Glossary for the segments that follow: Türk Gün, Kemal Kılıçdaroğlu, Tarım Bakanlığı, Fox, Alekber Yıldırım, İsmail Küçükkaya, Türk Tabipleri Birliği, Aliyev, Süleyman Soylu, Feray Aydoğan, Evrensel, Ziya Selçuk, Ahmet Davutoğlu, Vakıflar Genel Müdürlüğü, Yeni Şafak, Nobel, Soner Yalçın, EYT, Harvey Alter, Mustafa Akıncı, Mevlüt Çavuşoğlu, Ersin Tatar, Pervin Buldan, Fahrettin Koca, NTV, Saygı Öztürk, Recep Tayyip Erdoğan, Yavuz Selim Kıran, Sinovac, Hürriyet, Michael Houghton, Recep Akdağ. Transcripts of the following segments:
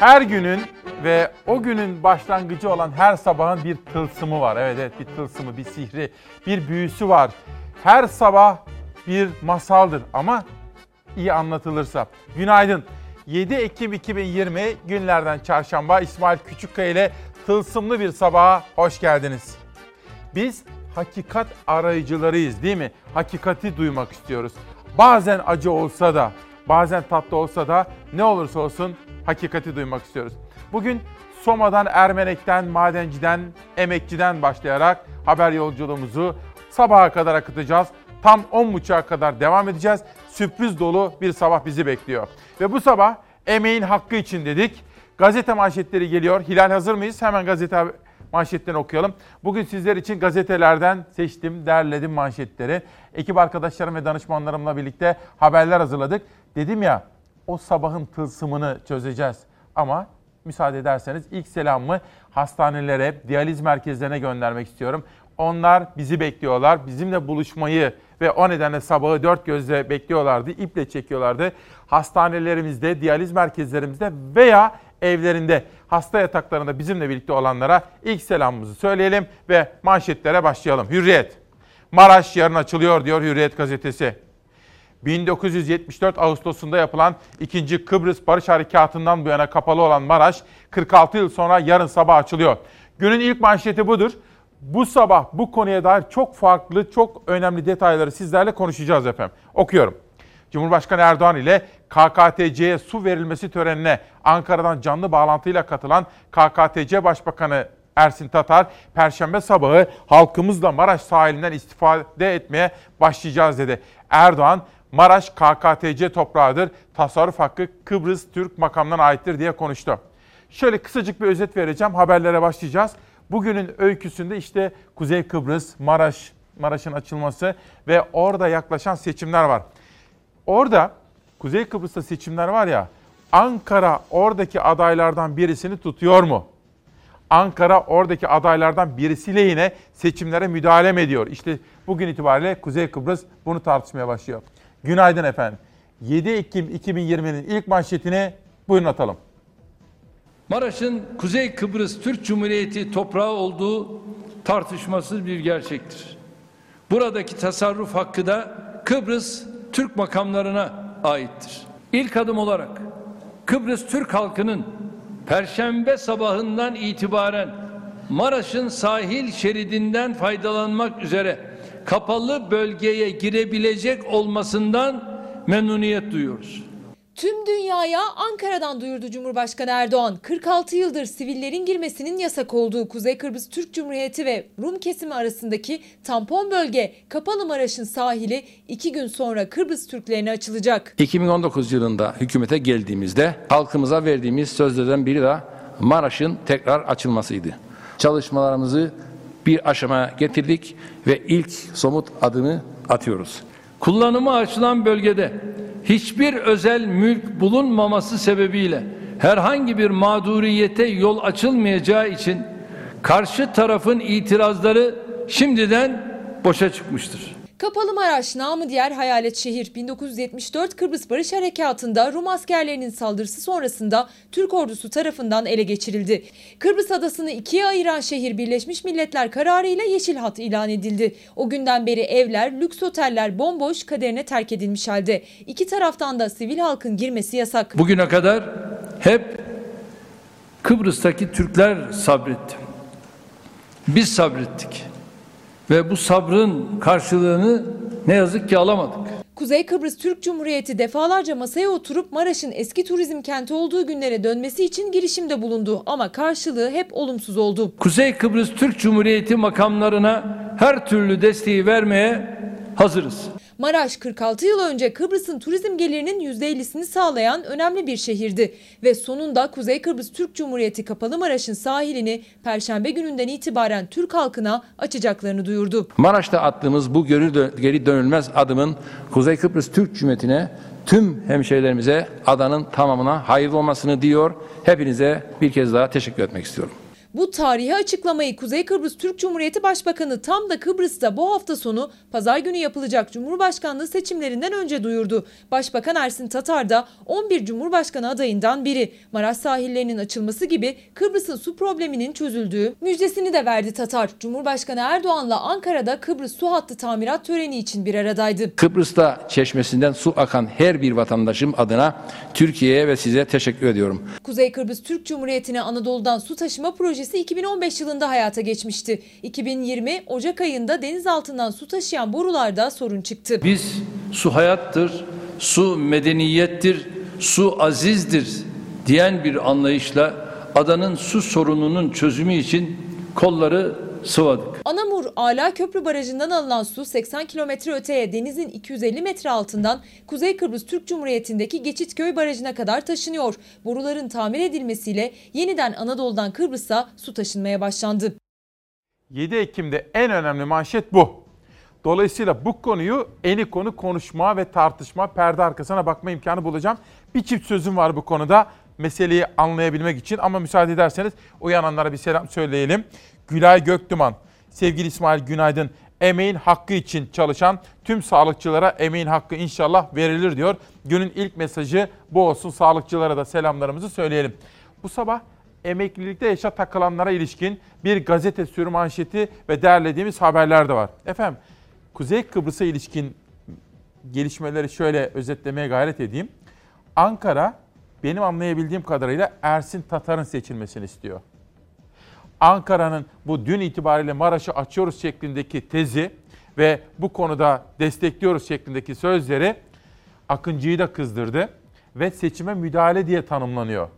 Her günün ve o günün başlangıcı olan her sabahın bir tılsımı var. Evet, bir tılsımı, bir sihri, bir büyüsü var. Her sabah bir masaldır ama iyi anlatılırsa. Günaydın. 7 Ekim 2020 günlerden çarşamba, İsmail Küçükkaya ile tılsımlı bir sabaha hoş geldiniz. Biz hakikat arayıcılarıyız, değil mi? Hakikati duymak istiyoruz. Bazen acı olsa da, bazen tatlı olsa da ne olursa olsun hakikati duymak istiyoruz. Bugün Soma'dan, Ermenek'ten, madenciden, emekçiden başlayarak haber yolculuğumuzu sabaha kadar akıtacağız. Tam 10.30'a kadar devam edeceğiz. Sürpriz dolu bir sabah bizi bekliyor. Ve bu sabah emeğin hakkı için dedik. Gazete manşetleri geliyor. Hilal, hazır mıyız? Hemen gazete manşetlerini okuyalım. Bugün sizler için gazetelerden seçtim, derledim manşetleri. Ekip arkadaşlarım ve danışmanlarımla birlikte haberler hazırladık. Dedim ya, o sabahın tılsımını çözeceğiz. Ama müsaade ederseniz ilk selamımı hastanelere, diyaliz merkezlerine göndermek istiyorum. Onlar bizi bekliyorlar. Bizimle buluşmayı ve o nedenle sabahı dört gözle bekliyorlardı. İple çekiyorlardı. Hastanelerimizde, diyaliz merkezlerimizde veya evlerinde, hasta yataklarında bizimle birlikte olanlara ilk selamımızı söyleyelim ve manşetlere başlayalım. Hürriyet. Maraş yarın açılıyor diyor Hürriyet gazetesi. 1974 Ağustos'unda yapılan 2. Kıbrıs Barış Harekatı'ndan bu yana kapalı olan Maraş 46 yıl sonra yarın sabah açılıyor. Günün ilk manşeti budur. Bu sabah bu konuya dair çok farklı, çok önemli detayları sizlerle konuşacağız efendim. Okuyorum. Cumhurbaşkanı Erdoğan ile KKTC'ye su verilmesi törenine Ankara'dan canlı bağlantıyla katılan KKTC Başbakanı Ersin Tatar, Perşembe sabahı halkımızla Maraş sahilinden istifade etmeye başlayacağız dedi. Erdoğan, Maraş KKTC toprağıdır, tasarruf hakkı Kıbrıs Türk makamına aittir diye konuştu. Şöyle kısacık bir özet vereceğim, haberlere başlayacağız. Bugünün öyküsünde işte Kuzey Kıbrıs, Maraş'ın açılması ve orada yaklaşan seçimler var. Orada Kuzey Kıbrıs'ta seçimler var ya, Ankara oradaki adaylardan birisini tutuyor mu? Ankara oradaki adaylardan birisiyle yine seçimlere müdahale mi ediyor? İşte bugün itibariyle Kuzey Kıbrıs bunu tartışmaya başlıyor. Günaydın efendim. 7 Ekim 2020'nin ilk manşetini buyurun atalım. Maraş'ın Kuzey Kıbrıs Türk Cumhuriyeti toprağı olduğu tartışmasız bir gerçektir. Buradaki tasarruf hakkı da Kıbrıs Türk makamlarına aittir. İlk adım olarak Kıbrıs Türk halkının Perşembe sabahından itibaren Maraş'ın sahil şeridinden faydalanmak üzere kapalı bölgeye girebilecek olmasından memnuniyet duyuyoruz. Tüm dünyaya Ankara'dan duyurdu Cumhurbaşkanı Erdoğan. 46 yıldır sivillerin girmesinin yasak olduğu Kuzey Kıbrıs Türk Cumhuriyeti ve Rum kesimi arasındaki tampon bölge Kapalı Maraş'ın sahili 2 gün sonra Kıbrıs Türklerine açılacak. 2019 yılında hükümete geldiğimizde halkımıza verdiğimiz sözlerden biri de Maraş'ın tekrar açılmasıydı. Çalışmalarımızı bir aşamaya getirdik ve ilk somut adımı atıyoruz. Kullanıma açılan bölgede hiçbir özel mülk bulunmaması sebebiyle herhangi bir mağduriyete yol açılmayacağı için karşı tarafın itirazları şimdiden boşa çıkmıştır. Kapalı Maraş, namı diğer hayalet şehir, 1974 Kıbrıs Barış Harekatı'nda Rum askerlerinin saldırısı sonrasında Türk ordusu tarafından ele geçirildi. Kıbrıs adasını ikiye ayıran şehir Birleşmiş Milletler kararıyla yeşil hat ilan edildi. O günden beri evler, lüks oteller bomboş, kaderine terk edilmiş halde. İki taraftan da sivil halkın girmesi yasak. Bugüne kadar hep Kıbrıs'taki Türkler sabretti. Biz sabrettik. Ve bu sabrın karşılığını ne yazık ki alamadık. Kuzey Kıbrıs Türk Cumhuriyeti defalarca masaya oturup Maraş'ın eski turizm kenti olduğu günlere dönmesi için girişimde bulundu. Ama karşılığı hep olumsuz oldu. Kuzey Kıbrıs Türk Cumhuriyeti makamlarına her türlü desteği vermeye hazırız. Maraş 46 yıl önce Kıbrıs'ın turizm gelirinin %50'sini sağlayan önemli bir şehirdi. Ve sonunda Kuzey Kıbrıs Türk Cumhuriyeti Kapalı Maraş'ın sahilini Perşembe gününden itibaren Türk halkına açacaklarını duyurdu. Maraş'ta attığımız bu geri dönülmez adımın Kuzey Kıbrıs Türk Cumhuriyeti'ne, tüm hemşehrilerimize, adanın tamamına hayırlı olmasını diyor. Hepinize bir kez daha teşekkür etmek istiyorum. Bu tarihi açıklamayı Kuzey Kıbrıs Türk Cumhuriyeti Başbakanı tam da Kıbrıs'ta bu hafta sonu pazar günü yapılacak Cumhurbaşkanlığı seçimlerinden önce duyurdu. Başbakan Ersin Tatar da 11 Cumhurbaşkanı adayından biri. Maraş sahillerinin açılması gibi Kıbrıs'ın su probleminin çözüldüğü müjdesini de verdi Tatar. Cumhurbaşkanı Erdoğan'la Ankara'da Kıbrıs su hattı tamirat töreni için bir aradaydı. Kıbrıs'ta çeşmesinden su akan her bir vatandaşım adına Türkiye'ye ve size teşekkür ediyorum. Kuzey Kıbrıs Türk Cumhuriyeti'ne Anadolu'dan su taşıma projesi 2015 yılında hayata geçmişti. 2020 Ocak ayında deniz altından su taşıyan borularda sorun çıktı. Biz su hayattır, su medeniyettir, su azizdir diyen bir anlayışla adanın su sorununun çözümü için kolları sıvadık. Anamur Ala Köprü Barajı'ndan alınan su 80 kilometre öteye denizin 250 metre altından Kuzey Kıbrıs Türk Cumhuriyeti'ndeki Geçitköy Barajı'na kadar taşınıyor. Boruların tamir edilmesiyle yeniden Anadolu'dan Kıbrıs'a su taşınmaya başlandı. 7 Ekim'de en önemli manşet bu. Dolayısıyla bu konuyu eni konu konuşma ve tartışma, perde arkasına bakma imkanı bulacağım. Bir çift sözüm var bu konuda meseleyi anlayabilmek için ama müsaade ederseniz uyananlara bir selam söyleyelim. Gülay Göktuman. Sevgili İsmail günaydın. Emeğin hakkı için çalışan tüm sağlıkçılara emeğin hakkı inşallah verilir diyor. Günün ilk mesajı bu olsun. Sağlıkçılara da selamlarımızı söyleyelim. Bu sabah emeklilikte yaşa takılanlara ilişkin bir gazete sürmanşeti ve derlediğimiz haberler de var. Efendim Kuzey Kıbrıs'a ilişkin gelişmeleri şöyle özetlemeye gayret edeyim. Ankara benim anlayabildiğim kadarıyla Ersin Tatar'ın seçilmesini istiyor. Ankara'nın bu dün itibariyle Maraş'ı açıyoruz şeklindeki tezi ve bu konuda destekliyoruz şeklindeki sözleri Akıncı'yı da kızdırdı ve seçime müdahale diye tanımlanıyor.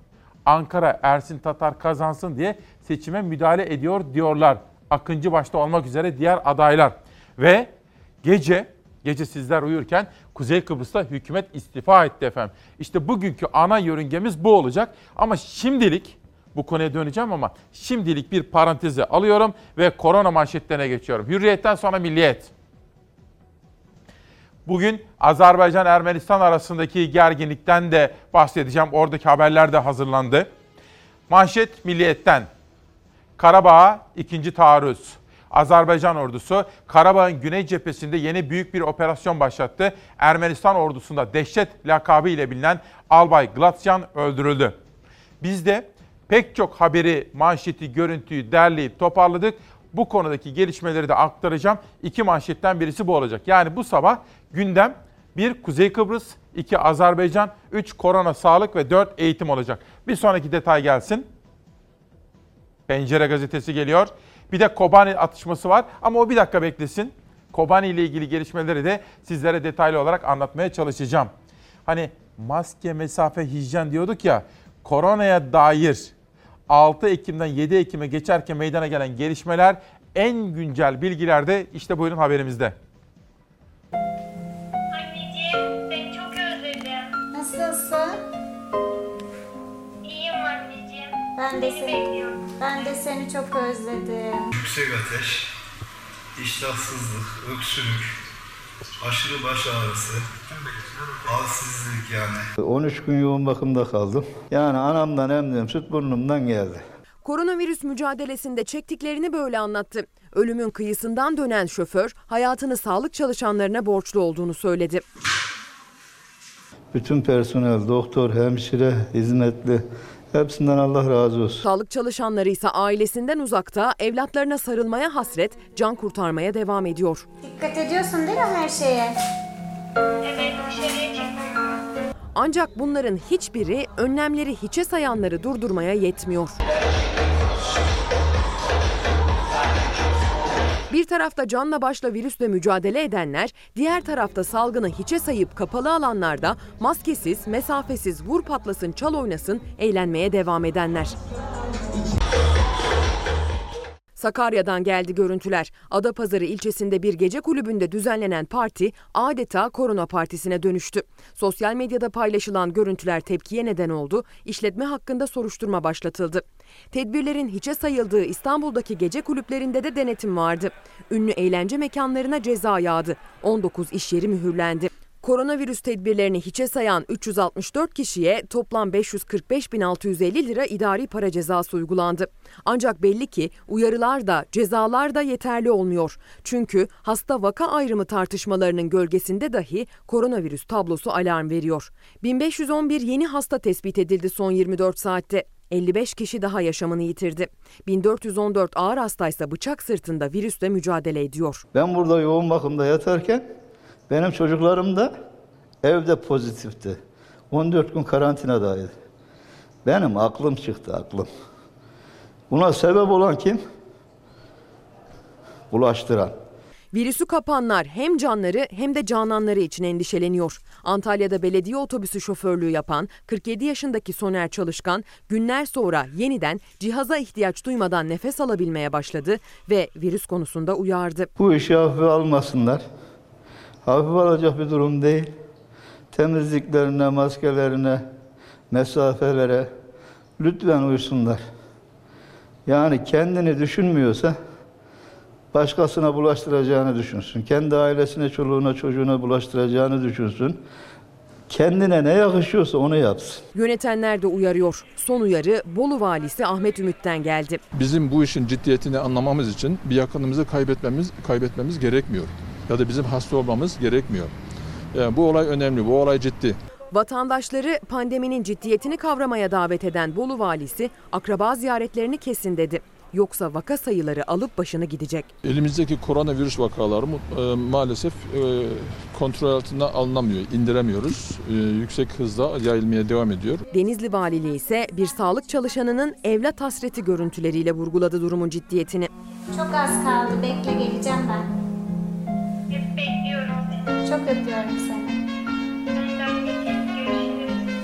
Ankara Ersin Tatar kazansın diye seçime müdahale ediyor diyorlar. Akıncı başta olmak üzere diğer adaylar ve gece sizler uyurken Kuzey Kıbrıs'ta hükümet istifa etti efendim. İşte bugünkü ana yörüngemiz bu olacak ama şimdilik bu konuya döneceğim ama şimdilik bir paranteze alıyorum ve korona manşetlerine geçiyorum. Hürriyetten sonra Milliyet. Bugün Azerbaycan-Ermenistan arasındaki gerginlikten de bahsedeceğim. Oradaki haberler de hazırlandı. Manşet Milliyet'ten. Karabağ'a ikinci taarruz. Azerbaycan ordusu Karabağ'ın güney cephesinde yeni büyük bir operasyon başlattı. Ermenistan ordusunda dehşet lakabı ile bilinen Albay Glatsyan öldürüldü. Biz de pek çok haberi, manşeti, görüntüyü derleyip toparladık. Bu konudaki gelişmeleri de aktaracağım. İki manşetten birisi bu olacak. Yani bu sabah gündem 1 Kuzey Kıbrıs, 2 Azerbaycan, 3 korona sağlık ve 4 eğitim olacak. Bir sonraki detay gelsin. Pencere gazetesi geliyor. Bir de Kobani atışması var ama o bir dakika beklesin. Kobani ile ilgili gelişmeleri de sizlere detaylı olarak anlatmaya çalışacağım. Hani maske, mesafe, hijyen diyorduk ya. Koronaya dair 6 Ekim'den 7 Ekim'e geçerken meydana gelen gelişmeler en güncel bilgilerde işte buyurun haberimizde. Anneciğim seni çok özledim. Nasılsın? İyiyim anneciğim. Ben de seni çok özledim. Yüksek ateş, iştahsızlık, öksürük, aşırı baş ağrısı. Halsizlik yani. 13 gün yoğun bakımda kaldım. Yani anamdan emdiğim süt burnumdan geldi. Koronavirüs mücadelesinde çektiklerini böyle anlattı. Ölümün kıyısından dönen şoför hayatını sağlık çalışanlarına borçlu olduğunu söyledi. Bütün personel, doktor, hemşire, hizmetli hepsinden Allah razı olsun. Sağlık çalışanları ise ailesinden uzakta evlatlarına sarılmaya hasret can kurtarmaya devam ediyor. Dikkat ediyorsun değil mi her şeye? Evet, ancak bunların hiçbiri önlemleri hiçe sayanları durdurmaya yetmiyor. Bir tarafta canla başla virüsle mücadele edenler, diğer tarafta salgını hiçe sayıp kapalı alanlarda maskesiz, mesafesiz, vur patlasın, çal oynasın eğlenmeye devam edenler. Sakarya'dan geldi görüntüler. Adapazarı ilçesinde bir gece kulübünde düzenlenen parti adeta korona partisine dönüştü. Sosyal medyada paylaşılan görüntüler tepkiye neden oldu. İşletme hakkında soruşturma başlatıldı. Tedbirlerin hiçe sayıldığı İstanbul'daki gece kulüplerinde de denetim vardı. Ünlü eğlence mekanlarına ceza yağdı. 19 iş yeri mühürlendi. Koronavirüs tedbirlerini hiçe sayan 364 kişiye toplam 545.650 lira idari para cezası uygulandı. Ancak belli ki uyarılar da cezalar da yeterli olmuyor. Çünkü hasta vaka ayrımı tartışmalarının gölgesinde dahi koronavirüs tablosu alarm veriyor. 1511 yeni hasta tespit edildi son 24 saatte. 55 kişi daha yaşamını yitirdi. 1414 ağır hastaysa bıçak sırtında virüsle mücadele ediyor. Ben burada yoğun bakımda yatarken benim çocuklarım da evde pozitifti. 14 gün karantinadaydı. Benim aklım çıktı, aklım. Buna sebep olan kim? Bulaştıran. Virüsü kapanlar hem canları hem de cananları için endişeleniyor. Antalya'da belediye otobüsü şoförlüğü yapan 47 yaşındaki Soner Çalışkan günler sonra yeniden cihaza ihtiyaç duymadan nefes alabilmeye başladı ve virüs konusunda uyardı. Bu işi hafife almasınlar. Hafife alacak bir durum değil. Temizliklerine, maskelerine, mesafelere lütfen uysunlar. Yani kendini düşünmüyorsa başkasına bulaştıracağını düşünsün. Kendi ailesine, çoluğuna, çocuğuna bulaştıracağını düşünsün. Kendine ne yakışıyorsa onu yapsın. Yönetenler de uyarıyor. Son uyarı Bolu valisi Ahmet Ümit'ten geldi. Bizim bu işin ciddiyetini anlamamız için bir yakınımızı kaybetmemiz gerekmiyor. Ya da bizim hasta olmamız gerekmiyor. Yani bu olay önemli, bu olay ciddi. Vatandaşları pandeminin ciddiyetini kavramaya davet eden Bolu valisi akraba ziyaretlerini kesin dedi. Yoksa vaka sayıları alıp başını gidecek. Elimizdeki koronavirüs vakaları maalesef kontrol altına alınamıyor, indiremiyoruz. Yüksek hızla yayılmaya devam ediyor. Denizli Valiliği ise bir sağlık çalışanının evlat hasreti görüntüleriyle vurguladı durumun ciddiyetini. Çok az kaldı, bekle geleceğim ben. Biz bekliyoruz. Çok öpüyorum seni.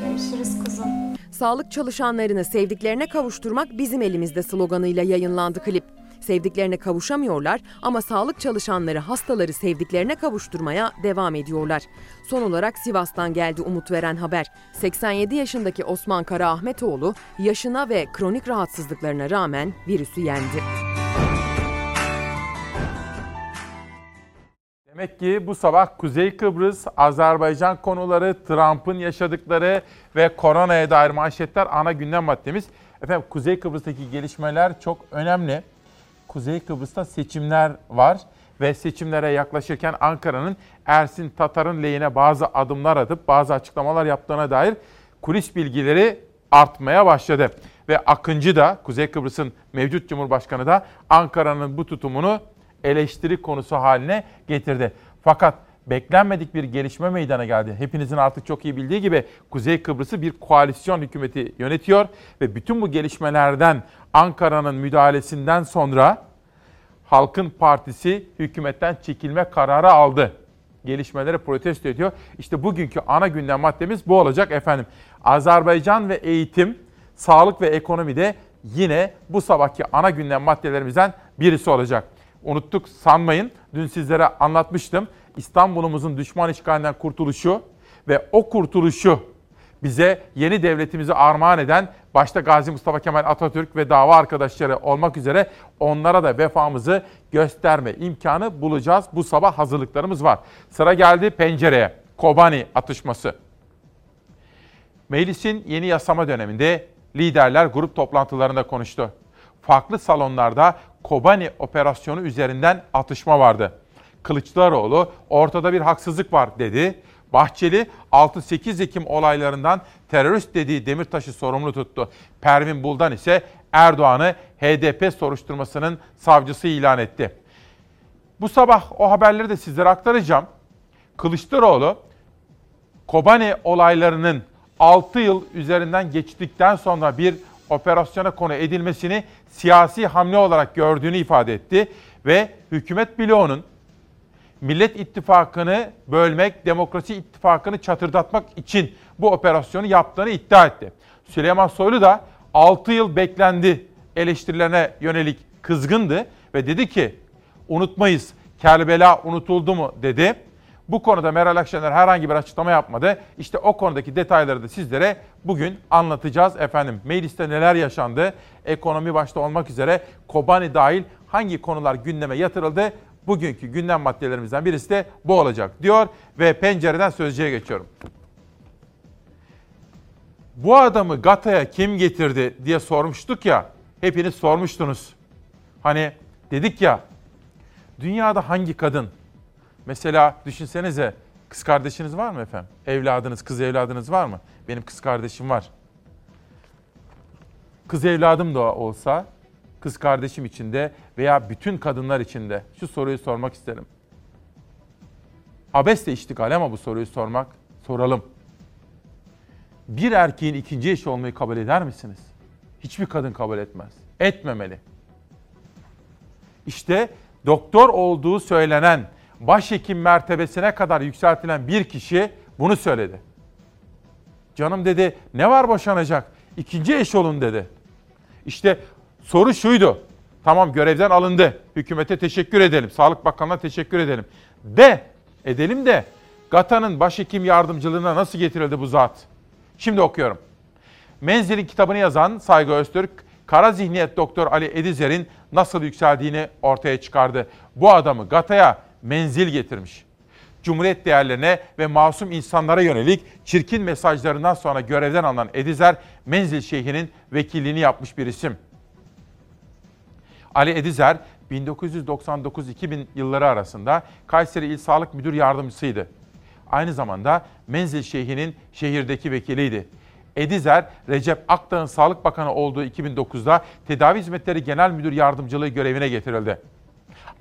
Görüşürüz kuzum. Sağlık çalışanlarını sevdiklerine kavuşturmak bizim elimizde sloganıyla yayınlandı klip. Sevdiklerine kavuşamıyorlar ama sağlık çalışanları hastaları sevdiklerine kavuşturmaya devam ediyorlar. Son olarak Sivas'tan geldi umut veren haber. 87 yaşındaki Osman Karaahmetoğlu yaşına ve kronik rahatsızlıklarına rağmen virüsü yendi. Demek ki bu sabah Kuzey Kıbrıs, Azerbaycan konuları, Trump'ın yaşadıkları ve koronaya dair manşetler ana gündem maddemiz. Efendim Kuzey Kıbrıs'taki gelişmeler çok önemli. Kuzey Kıbrıs'ta seçimler var ve seçimlere yaklaşırken Ankara'nın Ersin Tatar'ın lehine bazı adımlar atıp bazı açıklamalar yaptığına dair kulis bilgileri artmaya başladı. Ve Akıncı da, Kuzey Kıbrıs'ın mevcut Cumhurbaşkanı da Ankara'nın bu tutumunu eleştiri konusu haline getirdi. Fakat beklenmedik bir gelişme meydana geldi. Hepinizin artık çok iyi bildiği gibi Kuzey Kıbrıs'ı bir koalisyon hükümeti yönetiyor ve bütün bu gelişmelerden Ankara'nın müdahalesinden sonra Halkın Partisi hükümetten çekilme kararı aldı. Gelişmeleri protesto ediyor. İşte bugünkü ana gündem maddemiz bu olacak efendim. Azerbaycan ve eğitim, sağlık ve ekonomide yine bu sabahki ana gündem maddelerimizden birisi olacak. Unuttuk sanmayın. Dün sizlere anlatmıştım. İstanbul'umuzun düşman işgalinden kurtuluşu ve o kurtuluşu bize yeni devletimizi armağan eden başta Gazi Mustafa Kemal Atatürk ve dava arkadaşları olmak üzere onlara da vefamızı gösterme imkanı bulacağız. Bu sabah hazırlıklarımız var. Sıra geldi pencereye. Kobani atışması. Meclisin yeni yasama döneminde liderler grup toplantılarında konuştu. Farklı salonlarda Kobani operasyonu üzerinden atışma vardı. Kılıçdaroğlu ortada bir haksızlık var dedi. Bahçeli 6-8 Ekim olaylarından terörist dediği Demirtaş'ı sorumlu tuttu. Pervin Buldan ise Erdoğan'ı HDP soruşturmasının savcısı ilan etti. Bu sabah o haberleri de sizlere aktaracağım. Kılıçdaroğlu Kobani olaylarının 6 yıl üzerinden geçtikten sonra bir operasyona konu edilmesini siyasi hamle olarak gördüğünü ifade etti ve hükümet bloğunun Millet İttifakı'nı bölmek, Demokrasi İttifakı'nı çatırdatmak için bu operasyonu yaptığını iddia etti. Süleyman Soylu da 6 yıl beklendi eleştirilerine yönelik kızgındı ve dedi ki unutmayız, Kerbela unutuldu mu dedi. Bu konuda Meral Akşener herhangi bir açıklama yapmadı. İşte o konudaki detayları da sizlere bugün anlatacağız efendim. Mecliste neler yaşandı, ekonomi başta olmak üzere Kobani dahil hangi konular gündeme yatırıldı bugünkü gündem maddelerimizden birisi de bu olacak diyor ve pencereden Sözcü'ye geçiyorum. Bu adamı GATA'ya kim getirdi diye sormuştuk ya, hepiniz sormuştunuz. Hani dedik ya, dünyada hangi kadın, mesela düşünsenize kız kardeşiniz var mı efendim? Evladınız, kız evladınız var mı? Benim kız kardeşim var. Kız evladım da olsa, kız kardeşim için de veya bütün kadınlar için de şu soruyu sormak isterim. Abesle iştigal ama bu soruyu soralım. Bir erkeğin ikinci eşi olmayı kabul eder misiniz? Hiçbir kadın kabul etmez. Etmemeli. İşte doktor olduğu söylenen, başhekim mertebesine kadar yükseltilen bir kişi bunu söyledi. Canım dedi, ne var boşanacak? İkinci eş olun dedi. İşte soru şuydu. Tamam, görevden alındı. Hükümete teşekkür edelim. Sağlık Bakanlığı'na teşekkür edelim. Edelim de GATA'nın başhekim yardımcılığına nasıl getirildi bu zat? Şimdi okuyorum. Menzil'in kitabını yazan Saygı Öztürk, kara zihniyet doktor Ali Edizer'in nasıl yükseldiğini ortaya çıkardı. Bu adamı GATA'ya Menzil getirmiş. Cumhuriyet değerlerine ve masum insanlara yönelik çirkin mesajlarından sonra görevden alınan Edizer, Menzil Şeyhi'nin vekilliğini yapmış bir isim. Ali Edizer, 1999-2000 yılları arasında Kayseri İl Sağlık Müdür Yardımcısıydı. Aynı zamanda Menzil Şeyhi'nin şehirdeki vekiliydi. Edizer, Recep Akdağ'ın Sağlık Bakanı olduğu 2009'da Tedavi Hizmetleri Genel Müdür Yardımcılığı görevine getirildi.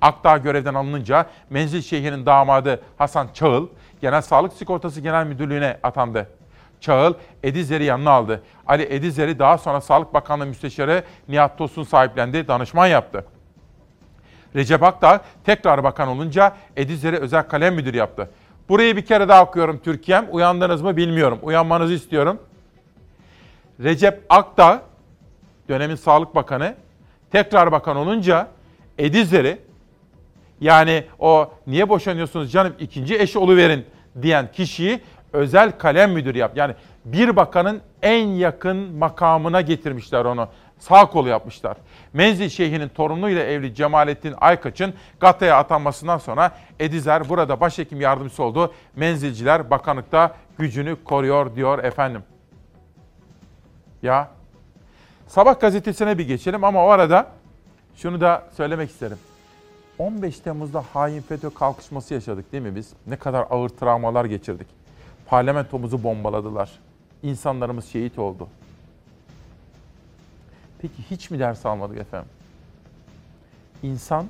Akdağ görevden alınınca Menzil Şeyhi'nin damadı Hasan Çağıl, Genel Sağlık Sigortası Genel Müdürlüğü'ne atandı. Çağıl, Edizer'i yanına aldı. Ali Edizer'i daha sonra Sağlık Bakanlığı Müsteşarı Nihat Tosun sahiplendi, danışman yaptı. Recep Akdağ tekrar bakan olunca Edizer'i özel kalem müdürü yaptı. Burayı bir kere daha okuyorum Türkiye'm. Uyandınız mı bilmiyorum. Uyanmanızı istiyorum. Recep Akdağ, dönemin Sağlık Bakanı, tekrar bakan olunca Edizer'i, yani o niye boşanıyorsunuz canım ikinci eşi oluverin diyen kişiyi özel kalem müdürü yaptı. Yani bir bakanın en yakın makamına getirmişler onu. Sağ kolu yapmışlar. Menzil Şeyhi'nin torunuyla evli Cemalettin Aykaç'ın GATA'ya atanmasından sonra Edizer burada başhekim yardımcısı oldu. Menzilciler bakanlıkta gücünü koruyor diyor efendim. Ya Sabah gazetesine bir geçelim ama o arada şunu da söylemek isterim. 15 Temmuz'da hain FETÖ kalkışması yaşadık değil mi biz? Ne kadar ağır travmalar geçirdik. Parlamentomuzu bombaladılar. İnsanlarımız şehit oldu. Peki hiç mi ders almadık efendim? İnsan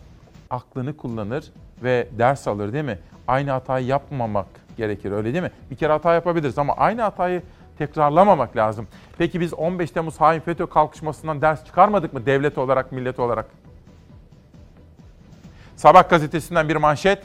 aklını kullanır ve ders alır değil mi? Aynı hatayı yapmamak gerekir öyle değil mi? Bir kere hata yapabiliriz ama aynı hatayı tekrarlamamak lazım. Peki biz 15 Temmuz hain FETÖ kalkışmasından ders çıkarmadık mı devlet olarak, millet olarak? Sabah gazetesinden bir manşet.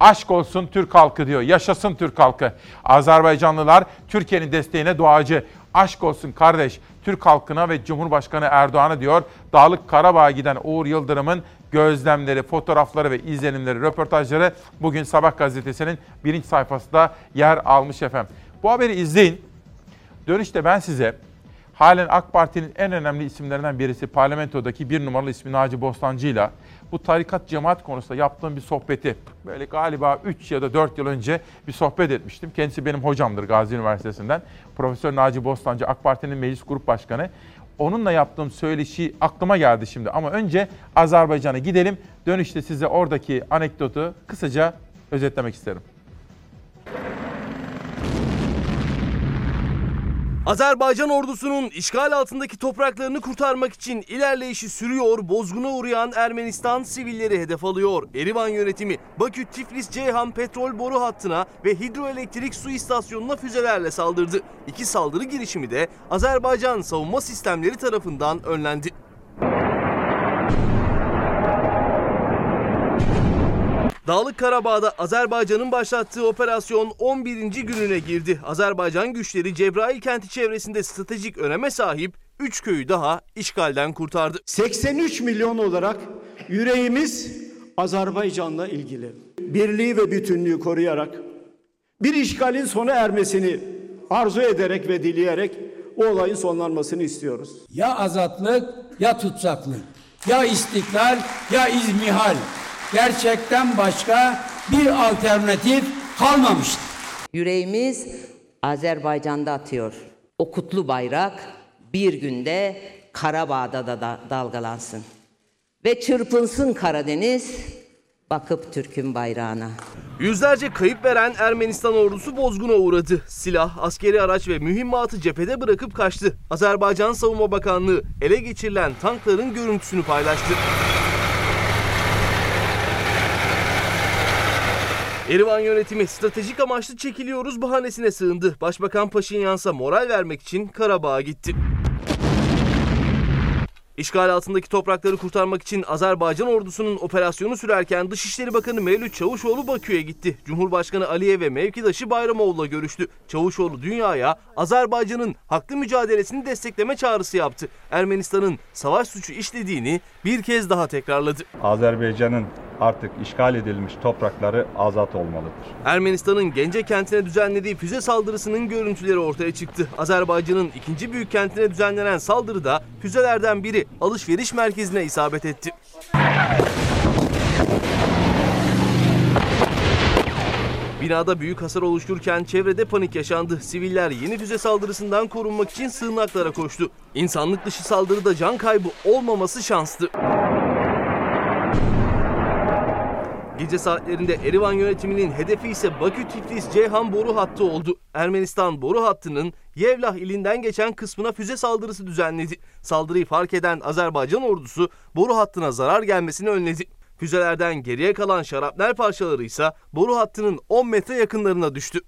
Aşk olsun Türk halkı diyor. Yaşasın Türk halkı. Azerbaycanlılar Türkiye'nin desteğine duacı. Aşk olsun kardeş Türk halkına ve Cumhurbaşkanı Erdoğan'a diyor. Dağlık Karabağ'a giden Uğur Yıldırım'ın gözlemleri, fotoğrafları ve izlenimleri, röportajları bugün Sabah gazetesinin birinci sayfasında yer almış efendim. Bu haberi izleyin. Dönüşte ben size halen AK Parti'nin en önemli isimlerinden birisi parlamentodaki bir numaralı ismi Naci Bostancı'yla bu tarikat cemaat konusunda yaptığım bir sohbeti böyle galiba 3 ya da 4 yıl önce bir sohbet etmiştim. Kendisi benim hocamdır Gazi Üniversitesi'nden. Profesör Naci Bostancı AK Parti'nin meclis grup başkanı. Onunla yaptığım söyleşi aklıma geldi şimdi ama önce Azerbaycan'a gidelim. Dönüşte size oradaki anekdotu kısaca özetlemek isterim. Azerbaycan ordusunun işgal altındaki topraklarını kurtarmak için ilerleyişi sürüyor, bozguna uğrayan Ermenistan sivilleri hedef alıyor. Erivan yönetimi Bakü-Tiflis-Ceyhan petrol boru hattına ve hidroelektrik su istasyonuna füzelerle saldırdı. İki saldırı girişimi de Azerbaycan savunma sistemleri tarafından önlendi. Dağlık Karabağ'da Azerbaycan'ın başlattığı operasyon 11. gününe girdi. Azerbaycan güçleri Cebrail kenti çevresinde stratejik öneme sahip 3 köyü daha işgalden kurtardı. 83 milyon olarak yüreğimiz Azerbaycan'la ilgili. Birliği ve bütünlüğü koruyarak bir işgalin sona ermesini arzu ederek ve dileyerek o olayın sonlanmasını istiyoruz. Ya azatlık ya tutsaklık, ya istiklal ya izmihal. gerçekten başka bir alternatif kalmamıştır. Yüreğimiz Azerbaycan'da atıyor. O kutlu bayrak bir günde Karabağ'da da dalgalansın. Ve çırpınsın Karadeniz bakıp Türk'ün bayrağına. Yüzlerce kayıp veren Ermenistan ordusu bozguna uğradı. Silah, askeri araç ve mühimmatı cephede bırakıp kaçtı. Azerbaycan Savunma Bakanlığı ele geçirilen tankların görüntüsünü paylaştı. Erivan yönetimi stratejik amaçlı çekiliyoruz bahanesine sığındı. Başbakan Paşinyan'a moral vermek için Karabağ'a gitti. İşgal altındaki toprakları kurtarmak için Azerbaycan ordusunun operasyonu sürerken Dışişleri Bakanı Mevlüt Çavuşoğlu Bakü'ye gitti. Cumhurbaşkanı Aliyev ve mevkidaşı Bayramoğlu'la görüştü. Çavuşoğlu dünyaya Azerbaycan'ın haklı mücadelesini destekleme çağrısı yaptı. Ermenistan'ın savaş suçu işlediğini bir kez daha tekrarladı. Azerbaycan'ın artık işgal edilmiş toprakları azat olmalıdır. Ermenistan'ın Gence kentine düzenlediği füze saldırısının görüntüleri ortaya çıktı. Azerbaycan'ın ikinci büyük kentine düzenlenen saldırıda füzelerden biri alışveriş merkezine isabet etti. Binada büyük hasar oluştururken çevrede panik yaşandı. Siviller yeni füze saldırısından korunmak için sığınaklara koştu. İnsanlık dışı saldırıda can kaybı olmaması şanstı. Gece saatlerinde Erivan yönetiminin hedefi ise Bakü-Tiflis-Ceyhan boru hattı oldu. Ermenistan boru hattının Yevlah ilinden geçen kısmına füze saldırısı düzenledi. Saldırıyı fark eden Azerbaycan ordusu boru hattına zarar gelmesini önledi. Füzelerden geriye kalan şarapnel parçaları ise boru hattının 10 metre yakınlarına düştü.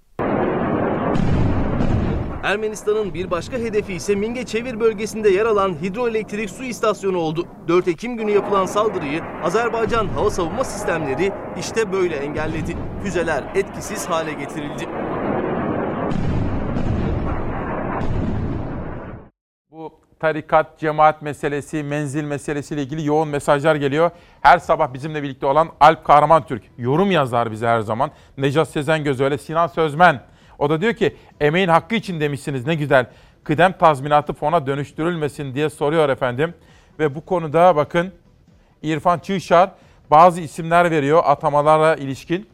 Ermenistan'ın bir başka hedefi ise Mingeçevir bölgesinde yer alan hidroelektrik su istasyonu oldu. 4 Ekim günü yapılan saldırıyı Azerbaycan hava savunma sistemleri işte böyle engelledi. Füzeler etkisiz hale getirildi. Bu tarikat, cemaat meselesi, menzil meselesiyle ilgili yoğun mesajlar geliyor. Her sabah bizimle birlikte olan Alp Kahramantürk yorum yazar bize her zaman. Necat Sezengöz öyle, Sinan Sözmen. O da diyor ki emeğin hakkı için demişsiniz ne güzel. Kıdem tazminatı fona dönüştürülmesin diye soruyor efendim. Ve bu konuda bakın İrfan Çığşar bazı isimler veriyor atamalara ilişkin.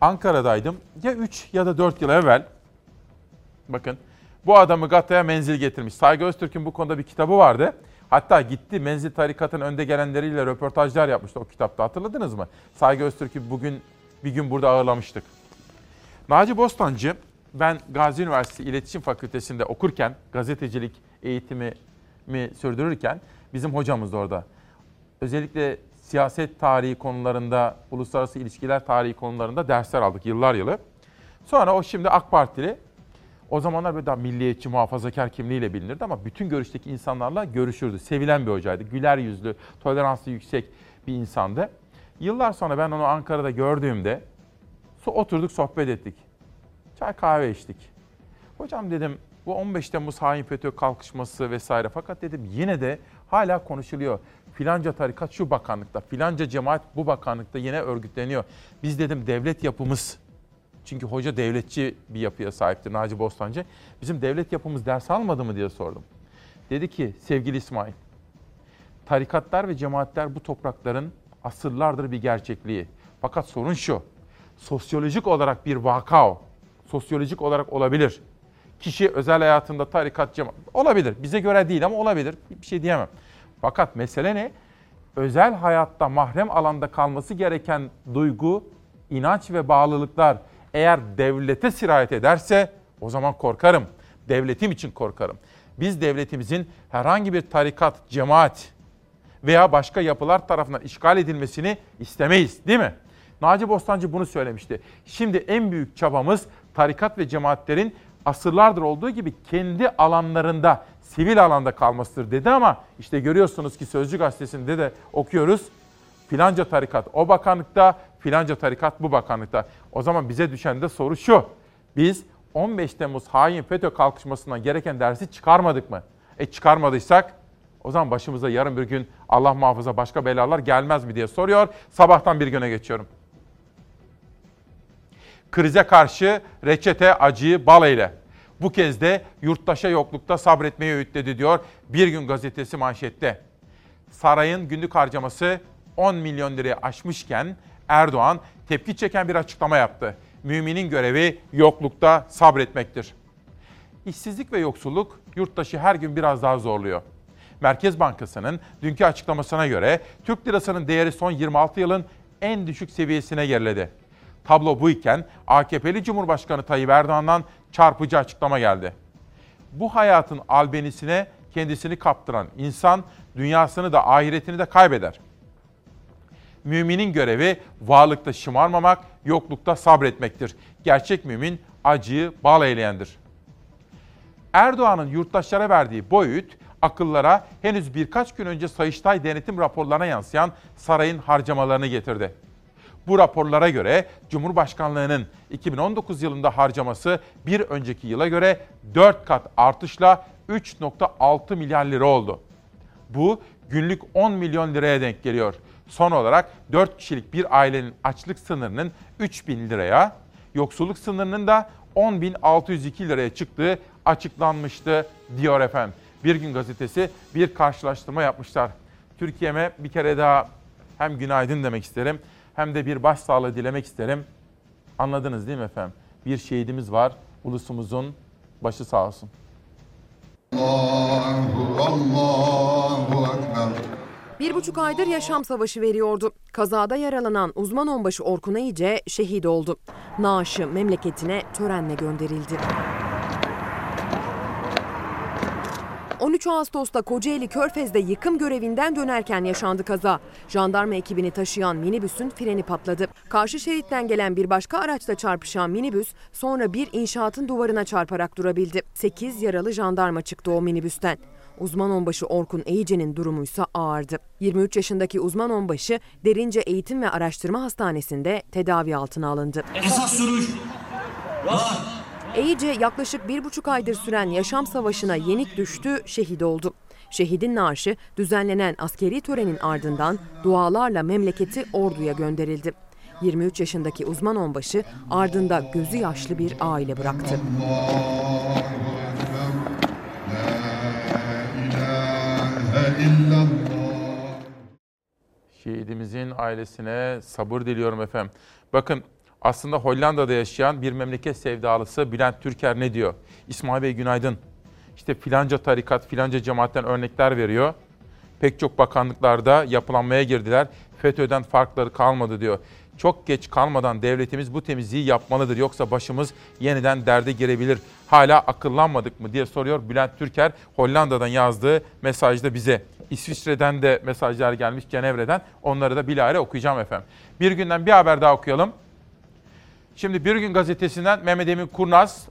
Ankara'daydım ya 3 ya da 4 yıl evvel. Bakın bu adamı Gata'ya menzil getirmiş. Saygı Öztürk'ün bu konuda bir kitabı vardı. Hatta gitti menzil tarikatın önde gelenleriyle röportajlar yapmıştı o kitapta hatırladınız mı? Saygı Öztürk'ü bugün bir gün burada ağırlamıştık. Naci Bostancı, ben Gazi Üniversitesi İletişim Fakültesi'nde okurken, gazetecilik eğitimimi sürdürürken bizim hocamız da orada. Özellikle siyaset tarihi konularında, uluslararası ilişkiler tarihi konularında dersler aldık yıllar yılı. Sonra o şimdi AK Partili, o zamanlar böyle daha milliyetçi, muhafazakar kimliğiyle bilinirdi ama bütün görüşteki insanlarla görüşürdü. Sevilen bir hocaydı, güler yüzlü, toleranslı yüksek bir insandı. Yıllar sonra ben onu Ankara'da gördüğümde, oturduk sohbet ettik. Çay kahve içtik. Hocam dedim bu 15 Temmuz hain FETÖ kalkışması vesaire fakat dedim yine de hala konuşuluyor. Filanca tarikat şu bakanlıkta, filanca cemaat bu bakanlıkta yine örgütleniyor. Biz dedim devlet yapımız, çünkü hoca devletçi bir yapıya sahiptir Naci Bostancı. Bizim devlet yapımız ders almadı mı diye sordum. Dedi ki sevgili İsmail, tarikatlar ve cemaatler bu toprakların asırlardır bir gerçekliği. Fakat sorun şu. Sosyolojik olarak bir vaka o. Sosyolojik olarak olabilir. Kişi özel hayatında tarikat, cemaat olabilir. Bize göre değil ama olabilir. Bir şey diyemem. Fakat mesele ne? Özel hayatta mahrem alanda kalması gereken duygu, inanç ve bağlılıklar eğer devlete sirayet ederse o zaman korkarım. Devletim için korkarım. Biz devletimizin herhangi bir tarikat, cemaat veya başka yapılar tarafından işgal edilmesini istemeyiz, değil mi? Naci Bostancı bunu söylemişti. Şimdi en büyük çabamız tarikat ve cemaatlerin asırlardır olduğu gibi kendi alanlarında, sivil alanda kalmasıdır dedi ama işte görüyorsunuz ki Sözcü gazetesinde de okuyoruz. Filanca tarikat o bakanlıkta, filanca tarikat bu bakanlıkta. O zaman bize düşen de soru şu. Biz 15 Temmuz hain FETÖ kalkışmasından gereken dersi çıkarmadık mı? Çıkarmadıysak o zaman başımıza yarın bir gün Allah muhafaza başka belalar gelmez mi diye soruyor. Sabahtan bir güne geçiyorum. Krize karşı reçete acıyı bal eyle. Bu kez de yurttaşa yoklukta sabretmeyi öğütledi diyor Bir Gün gazetesi manşette. Sarayın günlük harcaması 10 milyon lirayı aşmışken Erdoğan tepki çeken bir açıklama yaptı. Müminin görevi yoklukta sabretmektir. İşsizlik ve yoksulluk yurttaşı her gün biraz daha zorluyor. Merkez Bankası'nın dünkü açıklamasına göre Türk lirasının değeri son 26 yılın en düşük seviyesine geriledi. Tablo bu iken AKP'li Cumhurbaşkanı Tayyip Erdoğan'dan çarpıcı açıklama geldi. Bu hayatın albenisine kendisini kaptıran insan dünyasını da ahiretini de kaybeder. Müminin görevi varlıkta şımarmamak, yoklukta sabretmektir. Gerçek mümin acıyı bal eyleyendir. Erdoğan'ın yurttaşlara verdiği boyut akıllara henüz birkaç gün önce Sayıştay denetim raporlarına yansıyan sarayın harcamalarını getirdi. Bu raporlara göre Cumhurbaşkanlığı'nın 2019 yılında harcaması bir önceki yıla göre 4 kat artışla 3,6 milyar lira oldu. Bu günlük 10 milyon liraya denk geliyor. Son olarak 4 kişilik bir ailenin açlık sınırının 3.000 liraya, yoksulluk sınırının da 10.602 liraya çıktığı açıklanmıştı diyor efendim. Bir Gün Gazetesi bir karşılaştırma yapmışlar. Türkiye'me bir kere daha hem günaydın demek isterim hem de bir başsağlığı dilemek isterim. Anladınız değil mi efendim? Bir şehidimiz var, ulusumuzun başı sağ olsun. Allahu Ekber. 1,5 aydır yaşam savaşı veriyordu. Kazada yaralanan uzman onbaşı Orkun İyice şehit oldu. Naaşı memleketine törenle gönderildi. 13 Ağustos'ta Kocaeli Körfez'de yıkım görevinden dönerken yaşandı kaza. Jandarma ekibini taşıyan minibüsün freni patladı. Karşı şeritten gelen bir başka araçla çarpışan minibüs sonra bir inşaatın duvarına çarparak durabildi. 8 yaralı jandarma çıktı o minibüsten. Uzman onbaşı Orkun Eğice'nin durumuysa ağırdı. 23 yaşındaki uzman onbaşı Derince Eğitim ve Araştırma Hastanesi'nde tedavi altına alındı. Esas sürüş var. Eğice yaklaşık 1,5 aydır süren yaşam savaşına yenik düştü, şehit oldu. Şehidin naaşı düzenlenen askeri törenin ardından dualarla memleketi orduya gönderildi. 23 yaşındaki uzman onbaşı ardında gözü yaşlı bir aile bıraktı. Şehidimizin ailesine sabır diliyorum efendim. Bakın aslında Hollanda'da yaşayan bir memleket sevdalısı Bülent Türker ne diyor? İsmail Bey günaydın. İşte filanca tarikat, filanca cemaatten örnekler veriyor. Pek çok bakanlıklarda yapılanmaya girdiler. FETÖ'den farkları kalmadı diyor. Çok geç kalmadan devletimiz bu temizliği yapmalıdır. Yoksa başımız yeniden derde girebilir. Hala akıllanmadık mı diye soruyor Bülent Türker. Hollanda'dan yazdığı mesajda bize. İsviçre'den de mesajlar gelmiş, Cenevre'den. Onları da bilahare okuyacağım efendim. Bir günden bir haber daha okuyalım. Şimdi Bir Gün Gazetesi'nden Mehmet Emin Kurnaz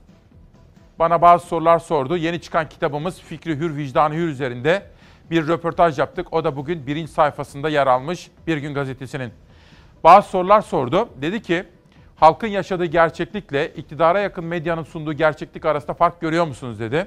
bana bazı sorular sordu. Yeni çıkan kitabımız Fikri Hür, Vicdanı Hür üzerinde bir röportaj yaptık. O da bugün birinci sayfasında yer almış Bir Gün Gazetesi'nin. Bazı sorular sordu. Dedi ki halkın yaşadığı gerçeklikle iktidara yakın medyanın sunduğu gerçeklik arasında fark görüyor musunuz dedi.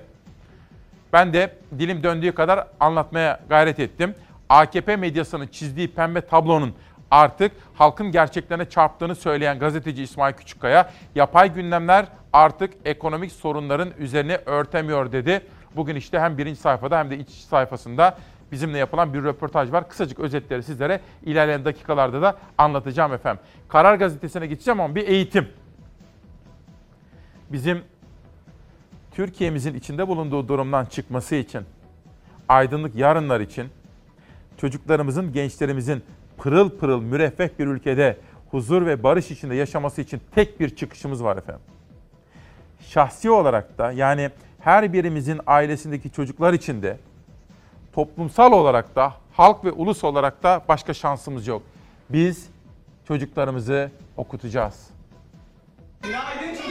Ben de dilim döndüğü kadar anlatmaya gayret ettim. AKP medyasının çizdiği pembe tablonun artık halkın gerçeklerine çarptığını söyleyen gazeteci İsmail Küçükkaya, yapay gündemler artık ekonomik sorunların üzerine örtemiyor dedi. Bugün işte hem birinci sayfada hem de iç sayfasında bizimle yapılan bir röportaj var. Kısacık özetleri sizlere ilerleyen dakikalarda da anlatacağım efendim. Karar gazetesine geçeceğim ama bir eğitim. Bizim Türkiye'mizin içinde bulunduğu durumdan çıkması için, aydınlık yarınlar için, çocuklarımızın, gençlerimizin pırıl pırıl müreffeh bir ülkede huzur ve barış içinde yaşaması için tek bir çıkışımız var efendim. Şahsi olarak da yani her birimizin ailesindeki çocuklar için de toplumsal olarak da halk ve ulus olarak da başka şansımız yok. Biz çocuklarımızı okutacağız. Günaydın çocuklar.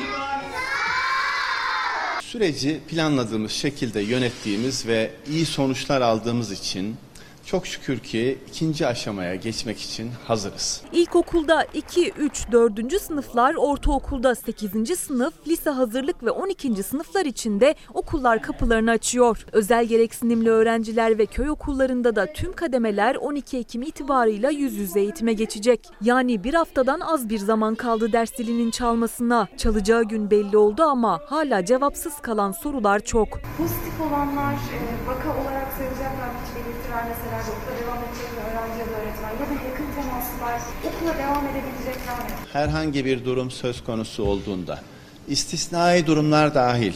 Süreci planladığımız şekilde yönettiğimiz ve iyi sonuçlar aldığımız için çok şükür ki ikinci aşamaya geçmek için hazırız. İlkokulda 2, 3, 4. sınıflar, ortaokulda 8. sınıf, lise hazırlık ve 12. sınıflar için de okullar kapılarını açıyor. Özel gereksinimli öğrenciler ve köy okullarında da tüm kademeler 12 Ekim itibarıyla yüz yüze eğitime geçecek. Yani bir haftadan az bir zaman kaldı ders dilinin çalmasına. Çalacağı gün belli oldu ama hala cevapsız kalan sorular çok. Pozitif olanlar vaka olarak sayılacaklar hiç belirtiler mesela. öğrenciler, okula devam edecek mi öğrenci ya da öğretmen ya da yakın temaslar okula devam edebilecekler mi? Herhangi bir durum söz konusu olduğunda, istisnai durumlar dahil,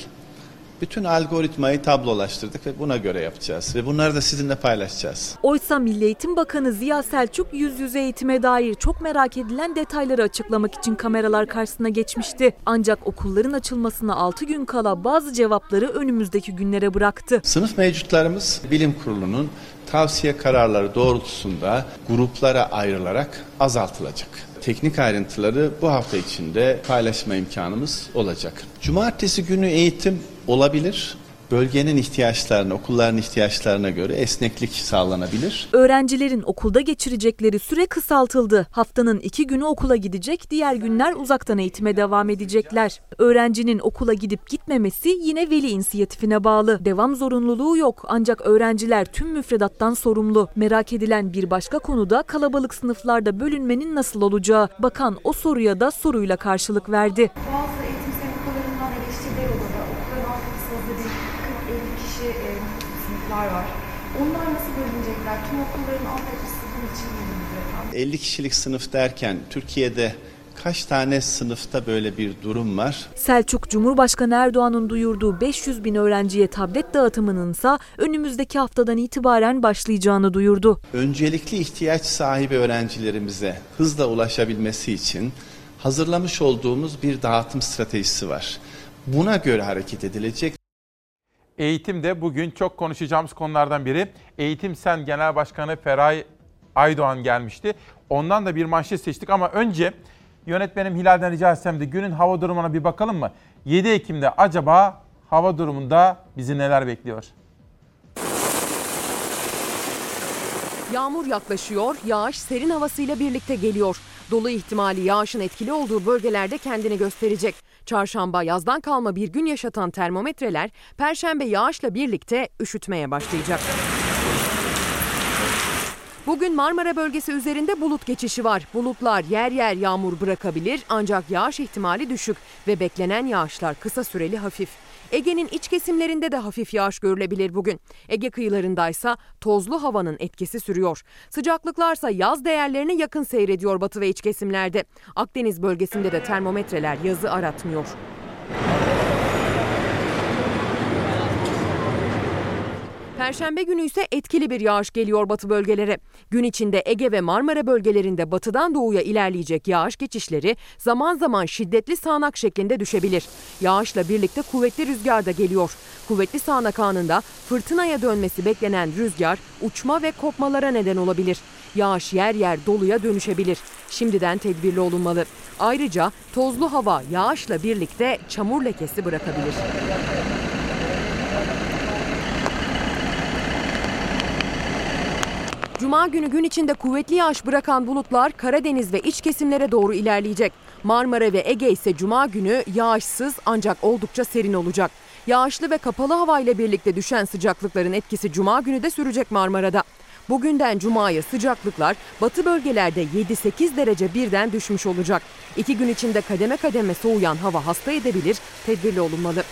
bütün algoritmayı tablolaştırdık ve buna göre yapacağız ve bunları da sizinle paylaşacağız. Oysa Milli Eğitim Bakanı Ziya Selçuk yüz yüze eğitime dair çok merak edilen detayları açıklamak için kameralar karşısına geçmişti. Ancak okulların açılmasına 6 gün kala bazı cevapları önümüzdeki günlere bıraktı. Sınıf mevcutlarımız bilim kurulunun tavsiye kararları doğrultusunda gruplara ayrılarak azaltılacak. Teknik ayrıntıları bu hafta içinde paylaşma imkanımız olacak. Cumartesi günü eğitim olabilir. Bölgenin ihtiyaçlarına, okulların ihtiyaçlarına göre esneklik sağlanabilir. Öğrencilerin okulda geçirecekleri süre kısaltıldı. Haftanın 2 günü okula gidecek, diğer günler uzaktan eğitime devam edecekler. Öğrencinin okula gidip gitmemesi yine veli inisiyatifine bağlı. Devam zorunluluğu yok ancak öğrenciler tüm müfredattan sorumlu. Merak edilen bir başka konu da kalabalık sınıflarda bölünmenin nasıl olacağı. Bakan o soruya da soruyla karşılık verdi. Var. Onlar nasıl bölünecekler? Tüm okulların altyapısı sınıf için bölünecek. 50 kişilik sınıf derken Türkiye'de kaç tane sınıfta böyle bir durum var? Selçuk, Cumhurbaşkanı Erdoğan'ın duyurduğu 500.000 öğrenciye tablet dağıtımınınsa önümüzdeki haftadan itibaren başlayacağını duyurdu. Öncelikli ihtiyaç sahibi öğrencilerimize hızla ulaşabilmesi için hazırlamış olduğumuz bir dağıtım stratejisi var. Buna göre hareket edilecek. Eğitimde bugün çok konuşacağımız konulardan biri. Eğitim Sen Genel Başkanı Feray Aydoğan gelmişti. Ondan da bir manşet seçtik ama önce yönetmenim Hilal'den rica etsem de günün hava durumuna bir bakalım mı? 7 Ekim'de acaba hava durumunda bizi neler bekliyor? Yağmur yaklaşıyor, yağış serin havasıyla birlikte geliyor. Dolu ihtimali yağışın etkili olduğu bölgelerde kendini gösterecek. Çarşamba yazdan kalma bir gün yaşatan termometreler, Perşembe yağışla birlikte üşütmeye başlayacak. Bugün Marmara bölgesi üzerinde bulut geçişi var. Bulutlar yer yer yağmur bırakabilir ancak yağış ihtimali düşük ve beklenen yağışlar kısa süreli hafif. Ege'nin iç kesimlerinde de hafif yağış görülebilir bugün. Ege kıyılarındaysa tozlu havanın etkisi sürüyor. Sıcaklıklarsa yaz değerlerine yakın seyrediyor batı ve iç kesimlerde. Akdeniz bölgesinde de termometreler yazı aratmıyor. Perşembe günü ise etkili bir yağış geliyor batı bölgelere. Gün içinde Ege ve Marmara bölgelerinde batıdan doğuya ilerleyecek yağış geçişleri zaman zaman şiddetli sağanak şeklinde düşebilir. Yağışla birlikte kuvvetli rüzgar da geliyor. Kuvvetli sağanak anında fırtınaya dönmesi beklenen rüzgar uçma ve kopmalara neden olabilir. Yağış yer yer doluya dönüşebilir. Şimdiden tedbirli olunmalı. Ayrıca tozlu hava yağışla birlikte çamur lekesi bırakabilir. Cuma günü gün içinde kuvvetli yağış bırakan bulutlar Karadeniz ve iç kesimlere doğru ilerleyecek. Marmara ve Ege ise Cuma günü yağışsız ancak oldukça serin olacak. Yağışlı ve kapalı havayla birlikte düşen sıcaklıkların etkisi Cuma günü de sürecek Marmara'da. Bugünden Cuma'ya sıcaklıklar batı bölgelerde 7-8 derece birden düşmüş olacak. 2 gün içinde kademe kademe soğuyan hava hasta edebilir, tedbirli olunmalı.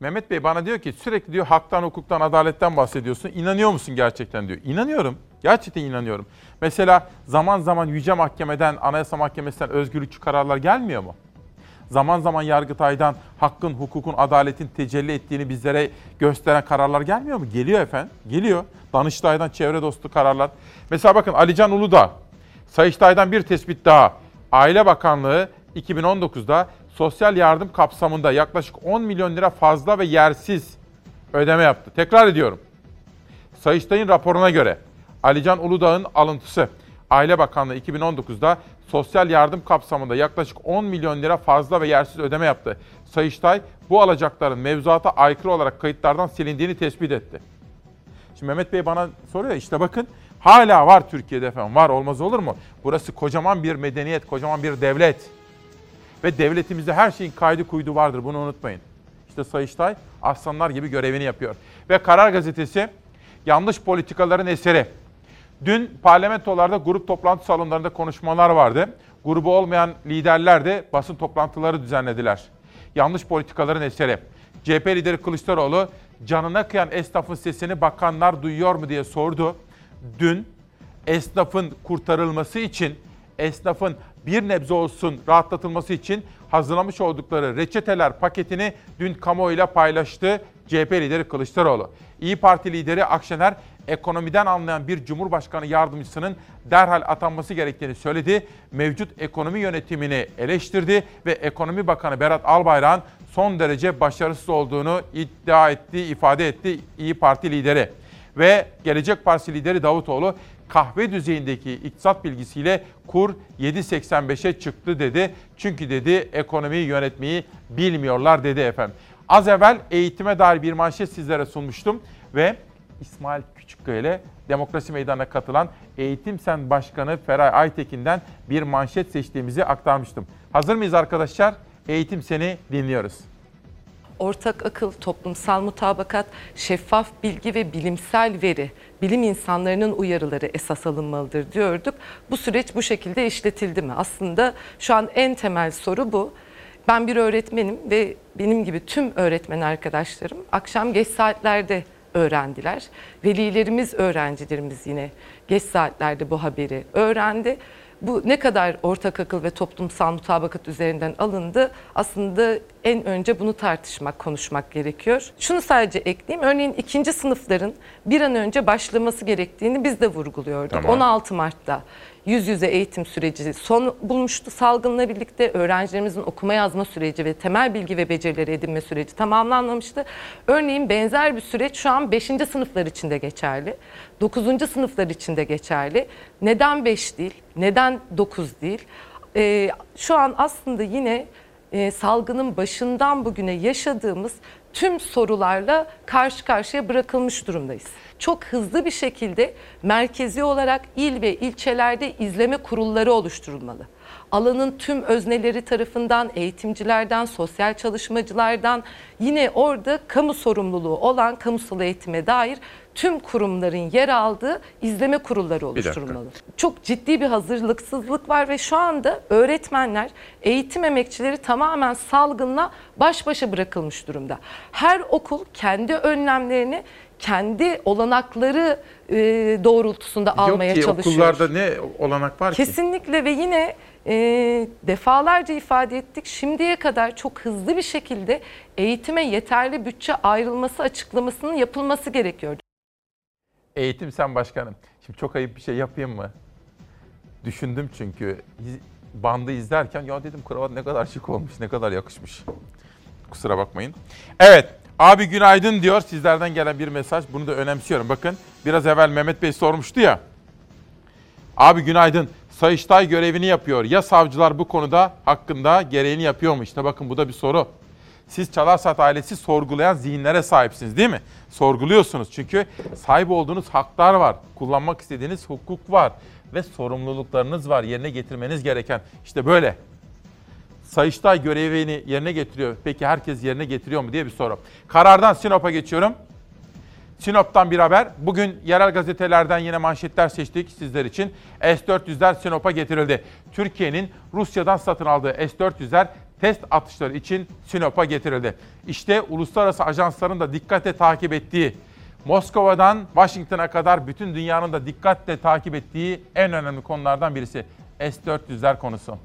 Mehmet Bey bana diyor ki sürekli diyor haktan, hukuktan, adaletten bahsediyorsun. İnanıyor musun gerçekten diyor. İnanıyorum. Gerçekten inanıyorum. Mesela zaman zaman Yüce Mahkeme'den, Anayasa Mahkemesi'nden özgürlükçü kararlar gelmiyor mu? Zaman zaman Yargıtay'dan hakkın, hukukun, adaletin tecelli ettiğini bizlere gösteren kararlar gelmiyor mu? Geliyor efendim. Geliyor. Danıştay'dan çevre dostu kararlar. Mesela bakın Alican Uludağ, Sayıştay'dan bir tespit daha. Aile Bakanlığı 2019'da sosyal yardım kapsamında yaklaşık 10 milyon lira fazla ve yersiz ödeme yaptı. Tekrar ediyorum. Sayıştay'ın raporuna göre Alican Uludağ'ın alıntısı. Aile Bakanlığı 2019'da sosyal yardım kapsamında yaklaşık 10 milyon lira fazla ve yersiz ödeme yaptı. Sayıştay bu alacakların mevzuata aykırı olarak kayıtlardan silindiğini tespit etti. Şimdi Mehmet Bey bana soruyor işte bakın hala var Türkiye'de efendim. Var olmaz olur mu? Burası kocaman bir medeniyet, kocaman bir devlet. Ve devletimizde her şeyin kaydı kuydu vardır. Bunu unutmayın. İşte Sayıştay aslanlar gibi görevini yapıyor. Ve Karar Gazetesi yanlış politikaların eseri. Dün parlamentolarda grup toplantı salonlarında konuşmalar vardı. Grubu olmayan liderler de basın toplantıları düzenlediler. Yanlış politikaların eseri. CHP lideri Kılıçdaroğlu canına kıyan esnafın sesini bakanlar duyuyor mu diye sordu. Dün esnafın kurtarılması için, esnafın bir nebze olsun rahatlatılması için hazırlamış oldukları reçeteler paketini dün kamuoyuyla paylaştı CHP lideri Kılıçdaroğlu. İYİ Parti lideri Akşener, ekonomiden anlayan bir Cumhurbaşkanı yardımcısının derhal atanması gerektiğini söyledi. Mevcut ekonomi yönetimini eleştirdi ve Ekonomi Bakanı Berat Albayrak'ın son derece başarısız olduğunu ifade etti İYİ Parti lideri. Ve Gelecek Partisi lideri Davutoğlu, kahve düzeyindeki iktisat bilgisiyle kur 7.85'e çıktı dedi. Çünkü dedi ekonomiyi yönetmeyi bilmiyorlar dedi efendim. Az evvel eğitime dair bir manşet sizlere sunmuştum ve İsmail Küçükkaya ile Demokrasi Meydanı'na katılan Eğitim Sen Başkanı Feray Aytekin'den bir manşet seçtiğimizi aktarmıştım. Hazır mıyız arkadaşlar? Eğitim Sen'i dinliyoruz. Ortak akıl, toplumsal mutabakat, şeffaf bilgi ve bilimsel veri, bilim insanlarının uyarıları esas alınmalıdır diyorduk. Bu süreç bu şekilde işletildi mi? Aslında şu an en temel soru bu. Ben bir öğretmenim ve benim gibi tüm öğretmen arkadaşlarım akşam geç saatlerde öğrendiler. Velilerimiz, öğrencilerimiz yine geç saatlerde bu haberi öğrendi. Bu ne kadar ortak akıl ve toplumsal mutabakat üzerinden alındı? Aslında en önce bunu tartışmak, konuşmak gerekiyor. Şunu sadece ekleyeyim. Örneğin 2. sınıfların bir an önce başlaması gerektiğini biz de vurguluyorduk. Tamam. 16 Mart'ta yüz yüze eğitim süreci son bulmuştu salgınla birlikte. Öğrencilerimizin okuma yazma süreci ve temel bilgi ve becerileri edinme süreci tamamlanmıştı. Örneğin benzer bir süreç şu an 5. sınıflar için de geçerli. 9. sınıflar için de geçerli. Neden 5 değil? Neden 9 değil? Şu an aslında yine salgının başından bugüne yaşadığımız tüm sorularla karşı karşıya bırakılmış durumdayız. Çok hızlı bir şekilde merkezi olarak il ve ilçelerde izleme kurulları oluşturulmalı. Alanın tüm özneleri tarafından, eğitimcilerden, sosyal çalışmacılardan, yine orada kamu sorumluluğu olan kamusal eğitime dair tüm kurumların yer aldığı izleme kurulları oluşturulmalı. Çok ciddi bir hazırlıksızlık var ve şu anda öğretmenler, eğitim emekçileri tamamen salgınla baş başa bırakılmış durumda. Her okul kendi önlemlerini kendi olanakları doğrultusunda almaya çalışıyor. Okullarda ne olanak var Kesinlikle ve yine defalarca ifade ettik. Şimdiye kadar çok hızlı bir şekilde eğitime yeterli bütçe ayrılması açıklamasının yapılması gerekiyordu. Eğitim Sen Başkanım. Şimdi çok ayıp bir şey yapayım mı? Düşündüm çünkü bandı izlerken ya dedim kravat ne kadar şık olmuş, ne kadar yakışmış. Kusura bakmayın. Evet. Abi günaydın diyor. Sizlerden gelen bir mesaj. Bunu da önemsiyorum. Bakın biraz evvel Mehmet Bey sormuştu ya. Abi günaydın. Sayıştay görevini yapıyor. Ya savcılar bu konuda hakkında gereğini yapıyor mu? İşte bakın bu da bir soru. Siz Çalar Saat ailesi sorgulayan zihinlere sahipsiniz değil mi? Sorguluyorsunuz çünkü sahip olduğunuz haklar var. Kullanmak istediğiniz hukuk var. Ve sorumluluklarınız var. Yerine getirmeniz gereken. İşte böyle. Sayıştay görevini yerine getiriyor. Peki herkes yerine getiriyor mu diye bir soru. Karardan Sinop'a geçiyorum. Sinop'tan bir haber. Bugün yerel gazetelerden yine manşetler seçtik sizler için. S-400'ler Sinop'a getirildi. Türkiye'nin Rusya'dan satın aldığı S-400'ler test atışları için Sinop'a getirildi. İşte uluslararası ajansların da dikkatle takip ettiği, Moskova'dan Washington'a kadar bütün dünyanın da dikkatle takip ettiği en önemli konulardan birisi. S-400'ler konusu.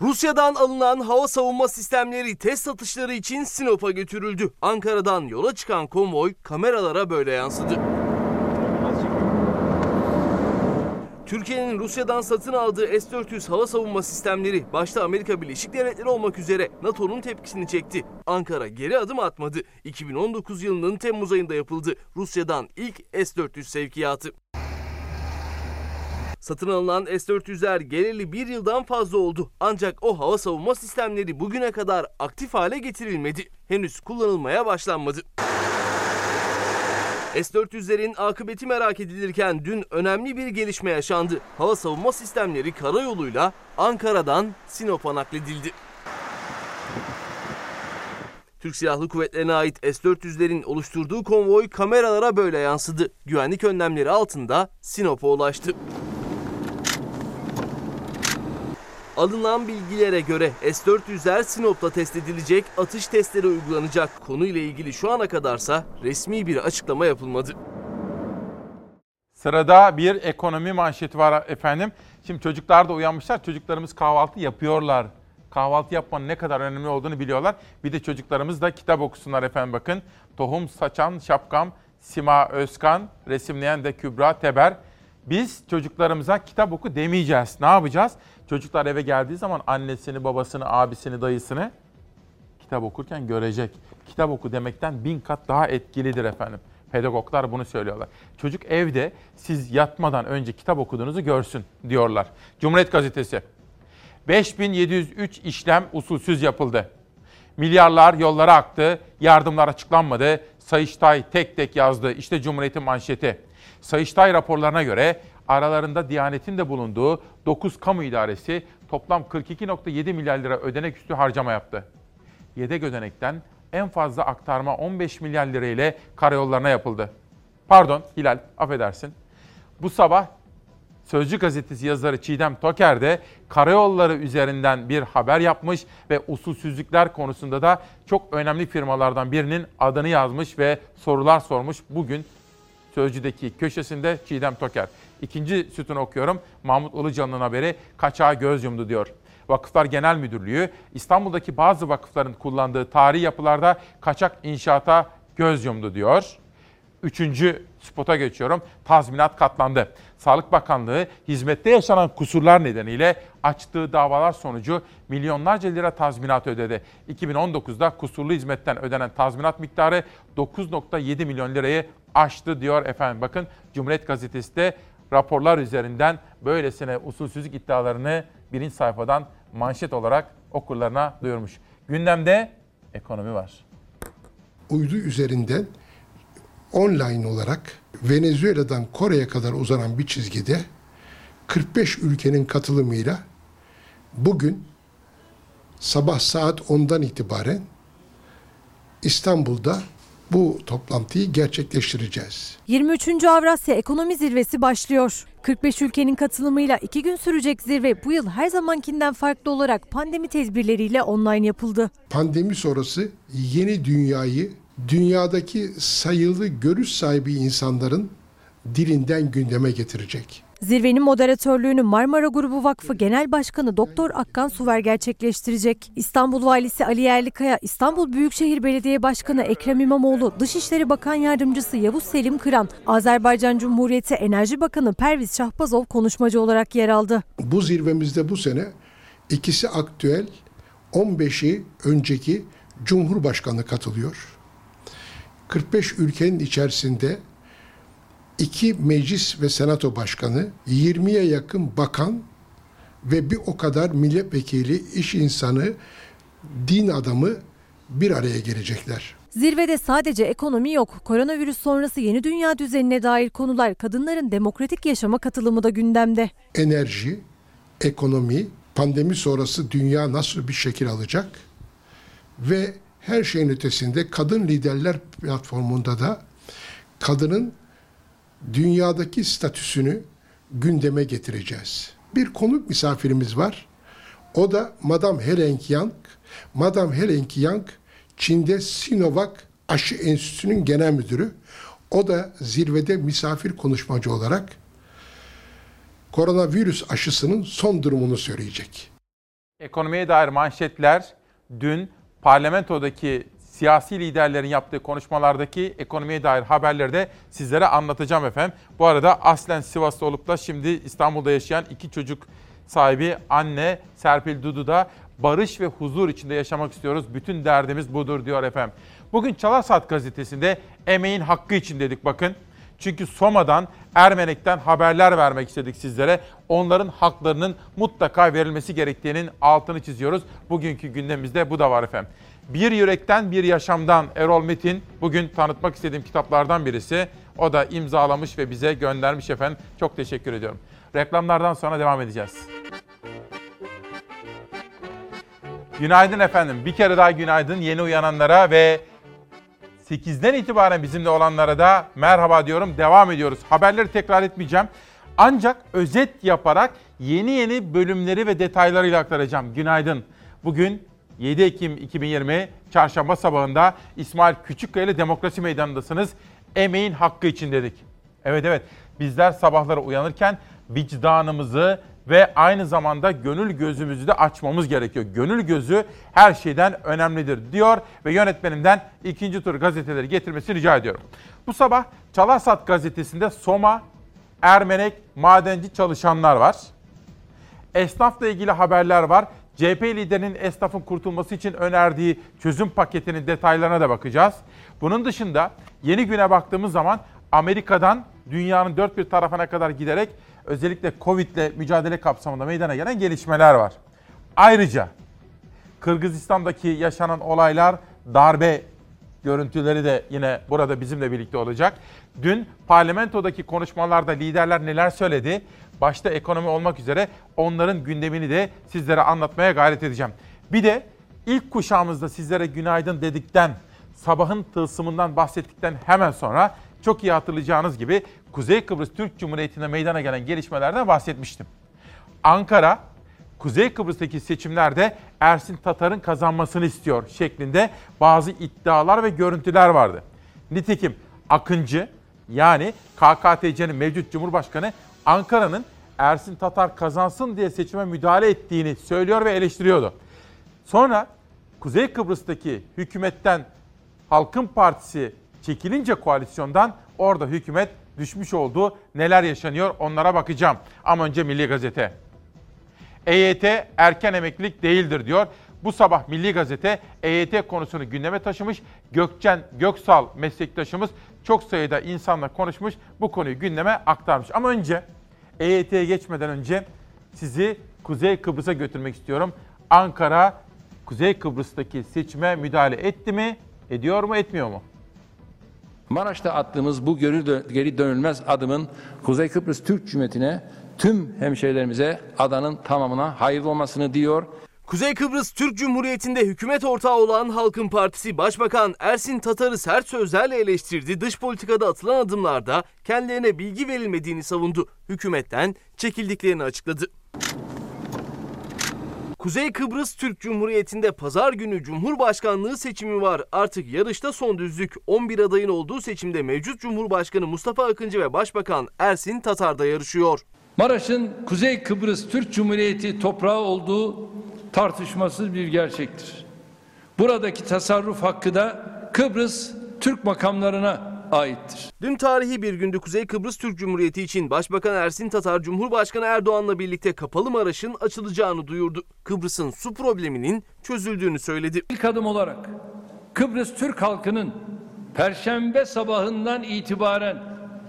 Rusya'dan alınan hava savunma sistemleri test atışları için Sinop'a götürüldü. Ankara'dan yola çıkan konvoy kameralara böyle yansıdı. Türkiye'nin Rusya'dan satın aldığı S-400 hava savunma sistemleri başta Amerika Birleşik Devletleri olmak üzere NATO'nun tepkisini çekti. Ankara geri adım atmadı. 2019 yılının Temmuz ayında yapıldı Rusya'dan ilk S-400 sevkiyatı. Satın alınan S-400'ler geleli bir yıldan fazla oldu. Ancak o hava savunma sistemleri bugüne kadar aktif hale getirilmedi. Henüz kullanılmaya başlanmadı. S-400'lerin akıbeti merak edilirken dün önemli bir gelişme yaşandı. Hava savunma sistemleri karayoluyla Ankara'dan Sinop'a nakledildi. Türk Silahlı Kuvvetleri'ne ait S-400'lerin oluşturduğu konvoy kameralara böyle yansıdı. Güvenlik önlemleri altında Sinop'a ulaştı. Alınan bilgilere göre S-400'ler Sinop'ta test edilecek, atış testleri uygulanacak. Konuyla ilgili şu ana kadarsa resmi bir açıklama yapılmadı. Sırada bir ekonomi manşeti var efendim. Şimdi çocuklar da uyanmışlar. Çocuklarımız kahvaltı yapıyorlar. Kahvaltı yapmanın ne kadar önemli olduğunu biliyorlar. Bir de çocuklarımız da kitap okusunlar efendim bakın. Tohum Saçan Şapkam, Sima Özkan, resimleyen de Kübra Teber. Biz çocuklarımıza kitap oku demeyeceğiz. Ne yapacağız? Çocuklar eve geldiği zaman annesini, babasını, abisini, dayısını kitap okurken görecek. Kitap oku demekten 1000 kat daha etkilidir efendim. Pedagoglar bunu söylüyorlar. Çocuk evde siz yatmadan önce kitap okuduğunuzu görsün diyorlar. Cumhuriyet Gazetesi. 5703 işlem usulsüz yapıldı. Milyarlar yollara aktı, yardımlar açıklanmadı. Sayıştay tek tek yazdı. İşte Cumhuriyet'in manşeti. Sayıştay raporlarına göre aralarında Diyanet'in de bulunduğu 9 kamu idaresi toplam 42,7 milyar lira ödenek üstü harcama yaptı. Yedek ödenekten en fazla aktarma 15 milyar lira ile karayollarına yapıldı. Pardon Hilal, affedersin. Bu sabah Sözcü gazetesi yazarı Çiğdem Toker de karayolları üzerinden bir haber yapmış ve usulsüzlükler konusunda da çok önemli firmalardan birinin adını yazmış ve sorular sormuş. Bugün Sözcü'deki köşesinde Çiğdem Toker. İkinci sütunu okuyorum. Mahmut Ilıcalı'nın haberi kaçağa göz yumdu diyor. Vakıflar Genel Müdürlüğü İstanbul'daki bazı vakıfların kullandığı tarihi yapılarda kaçak inşaata göz yumdu diyor. Üçüncü spota geçiyorum. Tazminat katlandı. Sağlık Bakanlığı hizmette yaşanan kusurlar nedeniyle açtığı davalar sonucu milyonlarca lira tazminat ödedi. 2019'da kusurlu hizmetten ödenen tazminat miktarı 9,7 milyon lirayı aştı diyor efendim. Bakın Cumhuriyet Gazetesi de raporlar üzerinden böylesine usulsüzlük iddialarını birinci sayfadan manşet olarak okurlarına duyurmuş. Gündemde ekonomi var. Uydu üzerinden online olarak Venezuela'dan Kore'ye kadar uzanan bir çizgide 45 ülkenin katılımıyla bugün sabah saat 10'dan itibaren İstanbul'da bu toplantıyı gerçekleştireceğiz. 23. Avrasya Ekonomi Zirvesi başlıyor. 45 ülkenin katılımıyla 2 gün sürecek zirve bu yıl her zamankinden farklı olarak pandemi tedbirleriyle online yapıldı. Pandemi sonrası yeni dünyayı dünyadaki sayılı görüş sahibi insanların dilinden gündeme getirecek. Zirvenin moderatörlüğünü Marmara Grubu Vakfı Genel Başkanı Doktor Akkan Suver gerçekleştirecek. İstanbul Valisi Ali Yerlikaya, İstanbul Büyükşehir Belediye Başkanı Ekrem İmamoğlu, Dışişleri Bakan Yardımcısı Yavuz Selim Kıran, Azerbaycan Cumhuriyeti Enerji Bakanı Perviz Şahbazov konuşmacı olarak yer aldı. Bu zirvemizde bu sene ikisi aktüel, 15'i önceki Cumhurbaşkanı katılıyor. 45 ülkenin içerisinde 2 meclis ve senato başkanı, 20'ye yakın bakan ve bir o kadar milletvekili, iş insanı, din adamı bir araya gelecekler. Zirvede sadece ekonomi yok. Koronavirüs sonrası yeni dünya düzenine dair konular, kadınların demokratik yaşama katılımı da gündemde. Enerji, ekonomi, pandemi sonrası dünya nasıl bir şekil alacak ve her şeyin ötesinde kadın liderler platformunda da kadının dünyadaki statüsünü gündeme getireceğiz. Bir konuk misafirimiz var. O da Madame Helen Yang. Madame Helen Yang, Çin'de Sinovac Aşı Enstitüsü'nün genel müdürü. O da zirvede misafir konuşmacı olarak koronavirüs aşısının son durumunu söyleyecek. Ekonomiye dair manşetler dün parlamentodaki siyasi liderlerin yaptığı konuşmalardaki ekonomiye dair haberleri de sizlere anlatacağım efendim. Bu arada aslen Sivas'ta olup da şimdi İstanbul'da yaşayan 2 çocuk sahibi anne Serpil Dudu da barış ve huzur içinde yaşamak istiyoruz. Bütün derdimiz budur diyor efendim. Bugün Çalar Saat gazetesinde emeğin hakkı için dedik bakın. Çünkü Soma'dan, Ermenek'ten haberler vermek istedik sizlere. Onların haklarının mutlaka verilmesi gerektiğinin altını çiziyoruz. Bugünkü gündemimizde bu da var efendim. Bir Yürekten Bir Yaşam'dan Erol Metin bugün tanıtmak istediğim kitaplardan birisi. O da imzalamış ve bize göndermiş efendim. Çok teşekkür ediyorum. Reklamlardan sonra devam edeceğiz. Günaydın efendim. Bir kere daha günaydın yeni uyananlara ve 8'den itibaren bizimle olanlara da merhaba diyorum. Devam ediyoruz. Haberleri tekrar etmeyeceğim. Ancak özet yaparak yeni bölümleri ve detaylarıyla aktaracağım. Günaydın. Bugün 7 Ekim 2020 Çarşamba sabahında İsmail Küçükkaya ile Demokrasi Meydanı'ndasınız. Emeğin hakkı için dedik. Evet, bizler sabahlara uyanırken vicdanımızı ve aynı zamanda gönül gözümüzü de açmamız gerekiyor. Gönül gözü her şeyden önemlidir diyor ve yönetmenimden ikinci tur gazeteleri getirmesini rica ediyorum. Bu sabah Çalar Saat gazetesinde Soma, Ermenek, madenci çalışanlar var. Esnafla ilgili haberler var. CHP liderinin esnafın kurtulması için önerdiği çözüm paketinin detaylarına da bakacağız. Bunun dışında yeni güne baktığımız zaman Amerika'dan dünyanın dört bir tarafına kadar giderek özellikle Covid'le mücadele kapsamında meydana gelen gelişmeler var. Ayrıca Kırgızistan'daki yaşanan olaylar, darbe görüntüleri de yine burada bizimle birlikte olacak. Dün parlamentodaki konuşmalarda liderler neler söyledi? Başta ekonomi olmak üzere onların gündemini de sizlere anlatmaya gayret edeceğim. Bir de ilk kuşağımızda sizlere günaydın dedikten, sabahın tılsımından bahsettikten hemen sonra çok iyi hatırlayacağınız gibi Kuzey Kıbrıs Türk Cumhuriyeti'nde meydana gelen gelişmelerden bahsetmiştim. Ankara, Kuzey Kıbrıs'taki seçimlerde Ersin Tatar'ın kazanmasını istiyor şeklinde bazı iddialar ve görüntüler vardı. Nitekim Akıncı, yani KKTC'nin mevcut Cumhurbaşkanı, Ankara'nın Ersin Tatar kazansın diye seçime müdahale ettiğini söylüyor ve eleştiriyordu. Sonra Kuzey Kıbrıs'taki hükümetten Halkın Partisi çekilince koalisyondan orada hükümet düşmüş oldu. Neler yaşanıyor onlara bakacağım. Ama önce Milli Gazete. EYT erken emeklilik değildir diyor. Bu sabah Milli Gazete EYT konusunu gündeme taşımış. Gökçen Göksal meslektaşımız çok sayıda insanla konuşmuş. Bu konuyu gündeme aktarmış. Ama önce EYT'ye geçmeden önce sizi Kuzey Kıbrıs'a götürmek istiyorum. Ankara Kuzey Kıbrıs'taki seçime müdahale etti mi? Ediyor mu, etmiyor mu? Maraş'ta attığımız bu geri dönülmez adımın Kuzey Kıbrıs Türk Cumhuriyeti'ne, tüm hemşehrilerimize, adanın tamamına hayırlı olmasını diliyor. Kuzey Kıbrıs Türk Cumhuriyeti'nde hükümet ortağı olan Halkın Partisi Başbakan Ersin Tatar'ı sert sözlerle eleştirdi. Dış politikada atılan adımlarda kendilerine bilgi verilmediğini savundu. Hükümetten çekildiklerini açıkladı. Kuzey Kıbrıs Türk Cumhuriyeti'nde pazar günü Cumhurbaşkanlığı seçimi var. Artık yarışta son düzlük. 11 adayın olduğu seçimde mevcut Cumhurbaşkanı Mustafa Akıncı ve Başbakan Ersin Tatar da yarışıyor. Maraş'ın Kuzey Kıbrıs Türk Cumhuriyeti toprağı olduğu tartışmasız bir gerçektir. Buradaki tasarruf hakkı da Kıbrıs Türk makamlarına aittir. Dün tarihi bir gündü Kuzey Kıbrıs Türk Cumhuriyeti için. Başbakan Ersin Tatar, Cumhurbaşkanı Erdoğan'la birlikte kapalı Maraş'ın açılacağını duyurdu. Kıbrıs'ın su probleminin çözüldüğünü söyledi. İlk adım olarak Kıbrıs Türk halkının Perşembe sabahından itibaren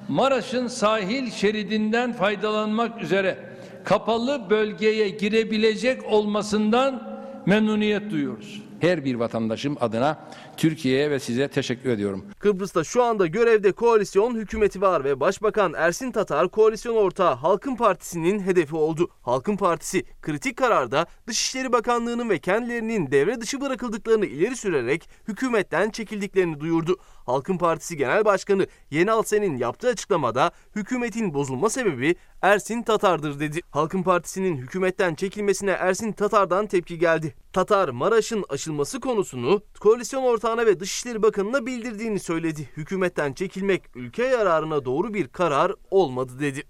Maraş'ın sahil şeridinden faydalanmak üzere kapalı bölgeye girebilecek olmasından memnuniyet duyuyoruz. Her bir vatandaşım adına Türkiye'ye ve size teşekkür ediyorum. Kıbrıs'ta şu anda görevde koalisyon hükümeti var ve Başbakan Ersin Tatar koalisyon ortağı Halkın Partisi'nin hedefi oldu. Halkın Partisi kritik kararda Dışişleri Bakanlığı'nın ve kendilerinin devre dışı bırakıldıklarını ileri sürerek hükümetten çekildiklerini duyurdu. Halkın Partisi Genel Başkanı Yenal Sen'in yaptığı açıklamada hükümetin bozulma sebebi Ersin Tatar'dır dedi. Halkın Partisi'nin hükümetten çekilmesine Ersin Tatar'dan tepki geldi. Tatar, Maraş'ın aşılması konusunu koalisyon ortağına ve Dışişleri Bakanı'na bildirdiğini söyledi. Hükümetten çekilmek ülke yararına doğru bir karar olmadı dedi.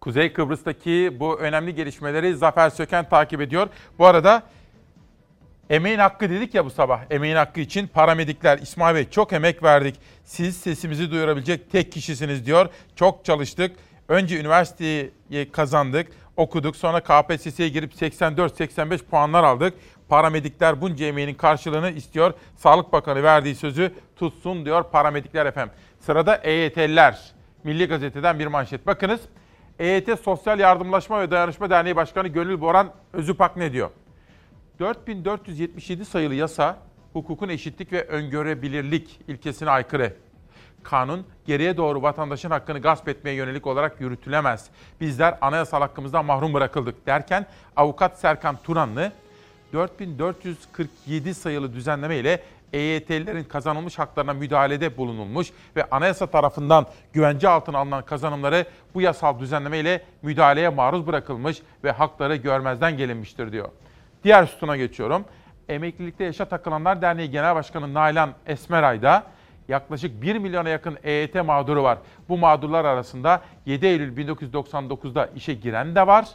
Kuzey Kıbrıs'taki bu önemli gelişmeleri Zafer Söken takip ediyor. Bu arada emeğin hakkı dedik ya bu sabah. Emeğin hakkı için paramedikler, İsmail Bey çok emek verdik. Siz sesimizi duyurabilecek tek kişisiniz diyor. Çok çalıştık. Önce üniversiteyi kazandık, okuduk. Sonra KPSS'ye girip 84-85 puanlar aldık. Paramedikler bunca emeğinin karşılığını istiyor. Sağlık Bakanı verdiği sözü tutsun diyor paramedikler efendim. Sırada EYT'liler. Milli Gazete'den bir manşet. Bakınız, EYT Sosyal Yardımlaşma ve Dayanışma Derneği Başkanı Gönül Boran Özüpak ne diyor? 4477 sayılı yasa hukukun eşitlik ve öngörebilirlik ilkesine aykırı. Kanun geriye doğru vatandaşın hakkını gasp etmeye yönelik olarak yürütülemez. Bizler anayasal hakkımızdan mahrum bırakıldık derken avukat Serkan Turanlı 4447 sayılı düzenleme ile EYT'lilerin kazanılmış haklarına müdahalede bulunulmuş ve anayasa tarafından güvence altına alınan kazanımları bu yasal düzenlemeyle müdahaleye maruz bırakılmış ve hakları görmezden gelinmiştir diyor. Diğer sütuna geçiyorum. Emeklilikte Yaşa Takılanlar Derneği Genel Başkanı Nalan Esmeray'da yaklaşık 1 milyona yakın EYT mağduru var. Bu mağdurlar arasında 7 Eylül 1999'da işe giren de var.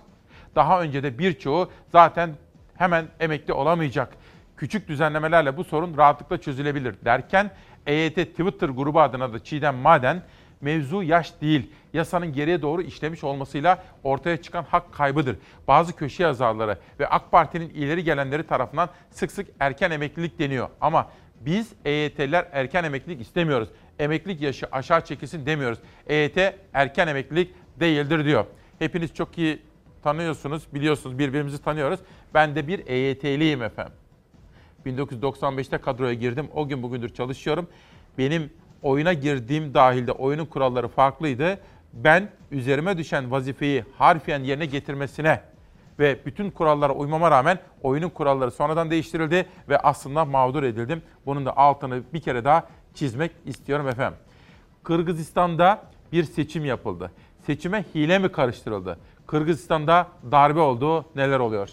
Daha önce de birçoğu zaten hemen emekli olamayacak. Küçük düzenlemelerle bu sorun rahatlıkla çözülebilir derken EYT Twitter grubu adına da Çiğdem Maden, mevzu yaş değil, yasanın geriye doğru işlemiş olmasıyla ortaya çıkan hak kaybıdır. Bazı köşe yazarları ve AK Parti'nin ileri gelenleri tarafından sık sık erken emeklilik deniyor. Ama biz EYT'liler erken emeklilik istemiyoruz. Emeklilik yaşı aşağı çekilsin demiyoruz. EYT erken emeklilik değildir diyor. Hepiniz çok iyi tanıyorsunuz, biliyorsunuz, birbirimizi tanıyoruz. Ben de bir EYT'liyim efendim. 1995'te kadroya girdim. O gün bugündür çalışıyorum. Benim oyuna girdiğim dahilde oyunun kuralları farklıydı. Ben üzerime düşen vazifeyi harfiyen yerine getirmesine ve bütün kurallara uymama rağmen oyunun kuralları sonradan değiştirildi ve aslında mağdur edildim. Bunun da altını bir kere daha çizmek istiyorum efendim. Kırgızistan'da bir seçim yapıldı. Seçime hile mi karıştırıldı? Kırgızistan'da darbe oldu. Neler oluyor?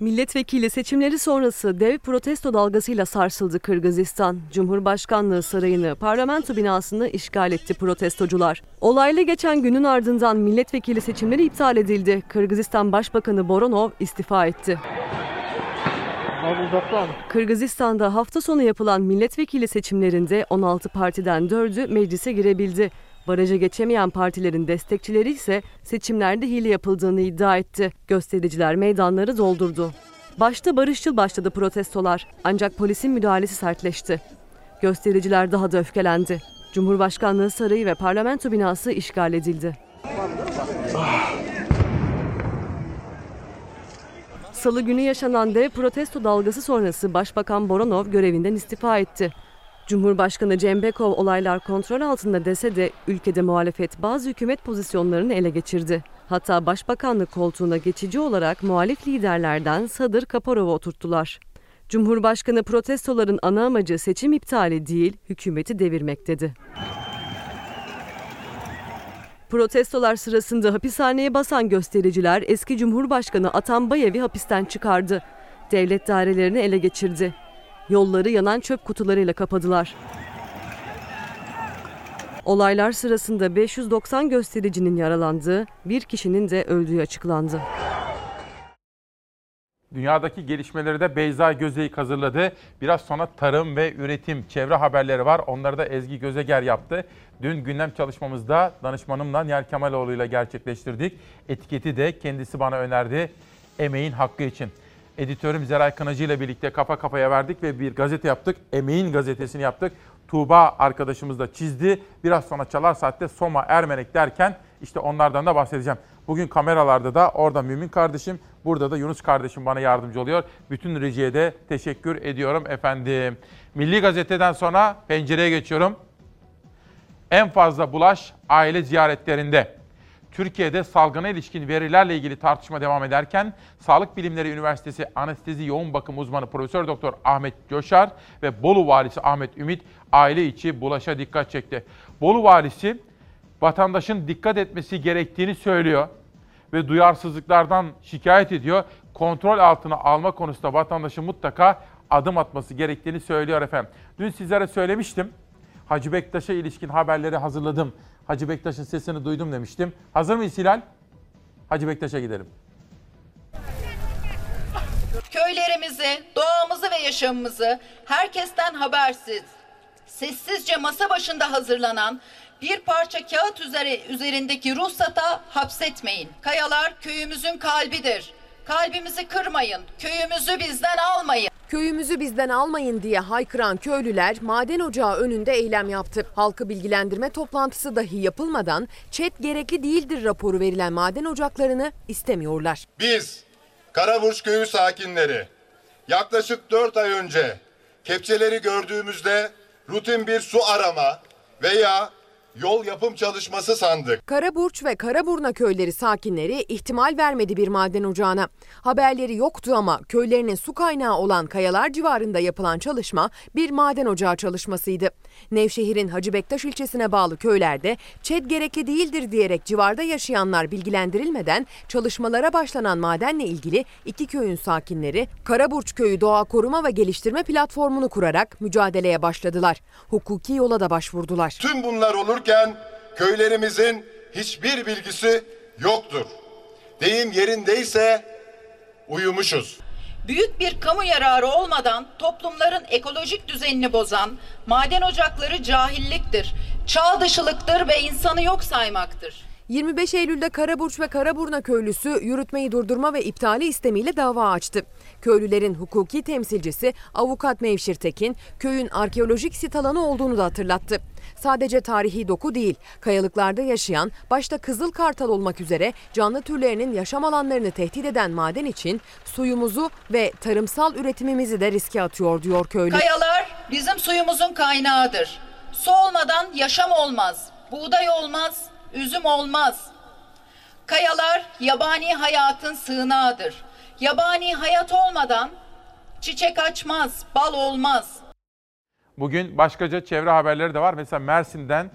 Milletvekili seçimleri sonrası dev protesto dalgasıyla sarsıldı Kırgızistan. Cumhurbaşkanlığı sarayını, parlamento binasını işgal etti protestocular. Olayla geçen günün ardından milletvekili seçimleri iptal edildi. Kırgızistan Başbakanı Boronov istifa etti. Kırgızistan'da hafta sonu yapılan milletvekili seçimlerinde 16 partiden 4'ü meclise girebildi. Baraja geçemeyen partilerin destekçileri ise seçimlerde hile yapıldığını iddia etti. Göstericiler meydanları doldurdu. Başta barışçıl başladı protestolar, ancak polisin müdahalesi sertleşti. Göstericiler daha da öfkelendi. Cumhurbaşkanlığı sarayı ve parlamento binası işgal edildi. Salı günü yaşanan dev protesto dalgası sonrası Başbakan Boronov görevinden istifa etti. Cumhurbaşkanı Cembekov olaylar kontrol altında dese de ülkede muhalefet bazı hükümet pozisyonlarını ele geçirdi. Hatta başbakanlık koltuğuna geçici olarak muhalif liderlerden Sadır Kaparov'u oturttular. Cumhurbaşkanı protestoların ana amacı seçim iptali değil, hükümeti devirmek dedi. Protestolar sırasında hapishaneye basan göstericiler eski Cumhurbaşkanı Atambayev'i hapisten çıkardı. Devlet dairelerini ele geçirdi. Yolları yanan çöp kutularıyla kapadılar. Olaylar sırasında 590 göstericinin yaralandığı, bir kişinin de öldüğü açıklandı. Dünyadaki gelişmeleri de Beyza Gözeyik hazırladı. Biraz sonra tarım ve üretim, çevre haberleri var. Onları da Ezgi Gözeger yaptı. Dün gündem çalışmamızda danışmanımla Nihal Kemaloğlu ile gerçekleştirdik. Etiketi de kendisi bana önerdi. Emeğin hakkı için. Editörüm Zeray Kınacı ile birlikte kafa kafaya verdik ve bir gazete yaptık. Emeğin gazetesini yaptık. Tuğba arkadaşımız da çizdi. Biraz sonra Çalar Saat'te Soma, Ermenek derken işte onlardan da bahsedeceğim. Bugün kameralarda da orada Mümin kardeşim, burada da Yunus kardeşim bana yardımcı oluyor. Bütün rejiye de teşekkür ediyorum efendim. Milli Gazete'den sonra pencereye geçiyorum. En fazla bulaş aile ziyaretlerinde. Türkiye'de salgına ilişkin verilerle ilgili tartışma devam ederken Sağlık Bilimleri Üniversitesi Anestezi Yoğun Bakım Uzmanı Profesör Doktor Ahmet Coşar ve Bolu Valisi Ahmet Ümit aile içi bulaşa dikkat çekti. Bolu Valisi vatandaşın dikkat etmesi gerektiğini söylüyor ve duyarsızlıklardan şikayet ediyor. Kontrol altına alma konusunda vatandaşın mutlaka adım atması gerektiğini söylüyor efendim. Dün sizlere söylemiştim. Hacı Bektaş'a ilişkin haberleri hazırladım. Hacı Bektaş'ın sesini duydum demiştim. Hazır mıyız Hilal? Hacı Bektaş'a gidelim. Köylerimizi, doğamızı ve yaşamımızı herkesten habersiz, sessizce masa başında hazırlanan bir parça kağıt üzerindeki ruhsata hapsetmeyin. Kayalar köyümüzün kalbidir. Kalbimizi kırmayın, köyümüzü bizden almayın. Köyümüzü bizden almayın diye haykıran köylüler maden ocağı önünde eylem yaptı. Halkı bilgilendirme toplantısı dahi yapılmadan ÇED gerekli değildir raporu verilen maden ocaklarını istemiyorlar. Biz Karaburç köyü sakinleri yaklaşık 4 ay önce kepçeleri gördüğümüzde rutin bir su arama veya yol yapım çalışması sandık. Karaburç ve Karaburna köyleri sakinleri ihtimal vermedi bir maden ocağına. Haberleri yoktu ama köylerinin su kaynağı olan kayalar civarında yapılan çalışma bir maden ocağı çalışmasıydı. Nevşehir'in Hacı Bektaş ilçesine bağlı köylerde ÇED gerekli değildir diyerek civarda yaşayanlar bilgilendirilmeden çalışmalara başlanan madenle ilgili iki köyün sakinleri Karaburç Köyü Doğa Koruma ve Geliştirme Platformu'nu kurarak mücadeleye başladılar. Hukuki yola da başvurdular. Tüm bunlar olurken köylerimizin hiçbir bilgisi yoktur. Deyim yerindeyse uyumuşuz. Büyük bir kamu yararı olmadan toplumların ekolojik düzenini bozan maden ocakları cahilliktir, çağ dışılıktır ve insanı yok saymaktır. 25 Eylül'de Karaburç ve Karaburna köylüsü yürütmeyi durdurma ve iptali istemiyle dava açtı. Köylülerin hukuki temsilcisi avukat Mevşir Tekin, köyün arkeolojik sit alanı olduğunu da hatırlattı. Sadece tarihi doku değil, kayalıklarda yaşayan, başta kızıl kartal olmak üzere canlı türlerinin yaşam alanlarını tehdit eden maden için suyumuzu ve tarımsal üretimimizi de riske atıyor diyor köylü. Kayalar bizim suyumuzun kaynağıdır. Su olmadan yaşam olmaz, buğday olmaz, üzüm olmaz. Kayalar yabani hayatın sığınağıdır. Yabani hayat olmadan çiçek açmaz, bal olmaz. Bugün başkaca çevre haberleri de var. Mesela Mersin'den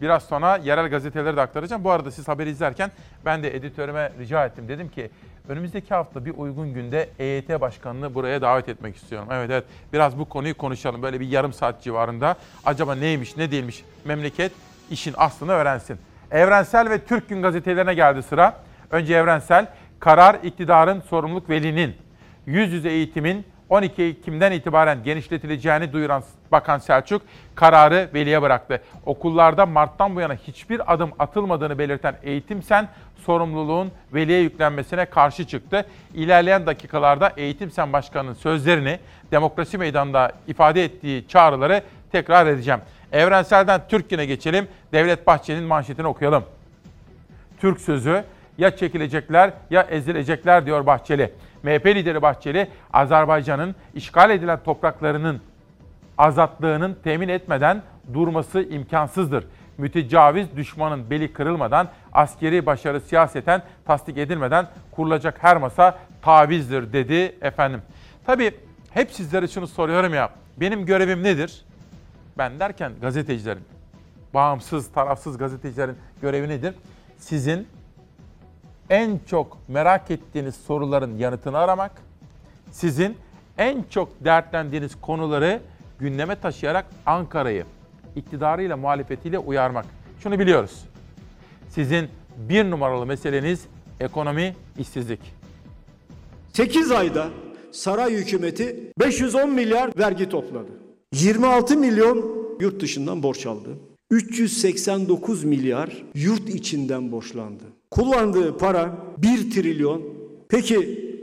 biraz sonra yerel gazeteleri de aktaracağım. Bu arada siz haberi izlerken ben de editörüme rica ettim. Dedim ki önümüzdeki hafta bir uygun günde EYT Başkanı'nı buraya davet etmek istiyorum. Evet, biraz bu konuyu konuşalım. Böyle bir yarım saat civarında. Acaba neymiş, ne değilmiş, memleket işin aslını öğrensin. Evrensel ve Türk Gün gazetelerine geldi sıra. Önce Evrensel, karar iktidarın, sorumluluk velinin, yüz yüze eğitimin 12 Ekim'den itibaren genişletileceğini duyuran Bakan Selçuk kararı veliye bıraktı. Okullarda Mart'tan bu yana hiçbir adım atılmadığını belirten Eğitim Sen, sorumluluğun veliye yüklenmesine karşı çıktı. İlerleyen dakikalarda Eğitim Sen Başkanı'nın sözlerini, demokrasi meydanında ifade ettiği çağrıları tekrar edeceğim. Evrensel'den Türk Gün'e geçelim. Devlet Bahçeli'nin manşetini okuyalım. Türk sözü, ya çekilecekler ya ezilecekler diyor Bahçeli. MHP lideri Bahçeli, Azerbaycan'ın işgal edilen topraklarının azatlığının temin etmeden durması imkansızdır. Mütecaviz düşmanın beli kırılmadan, askeri başarı siyaseten tasdik edilmeden kurulacak her masa tavizdir dedi efendim. Tabii hep sizlere şunu soruyorum ya, benim görevim nedir? Ben derken gazetecilerin, bağımsız, tarafsız gazetecilerin görevi nedir? Sizin en çok merak ettiğiniz soruların yanıtını aramak, sizin en çok dertlendiğiniz konuları gündeme taşıyarak Ankara'yı iktidarıyla, muhalefetiyle uyarmak. Şunu biliyoruz, sizin bir numaralı meseleniz ekonomi, işsizlik. 8 ayda saray hükümeti 510 milyar vergi topladı. 26 milyon yurt dışından borç aldı. 389 milyar yurt içinden borçlandı. Kullandığı para 1 trilyon. Peki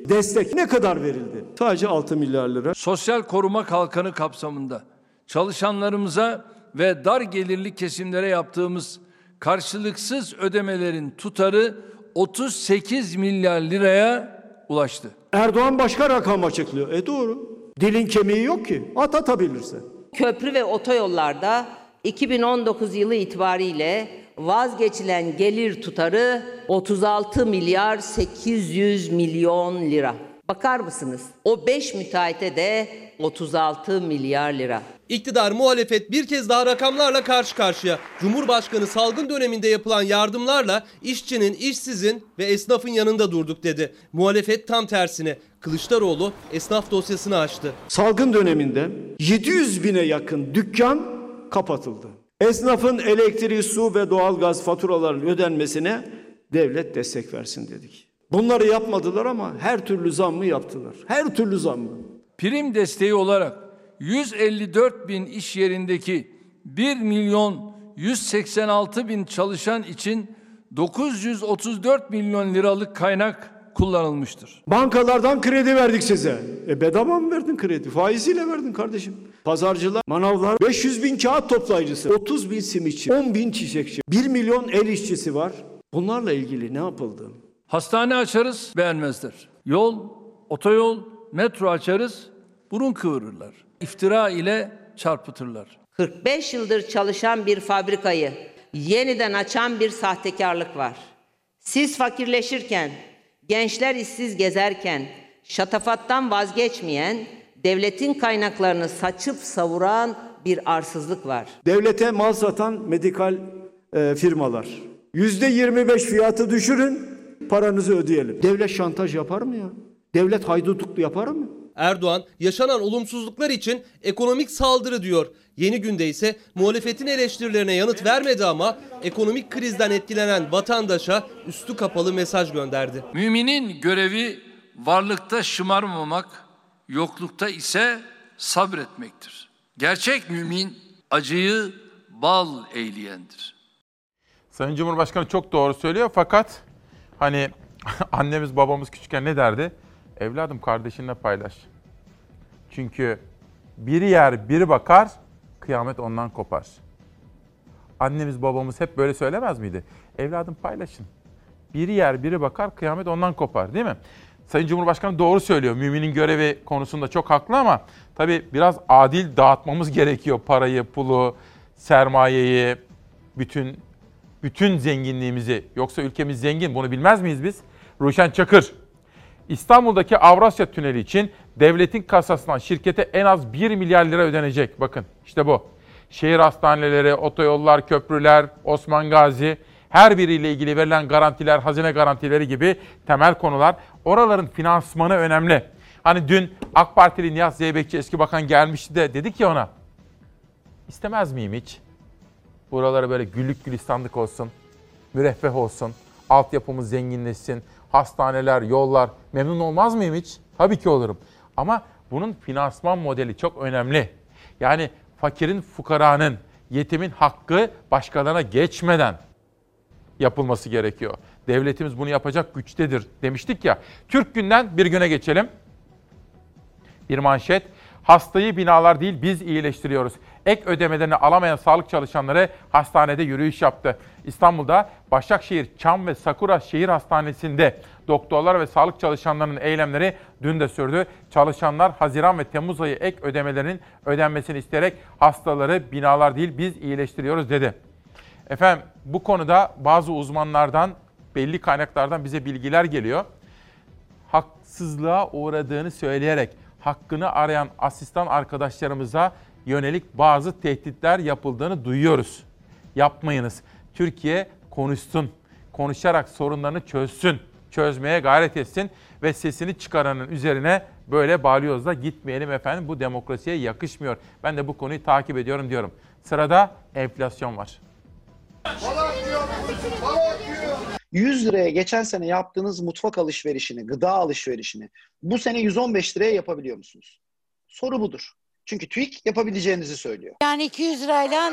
destek ne kadar verildi? Sadece 6 milyar lira. Sosyal koruma kalkanı kapsamında çalışanlarımıza ve dar gelirli kesimlere yaptığımız karşılıksız ödemelerin tutarı 38 milyar liraya ulaştı. Erdoğan başka rakam açıklıyor. Doğru. Dilin kemiği yok ki. Atabilirse. Köprü ve otoyollarda 2019 yılı itibariyle vazgeçilen gelir tutarı 36 milyar 800 milyon lira. Bakar mısınız? O 5 müteahhite de 36 milyar lira. İktidar, muhalefet bir kez daha rakamlarla karşı karşıya. Cumhurbaşkanı salgın döneminde yapılan yardımlarla işçinin, işsizin ve esnafın yanında durduk dedi. Muhalefet tam tersine. Kılıçdaroğlu esnaf dosyasını açtı. Salgın döneminde 700 bine yakın dükkan kapatıldı. Esnafın elektriği, su ve doğalgaz faturalarının ödenmesine devlet destek versin dedik. Bunları yapmadılar ama her türlü zammı yaptılar. Her türlü zammı. Prim desteği olarak 154 bin iş yerindeki 1 milyon 186 bin çalışan için 934 milyon liralık kaynak kullanılmıştır. Bankalardan kredi verdik size. Bedava mı verdin kredi? Faiziyle verdin kardeşim. Pazarcılar, manavlar, 500 bin kağıt toplayıcısı, 30 bin simitçi, 10 bin çiçekçi, 1 milyon el işçisi var. Bunlarla ilgili ne yapıldı? Hastane açarız, beğenmezler. Yol, otoyol, metro açarız, burun kıvırırlar. İftira ile çarpıtırlar. 45 yıldır çalışan bir fabrikayı yeniden açan bir sahtekarlık var. Siz fakirleşirken, gençler işsiz gezerken, şatafattan vazgeçmeyen, devletin kaynaklarını saçıp savuran bir arsızlık var. Devlete mal satan medikal firmalar. %25 fiyatı düşürün, paranızı ödeyelim. Devlet şantaj yapar mı ya? Devlet haydutluk yapar mı? Erdoğan yaşanan olumsuzluklar için ekonomik saldırı diyor. Yeni Günde ise muhalefetin eleştirilerine yanıt vermedi ama ekonomik krizden etkilenen vatandaşa üstü kapalı mesaj gönderdi. Müminin görevi varlıkta şımarmamak, yoklukta ise sabretmektir. Gerçek mümin acıyı bal eyleyendir. Sayın Cumhurbaşkanı çok doğru söylüyor fakat hani annemiz babamız küçükken ne derdi? Evladım kardeşinle paylaş. Çünkü biri yer biri bakar, kıyamet ondan kopar. Annemiz babamız hep böyle söylemez miydi? Evladım paylaşın. Biri yer biri bakar, kıyamet ondan kopar, değil mi? Sayın Cumhurbaşkanı doğru söylüyor. Müminin görevi konusunda çok haklı ama tabii biraz adil dağıtmamız gerekiyor parayı, pulu, sermayeyi, bütün zenginliğimizi. Yoksa ülkemiz zengin, bunu bilmez miyiz biz? Ruşen Çakır, İstanbul'daki Avrasya Tüneli için devletin kasasından şirkete en az 1 milyar lira ödenecek. Bakın işte bu. Şehir hastaneleri, otoyollar, köprüler, Osman Gazi, her biriyle ilgili verilen garantiler, hazine garantileri gibi temel konular. Oraların finansmanı önemli. Hani dün AK Partili Nihat Zeybekçi eski bakan gelmişti de dedi ki ona, istemez miyim hiç? Buralara böyle güllük gülistanlık olsun, müreffeh olsun, altyapımız zenginleşsin, hastaneler, yollar. Memnun olmaz mıyım hiç? Tabii ki olurum. Ama bunun finansman modeli çok önemli. Yani fakirin, fukaranın, yetimin hakkı başkalarına geçmeden yapılması gerekiyor. Devletimiz bunu yapacak güçtedir demiştik ya. Türk Gün'den Bir Gün'e geçelim. Bir manşet. Hastayı binalar değil biz iyileştiriyoruz. Ek ödemelerini alamayan sağlık çalışanları hastanede yürüyüş yaptı. İstanbul'da Başakşehir, Çam ve Sakura Şehir Hastanesi'nde doktorlar ve sağlık çalışanlarının eylemleri dün de sürdü. Çalışanlar Haziran ve Temmuz ayı ek ödemelerinin ödenmesini isteyerek hastaları binalar değil biz iyileştiriyoruz dedi. Efendim bu konuda bazı uzmanlardan, belli kaynaklardan bize bilgiler geliyor. Haksızlığa uğradığını söyleyerek hakkını arayan asistan arkadaşlarımıza yönelik bazı tehditler yapıldığını duyuyoruz. Yapmayınız. Türkiye konuşsun, konuşarak sorunlarını çözsün, çözmeye gayret etsin ve sesini çıkaranın üzerine böyle balyozla gitmeyelim efendim, bu demokrasiye yakışmıyor. Ben de bu konuyu takip ediyorum diyorum. Sırada enflasyon var. 100 liraya geçen sene yaptığınız mutfak alışverişini, gıda alışverişini bu sene 115 liraya yapabiliyor musunuz? Soru budur. Çünkü TÜİK yapabileceğinizi söylüyor. Yani 200 lirayla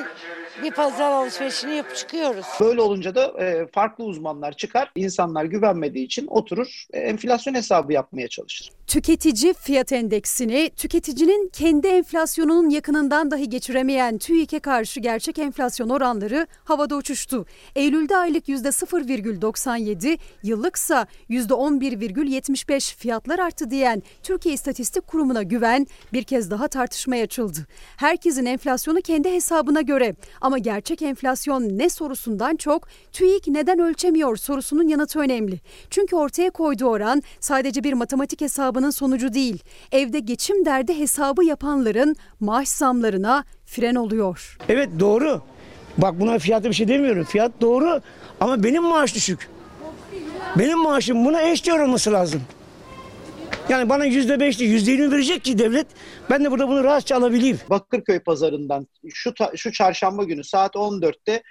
bir pazar alışverişini yapıp çıkıyoruz. Böyle olunca da farklı uzmanlar çıkar. İnsanlar güvenmediği için oturur enflasyon hesabı yapmaya çalışır. Tüketici fiyat endeksini tüketicinin kendi enflasyonunun yakınından dahi geçiremeyen TÜİK'e karşı gerçek enflasyon oranları havada uçuştu. Eylül'de aylık %0,97, yıllıksa %11,75 fiyatlar arttı diyen Türkiye İstatistik Kurumu'na güven bir kez daha tartışmaya açıldı. Herkesin enflasyonu kendi hesabına göre ama gerçek enflasyon ne sorusundan çok TÜİK neden ölçemiyor sorusunun yanıtı önemli. Çünkü ortaya koyduğu oran sadece bir matematik hesabının sonucu değil. Evde geçim derdi hesabı yapanların maaş zamlarına fren oluyor. Evet doğru. Bak buna fiyatı bir şey demiyorum. Fiyat doğru ama benim maaş düşük. Benim maaşım buna eşdeğer olması lazım. Yani bana %5'li, %20 verecek ki devlet, ben de burada bunu rahatça alabileyim. Bakırköy pazarından şu çarşamba günü saat 14'te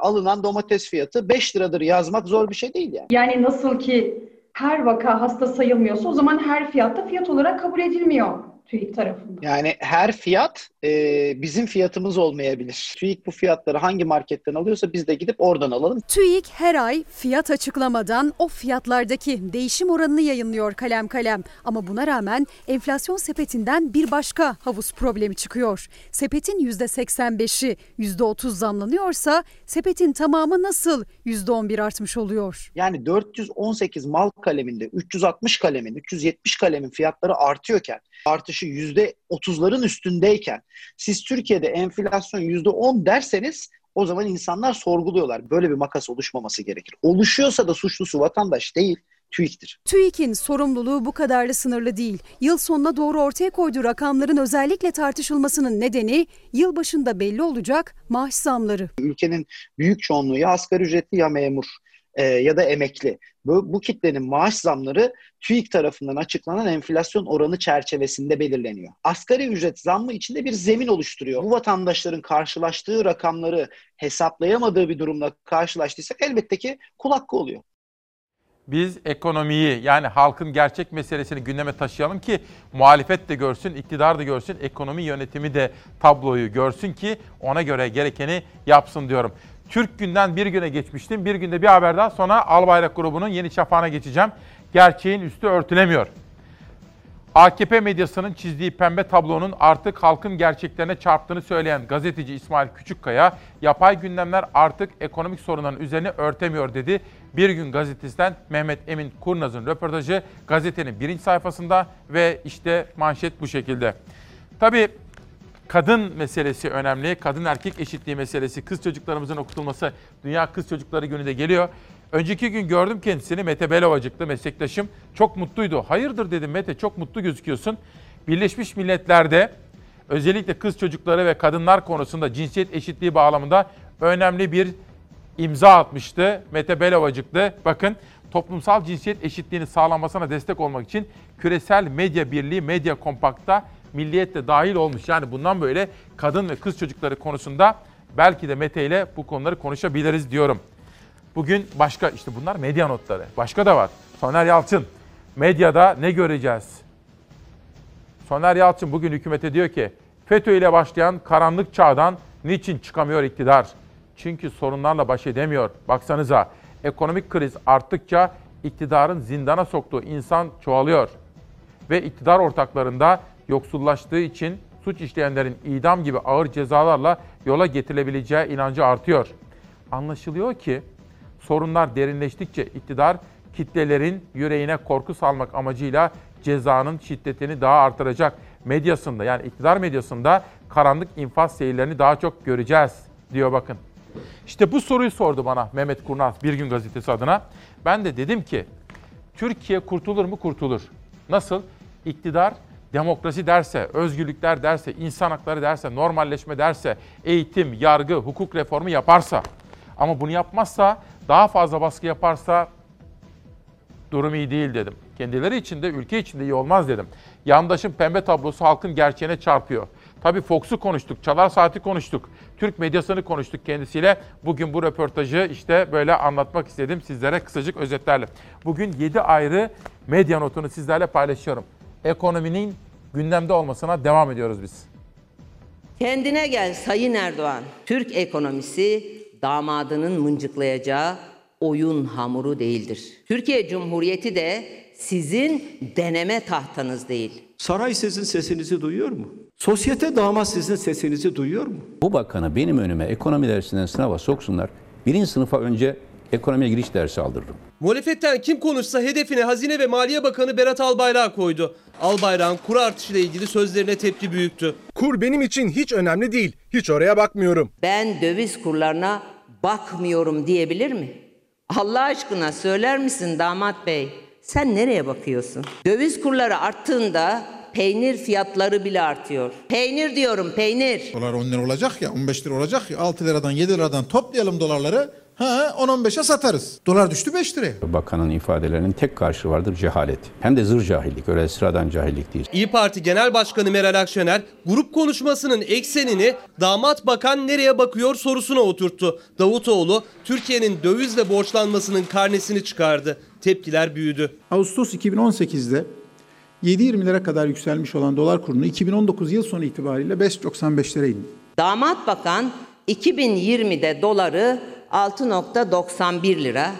alınan domates fiyatı 5 liradır yazmak zor bir şey değil yani. Yani nasıl ki her vaka hasta sayılmıyorsa o zaman her fiyatta fiyat olarak kabul edilmiyor TÜİK tarafından. Yani her fiyat bizim fiyatımız olmayabilir. TÜİK bu fiyatları hangi marketten alıyorsa biz de gidip oradan alalım. TÜİK her ay fiyat açıklamadan o fiyatlardaki değişim oranını yayınlıyor kalem kalem. Ama buna rağmen enflasyon sepetinden bir başka havuz problemi çıkıyor. Sepetin %85'i %30 zamlanıyorsa sepetin tamamı nasıl %11 artmış oluyor? Yani 418 mal kaleminde 360 kalemin, 370 kalemin fiyatları artıyorken, artışı %30'ların üstündeyken siz Türkiye'de enflasyon %10 derseniz o zaman insanlar sorguluyorlar. Böyle bir makas oluşmaması gerekir. Oluşuyorsa da suçlusu vatandaş değil, TÜİK'tir. TÜİK'in sorumluluğu bu kadarla sınırlı değil. Yıl sonuna doğru ortaya koyduğu rakamların özellikle tartışılmasının nedeni yıl başında belli olacak maaş zamları. Ülkenin büyük çoğunluğu ya asgari ücretli ya memur ya da emekli. Bu kitlenin maaş zamları TÜİK tarafından açıklanan enflasyon oranı çerçevesinde belirleniyor. Asgari ücret zammı içinde bir zemin oluşturuyor. Bu vatandaşların karşılaştığı rakamları hesaplayamadığı bir durumla karşılaştıysak elbette ki kul hakkı oluyor. Biz ekonomiyi, yani halkın gerçek meselesini gündeme taşıyalım ki muhalefet de görsün, iktidar da görsün, ekonomi yönetimi de tabloyu görsün ki ona göre gerekeni yapsın diyorum. Türk Gün'den Bir Gün'e geçmiştim. Bir Gün'de bir haber daha, sonra Albayrak grubunun Yeni Şafağı'na geçeceğim. Gerçeğin üstü örtülemiyor. AKP medyasının çizdiği pembe tablonun artık halkın gerçeklerine çarptığını söyleyen gazeteci İsmail Küçükkaya, yapay gündemler artık ekonomik sorunların üzerine örtemiyor dedi. Bir Gün gazetesinden Mehmet Emin Kurnaz'ın röportajı gazetenin birinci sayfasında ve işte manşet bu şekilde. Tabii kadın meselesi önemli, kadın erkek eşitliği meselesi, kız çocuklarımızın okutulması, Dünya Kız Çocukları Günü de geliyor. Önceki gün gördüm kendisini, Mete Belovacıklı meslektaşım. Çok mutluydu. Hayırdır dedim Mete, çok mutlu gözüküyorsun. Birleşmiş Milletler'de özellikle kız çocukları ve kadınlar konusunda cinsiyet eşitliği bağlamında önemli bir imza atmıştı Mete Belovacıklı. Bakın, toplumsal cinsiyet eşitliğini sağlanmasına destek olmak için Küresel Medya Birliği Medya Kompakt'ta Milliyet de dahil olmuş. Yani bundan böyle kadın ve kız çocukları konusunda belki de Mete ile bu konuları konuşabiliriz diyorum. Bugün başka, işte bunlar medya notları. Başka da var. Soner Yalçın. Medyada ne göreceğiz? Soner Yalçın bugün hükümete diyor ki, FETÖ ile başlayan karanlık çağdan niçin çıkamıyor iktidar? Çünkü sorunlarla baş edemiyor. Baksanıza, ekonomik kriz arttıkça iktidarın zindana soktuğu insan çoğalıyor. Ve iktidar ortaklarında yoksullaştığı için suç işleyenlerin idam gibi ağır cezalarla yola getirilebileceği inancı artıyor. Anlaşılıyor ki sorunlar derinleştikçe iktidar kitlelerin yüreğine korku salmak amacıyla cezanın şiddetini daha artıracak. Medyasında, yani iktidar medyasında karanlık infaz seyirlerini daha çok göreceğiz diyor bakın. İşte bu soruyu sordu bana Mehmet Kurnaz Bir Gün gazetesi adına. Ben de dedim ki Türkiye kurtulur mu? Kurtulur. Nasıl? İktidar demokrasi derse, özgürlükler derse, insan hakları derse, normalleşme derse, eğitim, yargı, hukuk reformu yaparsa. Ama bunu yapmazsa, daha fazla baskı yaparsa durum iyi değil dedim. Kendileri için de, ülke için de iyi olmaz dedim. Yandaşın pembe tablosu halkın gerçeğine çarpıyor. Tabii Fox'u konuştuk, Çalar Saat'i konuştuk, Türk medyasını konuştuk kendisiyle. Bugün bu röportajı işte böyle anlatmak istedim sizlere kısacık özetlerle. Bugün 7 ayrı medya notunu sizlerle paylaşıyorum. Ekonominin gündemde olmasına devam ediyoruz biz. Kendine gel Sayın Erdoğan. Türk ekonomisi damadının mıncıklayacağı oyun hamuru değildir. Türkiye Cumhuriyeti de sizin deneme tahtanız değil. Saray sizin sesinizi duyuyor mu? Sosyete damat sizin sesinizi duyuyor mu? Bu bakanı benim önüme ekonomi dersinden sınava soksunlar. Birinci sınıfa önce ekonomiye giriş dersi aldırırım. Muhalefetten kim konuşsa hedefine Hazine ve Maliye Bakanı Berat Albayrak koydu. Albayrak'ın kur artışıyla ilgili sözlerine tepki büyüktü. Kur benim için hiç önemli değil. Hiç oraya bakmıyorum. Ben döviz kurlarına bakmıyorum diyebilir mi? Allah aşkına söyler misin damat bey? Sen nereye bakıyorsun? Döviz kurları arttığında peynir fiyatları bile artıyor. Peynir diyorum, peynir. Dolar 10 lira olacak ya, 15 lira olacak ya. 6 liradan 7 liradan toplayalım dolarları. 10-15'e satarız. Dolar düştü 5 liraya. Bakanın ifadelerinin tek karşılığı vardır, cehalet. Hem de zır cahillik, öyle sıradan cahillik değil. İYİ Parti Genel Başkanı Meral Akşener, grup konuşmasının eksenini damat bakan nereye bakıyor sorusuna oturttu. Davutoğlu, Türkiye'nin dövizle borçlanmasının karnesini çıkardı. Tepkiler büyüdü. Ağustos 2018'de 7.20 lira kadar yükselmiş olan dolar kurunu 2019 yıl sonu itibariyle 5.95 liraya indi. Damat bakan 2020'de doları 6.91 lira,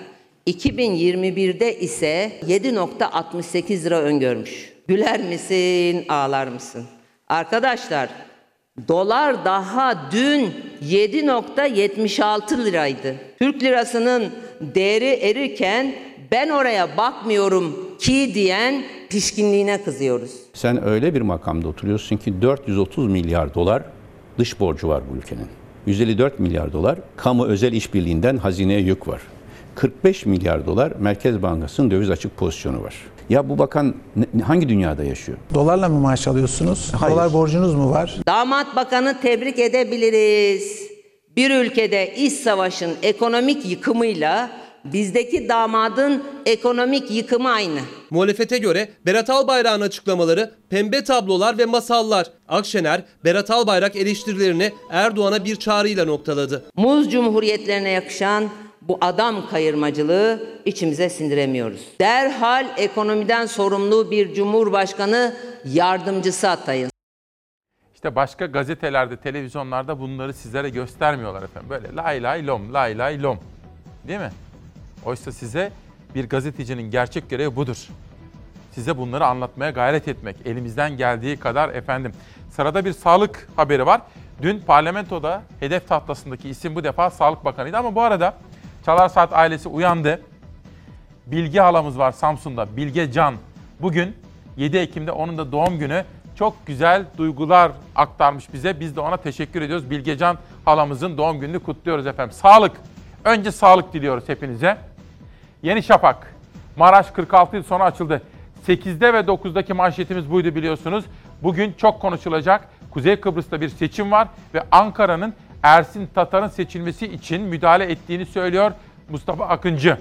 2021'de ise 7.68 lira öngörmüş. Güler misin, ağlar mısın? Arkadaşlar, dolar daha dün 7.76 liraydı. Türk lirasının değeri erirken ben oraya bakmıyorum ki diyen pişkinliğine kızıyoruz. Sen öyle bir makamda oturuyorsun ki 430 milyar dolar dış borcu var bu ülkenin. 154 milyar dolar kamu özel işbirliğinden hazineye yük var. 45 milyar dolar Merkez Bankası'nın döviz açık pozisyonu var. Ya bu bakan hangi dünyada yaşıyor? Dolarla mı maaş alıyorsunuz? Hayır. Dolar borcunuz mu var? Damat bakanı tebrik edebiliriz. Bir ülkede iç savaşın ekonomik yıkımıyla bizdeki damadın ekonomik yıkımı aynı. Muhalefete göre Berat Albayrak'ın açıklamaları pembe tablolar ve masallar. Akşener, Berat Albayrak eleştirilerini Erdoğan'a bir çağrıyla noktaladı. Muz cumhuriyetlerine yakışan bu adam kayırmacılığı içimize sindiremiyoruz. Derhal ekonomiden sorumlu bir cumhurbaşkanı yardımcısı atayın. İşte başka gazetelerde, televizyonlarda bunları sizlere göstermiyorlar efendim. Böyle lay lay lom, lay lay lom. Değil mi? Oysa size bir gazetecinin gerçek görevi budur. Size bunları anlatmaya gayret etmek. Elimizden geldiği kadar efendim. Sırada bir sağlık haberi var. Dün parlamentoda hedef tahtasındaki isim bu defa Sağlık Bakanı'ydı. Ama bu arada Çalar Saat ailesi uyandı. Bilge halamız var Samsun'da. Bilge Can. Bugün 7 Ekim'de onun da doğum günü. Çok güzel duygular aktarmış bize. Biz de ona teşekkür ediyoruz. Bilge Can halamızın doğum gününü kutluyoruz efendim. Sağlık. Önce sağlık diliyoruz hepinize. Yeni Şafak. Maraş 46 yıl sonra açıldı. 8'de ve 9'daki manşetimiz buydu biliyorsunuz. Bugün çok konuşulacak. Kuzey Kıbrıs'ta bir seçim var ve Ankara'nın Ersin Tatar'ın seçilmesi için müdahale ettiğini söylüyor Mustafa Akıncı.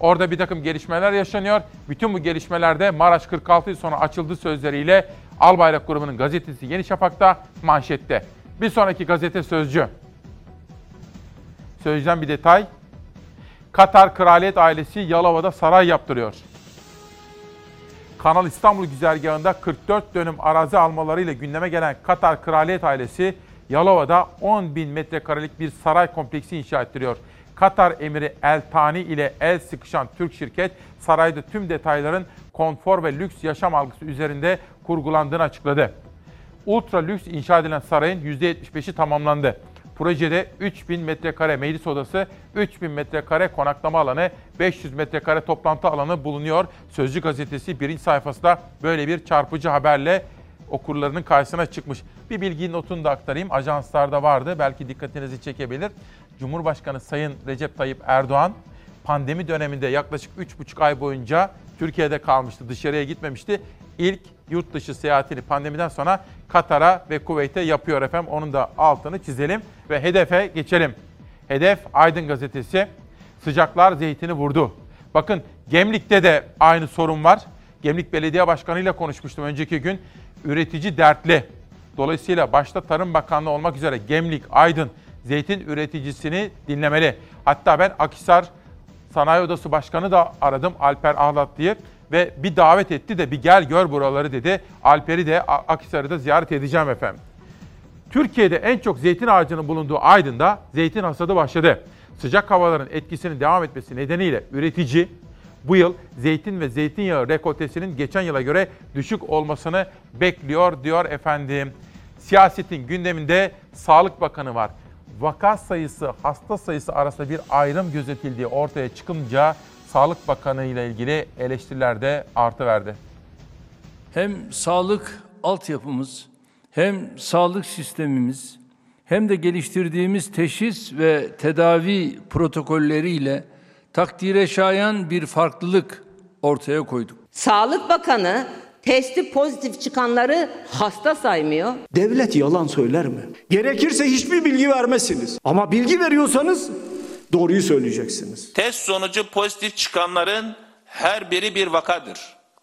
Orada bir takım gelişmeler yaşanıyor. Bütün bu gelişmelerde Maraş 46 yıl sonra açıldı sözleriyle Albayrak Grubu'nun gazetesi Yeni Şafak'ta manşette. Bir sonraki gazete Sözcü. Sözcüden bir detay. Katar Kraliyet ailesi Yalova'da saray yaptırıyor. Kanal İstanbul güzergahında 44 dönüm arazi almalarıyla gündeme gelen Katar Kraliyet ailesi Yalova'da 10 bin metrekarelik bir saray kompleksi inşa ettiriyor. Katar emiri El Tani ile el sıkışan Türk şirket sarayda tüm detayların konfor ve lüks yaşam algısı üzerinde kurgulandığını açıkladı. Ultra lüks inşa edilen sarayın %75'i tamamlandı. Projede 3000 metrekare meclis odası, 3000 metrekare konaklama alanı, 500 metrekare toplantı alanı bulunuyor. Sözcü gazetesi birinci sayfasında böyle bir çarpıcı haberle okurlarının karşısına çıkmış. Bir bilginin notunu da aktarayım. Ajanslarda vardı. Belki dikkatinizi çekebilir. Cumhurbaşkanı Sayın Recep Tayyip Erdoğan pandemi döneminde yaklaşık 3,5 ay boyunca Türkiye'de kalmıştı. Dışarıya gitmemişti. İlk yurt dışı seyahatini pandemiden sonra Katar'a ve Kuveyt'e yapıyor efendim. Onun da altını çizelim ve hedefe geçelim. Hedef Aydın Gazetesi. Sıcaklar zeytini vurdu. Bakın Gemlik'te de aynı sorun var. Gemlik Belediye Başkanı ile konuşmuştum önceki gün. Üretici dertli. Dolayısıyla başta Tarım Bakanlığı olmak üzere Gemlik, Aydın, zeytin üreticisini dinlemeli. Hatta ben Akhisar Sanayi Odası Başkanı da aradım Alper Ahlatlı'yı ve bir davet etti de bir gel gör buraları dedi. Alper'i de Akhisar'ı da ziyaret edeceğim efendim. Türkiye'de en çok zeytin ağacının bulunduğu Aydın'da zeytin hasadı başladı. Sıcak havaların etkisinin devam etmesi nedeniyle üretici bu yıl zeytin ve zeytinyağı rekoltesinin geçen yıla göre düşük olmasını bekliyor diyor efendim. Siyasetin gündeminde Sağlık Bakanı var. Vaka sayısı, hasta sayısı arasında bir ayrım gözetildiği ortaya çıkınca Sağlık Bakanı ile ilgili eleştiriler de artıverdi. Hem sağlık altyapımız, hem sağlık sistemimiz, hem de geliştirdiğimiz teşhis ve tedavi protokolleriyle takdire şayan bir farklılık ortaya koyduk. Sağlık Bakanı testi pozitif çıkanları hasta saymıyor. Devlet yalan söyler mi? Gerekirse hiçbir bilgi vermezsiniz. Ama bilgi veriyorsanız doğruyu söyleyeceksiniz. Test sonucu pozitif çıkanların her biri bir vakadır.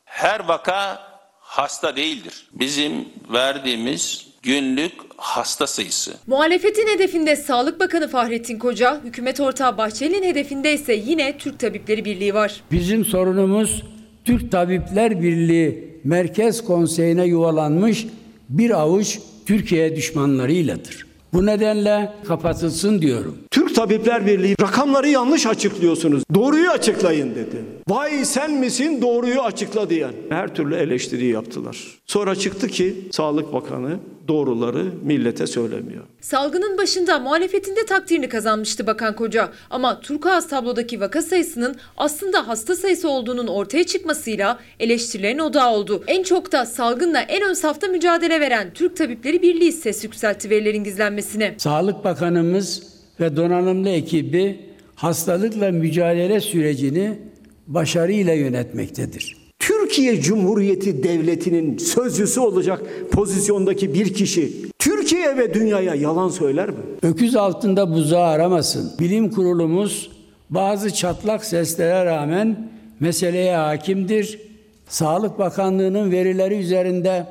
Her vaka hasta değildir. Bizim verdiğimiz günlük hasta sayısı. Muhalefetin hedefinde Sağlık Bakanı Fahrettin Koca, hükümet ortağı Bahçeli'nin hedefinde ise yine Türk Tabipleri Birliği var. Bizim sorunumuz Türk Tabipler Birliği Merkez Konseyi'ne yuvalanmış bir avuç Türkiye düşmanlarıyladır. Bu nedenle kapatılsın diyorum. Türk Tabipler Birliği rakamları yanlış açıklıyorsunuz. Doğruyu açıklayın dedi. Vay sen misin doğruyu açıkla diyen. Her türlü eleştiri yaptılar. Sonra çıktı ki Sağlık Bakanı doğruları millete söylemiyor. Salgının başında muhalefetinde takdirini kazanmıştı Bakan Koca. Ama turkuaz tablodaki vaka sayısının aslında hasta sayısı olduğunun ortaya çıkmasıyla eleştirilerin odağı oldu. En çok da salgınla en ön safta mücadele veren Türk Tabipleri Birliği ses yükseltti verilerin gizlenmesine. Sağlık Bakanımız ve donanımlı ekibi hastalıkla mücadele sürecini başarıyla yönetmektedir. Türkiye Cumhuriyeti Devleti'nin sözcüsü olacak pozisyondaki bir kişi Türkiye ve dünyaya yalan söyler mi? Öküz altında buzağı aramasın. Bilim kurulumuz bazı çatlak seslere rağmen meseleye hakimdir. Sağlık Bakanlığı'nın verileri üzerinde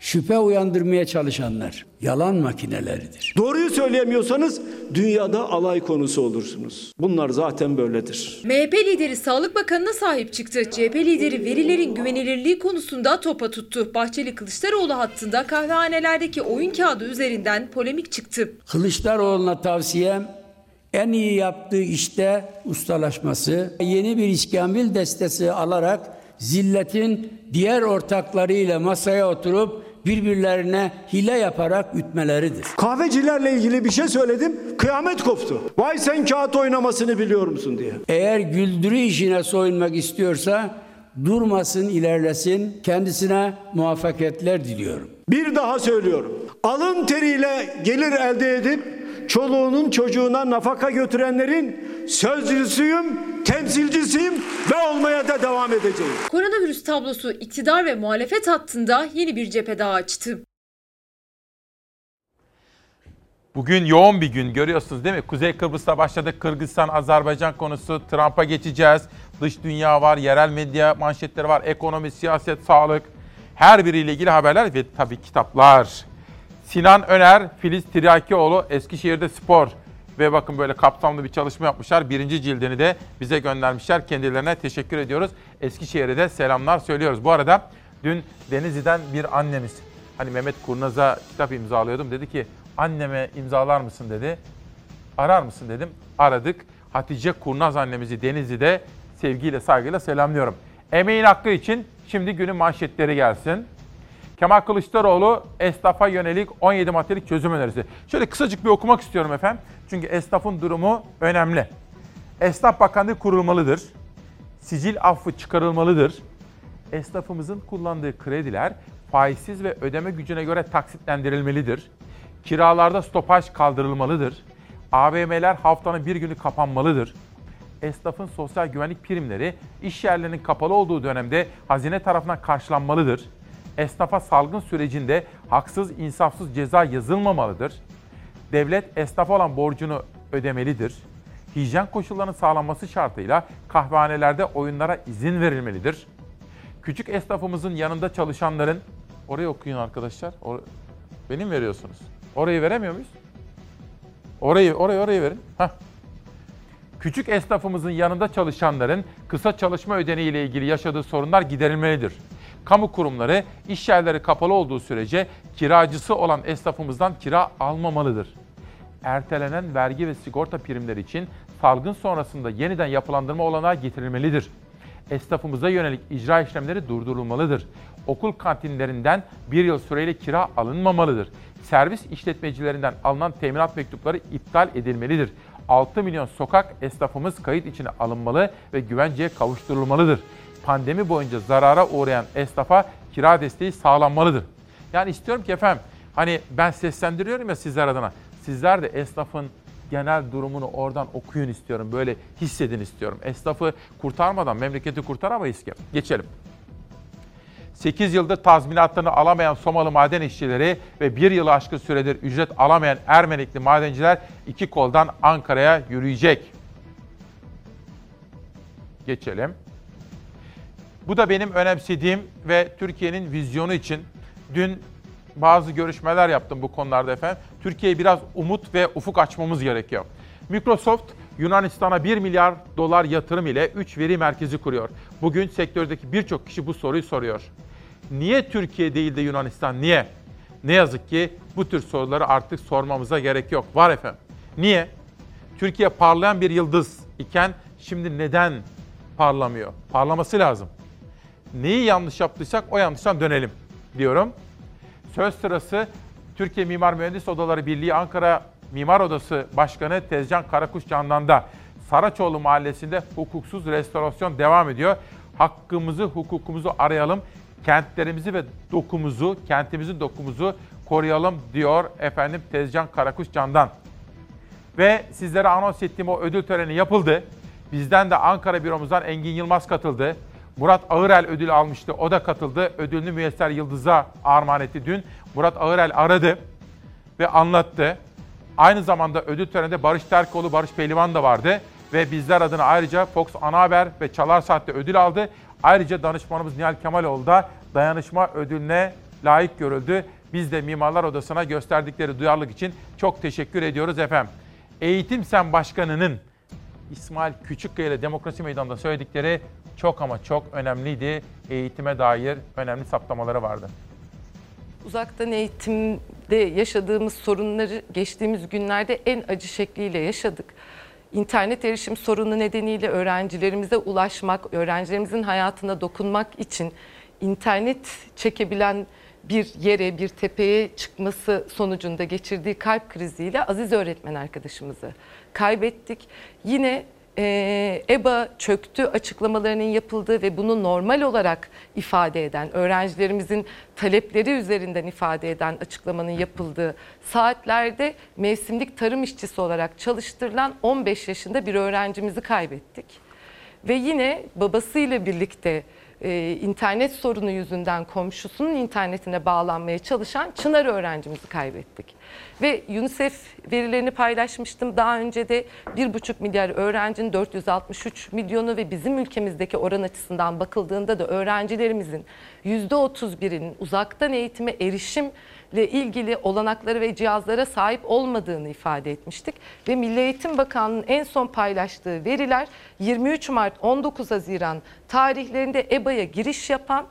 şüphe uyandırmaya çalışanlar yalan makineleridir. Doğruyu söyleyemiyorsanız dünyada alay konusu olursunuz. Bunlar zaten böyledir. MHP lideri Sağlık Bakanı'na sahip çıktı. CHP lideri verilerin güvenilirliği konusunda topa tuttu. Bahçeli Kılıçdaroğlu hattında kahvehanelerdeki oyun kağıdı üzerinden polemik çıktı. Kılıçdaroğlu'na tavsiyem en iyi yaptığı işte ustalaşması, yeni bir işkambil destesi alarak zilletin diğer ortaklarıyla masaya oturup birbirlerine hile yaparak ütmeleridir. Kahvecilerle ilgili bir şey söyledim, kıyamet koptu. Vay sen kağıt oynamasını biliyor musun diye. Eğer güldürü işine soyunmak istiyorsa durmasın, ilerlesin. Kendisine muvaffakiyetler diliyorum. Bir daha söylüyorum. Alın teriyle gelir elde edip çoluğunun çocuğuna nafaka götürenlerin sözcüsüyüm, temsilcisiyim ve olmaya da devam edeceğim. Koronavirüs tablosu iktidar ve muhalefet hattında yeni bir cephe daha açtı. Bugün yoğun bir gün, görüyorsunuz değil mi? Kuzey Kıbrıs'ta başladık. Kırgızistan, Azerbaycan konusu, Trump'a geçeceğiz. Dış dünya var, yerel medya manşetleri var, ekonomi, siyaset, sağlık. Her biriyle ilgili haberler ve tabii kitaplar. Sinan Öner, Filiz Tiryakioğlu, Eskişehir'de spor. Ve bakın böyle kapsamlı bir çalışma yapmışlar. Birinci cildini de bize göndermişler. Kendilerine teşekkür ediyoruz. Eskişehir'e de selamlar söylüyoruz. Bu arada dün Denizli'den bir annemiz, hani Mehmet Kurnaz'a kitap imzalıyordum. Dedi ki anneme imzalar mısın dedi. Arar mısın dedim. Aradık. Hatice Kurnaz annemizi Denizli'de sevgiyle saygıyla selamlıyorum. Emeğin hakkı için şimdi günün manşetleri gelsin. Kemal Kılıçdaroğlu esnafa yönelik 17 maddelik çözüm önerisi. Şöyle kısacık bir okumak istiyorum efendim. Çünkü esnafın durumu önemli. Esnaf Bakanlığı kurulmalıdır. Sicil affı çıkarılmalıdır. Esnafımızın kullandığı krediler faizsiz ve ödeme gücüne göre taksitlendirilmelidir. Kiralarda stopaj kaldırılmalıdır. AVM'ler haftanın bir günü kapanmalıdır. Esnafın sosyal güvenlik primleri iş yerlerinin kapalı olduğu dönemde hazine tarafından karşılanmalıdır. Esnafa salgın sürecinde haksız, insafsız ceza yazılmamalıdır. Devlet esnafa olan borcunu ödemelidir. Hijyen koşullarının sağlanması şartıyla kahvehanelerde oyunlara izin verilmelidir. Küçük esnafımızın yanında çalışanların... Orayı okuyun arkadaşlar. Beni mi veriyorsunuz? Orayı veremiyor muyuz? Orayı verin. Heh. Küçük esnafımızın yanında çalışanların kısa çalışma ödeneği ile ilgili yaşadığı sorunlar giderilmelidir. Kamu kurumları iş yerleri kapalı olduğu sürece kiracısı olan esnafımızdan kira almamalıdır. Ertelenen vergi ve sigorta primleri için salgın sonrasında yeniden yapılandırma olanağı getirilmelidir. Esnafımıza yönelik icra işlemleri durdurulmalıdır. Okul kantinlerinden bir yıl süreyle kira alınmamalıdır. Servis işletmecilerinden alınan teminat mektupları iptal edilmelidir. 6 milyon sokak esnafımız kayıt içine alınmalı ve güvenceye kavuşturulmalıdır. Pandemi boyunca zarara uğrayan esnafa kira desteği sağlanmalıdır. Yani istiyorum ki efendim, hani ben seslendiriyorum ya sizler adına. Sizler de esnafın genel durumunu oradan okuyun istiyorum. Böyle hissedin istiyorum. Esnafı kurtarmadan memleketi kurtaramayız ki. Geçelim. 8 yıldır tazminatlarını alamayan Somalı maden işçileri ve 1 yılı aşkın süredir ücret alamayan Ermenikli madenciler iki koldan Ankara'ya yürüyecek. Geçelim. Bu da benim önemsediğim ve Türkiye'nin vizyonu için dün bazı görüşmeler yaptım bu konularda efendim. Türkiye'ye biraz umut ve ufuk açmamız gerekiyor. Microsoft Yunanistan'a 1 milyar dolar yatırım ile 3 veri merkezi kuruyor. Bugün sektördeki birçok kişi bu soruyu soruyor. Niye Türkiye değil de Yunanistan? Niye? Ne yazık ki bu tür soruları artık sormamıza gerek yok. Var efendim. Niye? Türkiye parlayan bir yıldız iken şimdi neden parlamıyor? Parlaması lazım. Neyi yanlış yaptıysak o yanlıştan dönelim diyorum. Söz sırası Türkiye Mimar Mühendis Odaları Birliği Ankara Mimar Odası Başkanı Tezcan Karakuş Candan'da Saraçoğlu Mahallesi'nde hukuksuz restorasyon devam ediyor. Hakkımızı, hukukumuzu arayalım. Kentlerimizi ve dokumuzu, kentimizin dokumuzu koruyalım diyor efendim Tezcan Karakuş Candan. Ve sizlere anons ettiğim o ödül töreni yapıldı. Bizden de Ankara büromuzdan Engin Yılmaz katıldı. Murat Ağırel ödül almıştı, o da katıldı. Ödülünü Müyesser Yıldız'a armağan etti dün. Murat Ağırel aradı ve anlattı. Aynı zamanda ödül töreninde Barış Terkoğlu, Barış Pehlivan da vardı. Ve bizler adına ayrıca Fox Ana Haber ve Çalar Saat'te ödül aldı. Ayrıca danışmanımız Nihal Kemaloğlu da dayanışma ödülüne layık görüldü. Biz de Mimarlar Odası'na gösterdikleri duyarlılık için çok teşekkür ediyoruz efendim. Eğitim Sen Başkanı'nın İsmail Küçükkaya ile Demokrasi Meydanı'nda söyledikleri çok ama çok önemliydi. Eğitime dair önemli saptamaları vardı. Uzaktan eğitimde yaşadığımız sorunları geçtiğimiz günlerde en acı şekliyle yaşadık. İnternet erişim sorunu nedeniyle öğrencilerimize ulaşmak, öğrencilerimizin hayatına dokunmak için internet çekebilen bir yere, bir tepeye çıkması sonucunda geçirdiği kalp kriziyle aziz öğretmen arkadaşımızı kaybettik. Yine EBA çöktü açıklamalarının yapıldığı ve bunu normal olarak ifade eden, öğrencilerimizin talepleri üzerinden ifade eden açıklamanın yapıldığı saatlerde mevsimlik tarım işçisi olarak çalıştırılan 15 yaşında bir öğrencimizi kaybettik. Ve yine babasıyla birlikte internet sorunu yüzünden komşusunun internetine bağlanmaya çalışan Çınar öğrencimizi kaybettik. Ve UNICEF verilerini paylaşmıştım. Daha önce de 1,5 milyar öğrencinin 463 milyonu ve bizim ülkemizdeki oran açısından bakıldığında da öğrencilerimizin %31'inin uzaktan eğitime erişimle ilgili olanakları ve cihazlara sahip olmadığını ifade etmiştik. Ve Milli Eğitim Bakanlığı'nın en son paylaştığı veriler 23 Mart 19 Haziran tarihlerinde EBA'ya giriş yapan,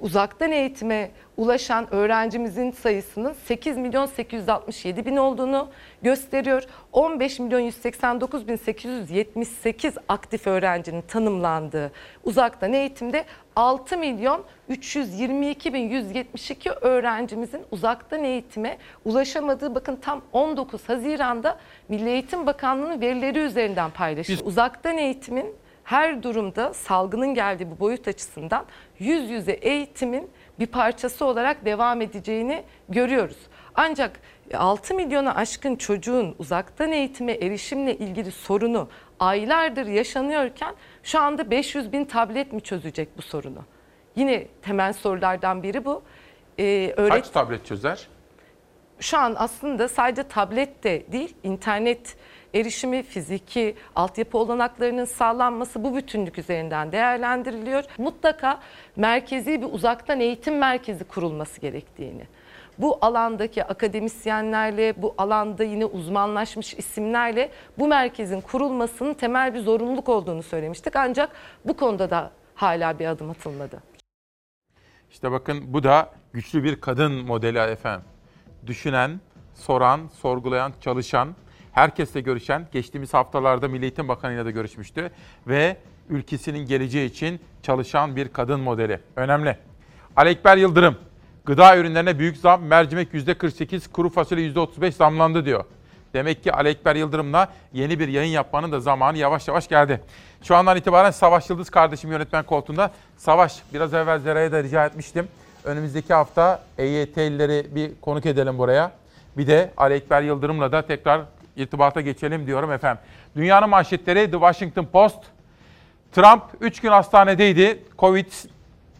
uzaktan eğitime ulaşan öğrencimizin sayısının 8.867.000 olduğunu gösteriyor. 15.189.878 aktif öğrencinin tanımlandığı uzaktan eğitimde 6.322.172 öğrencimizin uzaktan eğitime ulaşamadığı, bakın tam 19 Haziran'da Milli Eğitim Bakanlığı'nın verileri üzerinden paylaşıldı. Uzaktan eğitimin her durumda salgının geldiği bu boyut açısından yüz yüze eğitimin bir parçası olarak devam edeceğini görüyoruz. Ancak 6 milyona aşkın çocuğun uzaktan eğitime erişimle ilgili sorunu aylardır yaşanıyorken şu anda 500.000 tablet mi çözecek bu sorunu? Yine temel sorulardan biri bu. Kaç tablet çözer? Şu an aslında sadece tablet de değil, internet erişimi, fiziki, altyapı olanaklarının sağlanması bu bütünlük üzerinden değerlendiriliyor. Mutlaka merkezi bir uzaktan eğitim merkezi kurulması gerektiğini, bu alandaki akademisyenlerle, bu alanda yine uzmanlaşmış isimlerle bu merkezin kurulmasının temel bir zorunluluk olduğunu söylemiştik. Ancak bu konuda da hala bir adım atılmadı. İşte bakın, bu da güçlü bir kadın modeli efendim. Düşünen, soran, sorgulayan, çalışan, herkesle görüşen, geçtiğimiz haftalarda Milli Eğitim Bakanı'yla da görüşmüştü ve ülkesinin geleceği için çalışan bir kadın modeli. Önemli. Alekber Yıldırım, gıda ürünlerine büyük zam, mercimek %48, kuru fasulye %35 zamlandı diyor. Demek ki Alekber Yıldırım'la yeni bir yayın yapmanın da zamanı yavaş yavaş geldi. Şu andan itibaren Savaş Yıldız kardeşim yönetmen koltuğunda. Savaş, biraz evvel Zera'ya da rica etmiştim. Önümüzdeki hafta EYT'lileri bir konuk edelim buraya. Bir de Alekber Yıldırım'la da tekrar İrtibata geçelim diyorum efendim. Dünyanın manşetleri The Washington Post. Trump 3 gün hastanedeydi. Covid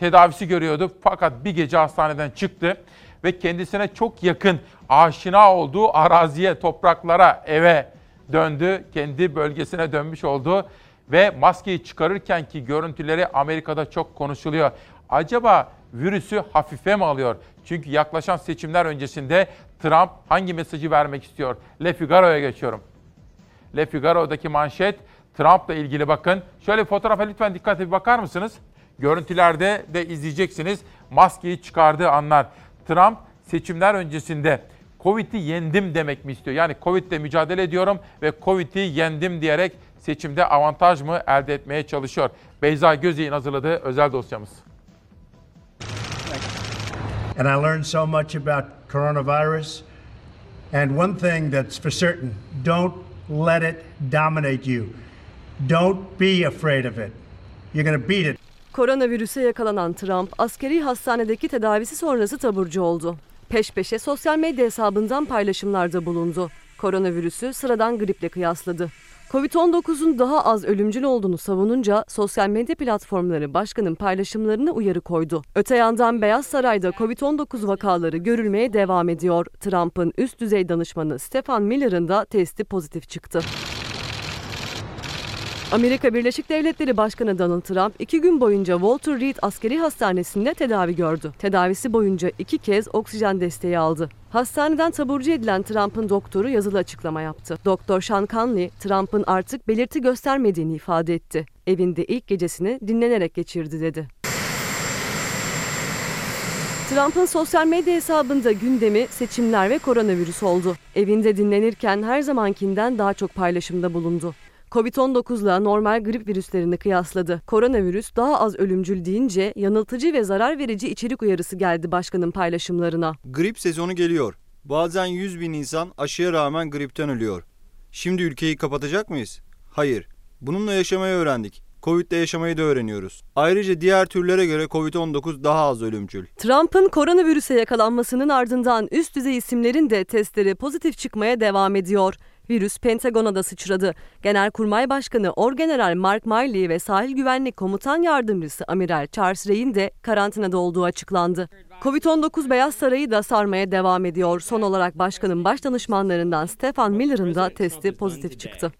tedavisi görüyordu. Fakat bir gece hastaneden çıktı. Ve kendisine çok yakın, aşina olduğu araziye, topraklara, eve döndü. Kendi bölgesine dönmüş oldu. Ve maskeyi çıkarırken ki görüntüleri Amerika'da çok konuşuluyor. Acaba virüsü hafife mi alıyor? Çünkü yaklaşan seçimler öncesinde Trump hangi mesajı vermek istiyor? Le Figaro'ya geçiyorum. Le Figaro'daki manşet Trump'la ilgili, bakın. Şöyle fotoğrafa lütfen dikkatli bir bakar mısınız? Görüntülerde de izleyeceksiniz maskeyi çıkardığı anlar. Trump seçimler öncesinde Covid'i yendim demek mi istiyor? Yani Covid'le mücadele ediyorum ve Covid'i yendim diyerek seçimde avantaj mı elde etmeye çalışıyor? Beyza Gözey'in hazırladığı özel dosyamız. And I learned so much about coronavirus. And one thing that's for certain, don't let it dominate you. Don't be afraid of it. You're going to beat it. Koronavirüse yakalanan Trump, askeri hastanedeki tedavisi sonrası taburcu oldu. Peş peşe sosyal medya hesabından paylaşımlarda bulundu. Koronavirüsü sıradan griple kıyasladı. Covid-19'un daha az ölümcül olduğunu savununca sosyal medya platformları başkanın paylaşımlarına uyarı koydu. Öte yandan Beyaz Saray'da Covid-19 vakaları görülmeye devam ediyor. Trump'ın üst düzey danışmanı Stephen Miller'ın da testi pozitif çıktı. Amerika Birleşik Devletleri Başkanı Donald Trump 2 gün boyunca Walter Reed Askeri Hastanesi'nde tedavi gördü. Tedavisi boyunca 2 kez oksijen desteği aldı. Hastaneden taburcu edilen Trump'ın doktoru yazılı açıklama yaptı. Doktor Sean Conley, Trump'ın artık belirti göstermediğini ifade etti. Evinde ilk gecesini dinlenerek geçirdi dedi. Trump'ın sosyal medya hesabında gündemi seçimler ve koronavirüs oldu. Evinde dinlenirken her zamankinden daha çok paylaşımda bulundu. Covid-19'la normal grip virüslerini kıyasladı. Koronavirüs daha az ölümcül deyince yanıltıcı ve zarar verici içerik uyarısı geldi başkanın paylaşımlarına. Grip sezonu geliyor. Bazen 100 bin insan aşıya rağmen gripten ölüyor. Şimdi ülkeyi kapatacak mıyız? Hayır. Bununla yaşamayı öğrendik. Covid'le yaşamayı da öğreniyoruz. Ayrıca diğer türlere göre Covid-19 daha az ölümcül. Trump'ın koronavirüse yakalanmasının ardından üst düzey isimlerin de testleri pozitif çıkmaya devam ediyor. Virüs Pentagon'a da sıçradı. Genelkurmay Başkanı Orgeneral Mark Milley ve Sahil Güvenlik Komutan Yardımcısı Amiral Charles Rice'in de karantinada olduğu açıklandı. Covid-19 Beyaz Sarayı da sarmaya devam ediyor. Son olarak başkanın başdanışmanlarından Stephen Miller'ın da testi pozitif çıktı.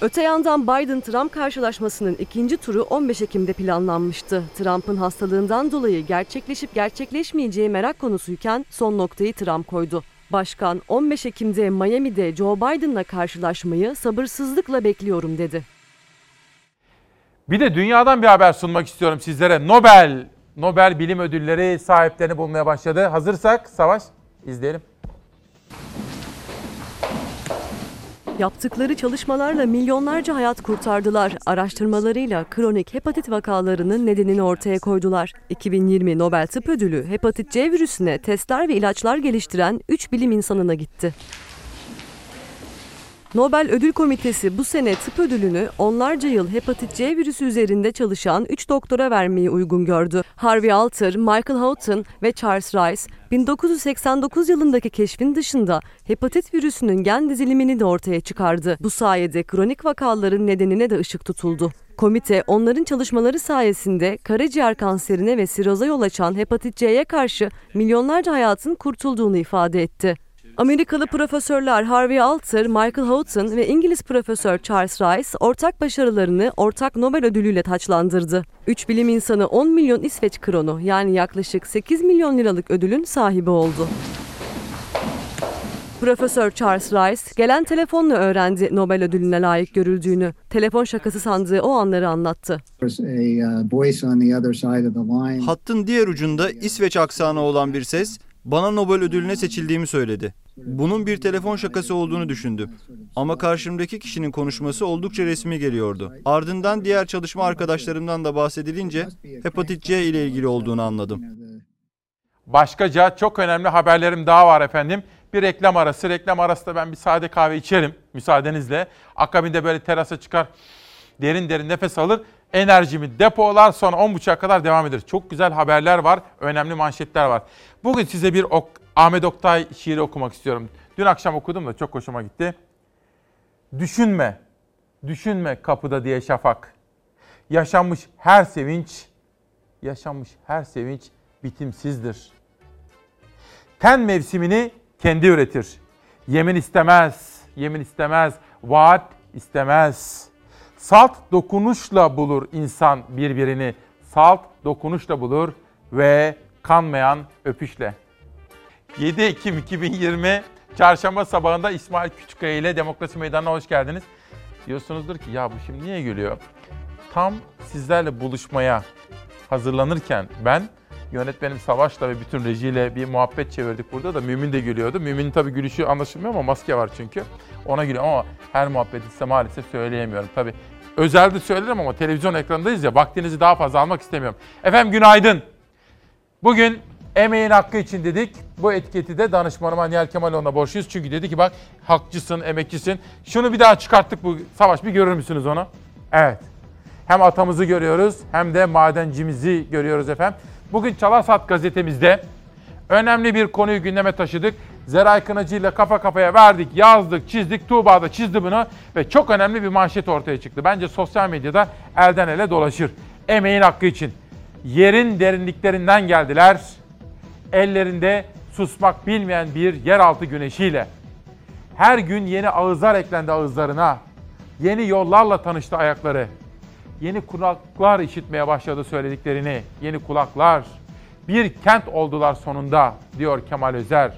Öte yandan Biden-Trump karşılaşmasının 2. turu 15 Ekim'de planlanmıştı. Trump'ın hastalığından dolayı gerçekleşip gerçekleşmeyeceği merak konusuyken son noktayı Trump koydu. Başkan 15 Ekim'de Miami'de Joe Biden'la karşılaşmayı sabırsızlıkla bekliyorum dedi. Bir de dünyadan bir haber sunmak istiyorum sizlere. Nobel Bilim Ödülleri sahiplerini bulmaya başladı. Hazırsak Savaş izleyelim. Yaptıkları çalışmalarla milyonlarca hayat kurtardılar. Araştırmalarıyla kronik hepatit vakalarının nedenini ortaya koydular. 2020 Nobel Tıp Ödülü hepatit C virüsüne testler ve ilaçlar geliştiren 3 bilim insanına gitti. Nobel Ödül Komitesi bu sene tıp ödülünü onlarca yıl hepatit C virüsü üzerinde çalışan 3 doktora vermeyi uygun gördü. Harvey Alter, Michael Houghton ve Charles Rice, 1989 yılındaki keşfin dışında hepatit virüsünün gen dizilimini de ortaya çıkardı. Bu sayede kronik vakaların nedenine de ışık tutuldu. Komite onların çalışmaları sayesinde karaciğer kanserine ve siroza yol açan hepatit C'ye karşı milyonlarca hayatın kurtulduğunu ifade etti. Amerikalı profesörler Harvey Alter, Michael Houghton ve İngiliz profesör Charles Rice ortak başarılarını ortak Nobel ödülüyle taçlandırdı. 3 bilim insanı 10 milyon İsveç kronu yani yaklaşık 8 milyon liralık ödülün sahibi oldu. Profesör Charles Rice gelen telefonla öğrendi Nobel ödülüne layık görüldüğünü. Telefon şakası sandığı o anları anlattı. Hattın diğer ucunda İsveç aksanı olan bir ses bana Nobel ödülüne seçildiğimi söyledi. Bunun bir telefon şakası olduğunu düşündüm. Ama karşımdaki kişinin konuşması oldukça resmi geliyordu. Ardından diğer çalışma arkadaşlarımdan da bahsedilince hepatit C ile ilgili olduğunu anladım. Başkaca çok önemli haberlerim daha var efendim. Bir reklam arası. Reklam arasında ben bir sade kahve içerim müsaadenizle. Akabinde böyle terasa çıkar, derin derin nefes alır. Enerjimi depolar, sonra 10.30'a kadar devam eder. Çok güzel haberler var, önemli manşetler var. Bugün size bir Ahmet Oktay şiiri okumak istiyorum. Dün akşam okudum da çok hoşuma gitti. Düşünme, düşünme kapıda diye şafak. Yaşanmış her sevinç bitimsizdir. Ten mevsimini kendi üretir. Yemin istemez, vaat istemez. Salt dokunuşla bulur insan birbirini. Salt dokunuşla bulur ve kanmayan öpüşle. 7 Ekim 2020 Çarşamba sabahında İsmail Küçükkaya ile Demokrasi Meydanı'na hoş geldiniz. Diyorsunuzdur ki ya bu şimdi niye gülüyor? Tam sizlerle buluşmaya hazırlanırken ben Yönetmenim Savaş'la ve bütün rejiyle bir muhabbet çevirdik burada da Mümin de gülüyordu. Mümin'in tabii gülüşü anlaşılmıyor ama maske var çünkü. Ona gülüyor ama her muhabbeti size maalesef söyleyemiyorum. Tabii özelde söylerim ama televizyon ekranındayız ya, vaktinizi daha fazla almak istemiyorum. Efendim günaydın. Bugün emeğin hakkı için dedik. Bu etiketi de danışmanım Aniyel Kemaloğlu'na borçluyuz. Çünkü dedi ki bak hakçısın, emekçisin. Şunu bir daha çıkarttık bu Savaş. Bir görür müsünüz onu? Evet. Hem atamızı görüyoruz hem de madencimizi görüyoruz efendim. Bugün Çalar Saat gazetemizde önemli bir konuyu gündeme taşıdık. Zeray Kınacı ile kafa kafaya verdik, yazdık, çizdik. Tuğba da çizdi bunu ve çok önemli bir manşet ortaya çıktı. Bence sosyal medyada elden ele dolaşır. Emeğin hakkı için. Yerin derinliklerinden geldiler. Ellerinde susmak bilmeyen bir yeraltı güneşiyle. Her gün yeni ağızlar eklendi ağızlarına. Yeni yollarla tanıştı ayakları. Yeni kulaklar işitmeye başladı söylediklerini. Yeni kulaklar. Bir kent oldular sonunda diyor Kemal Özer.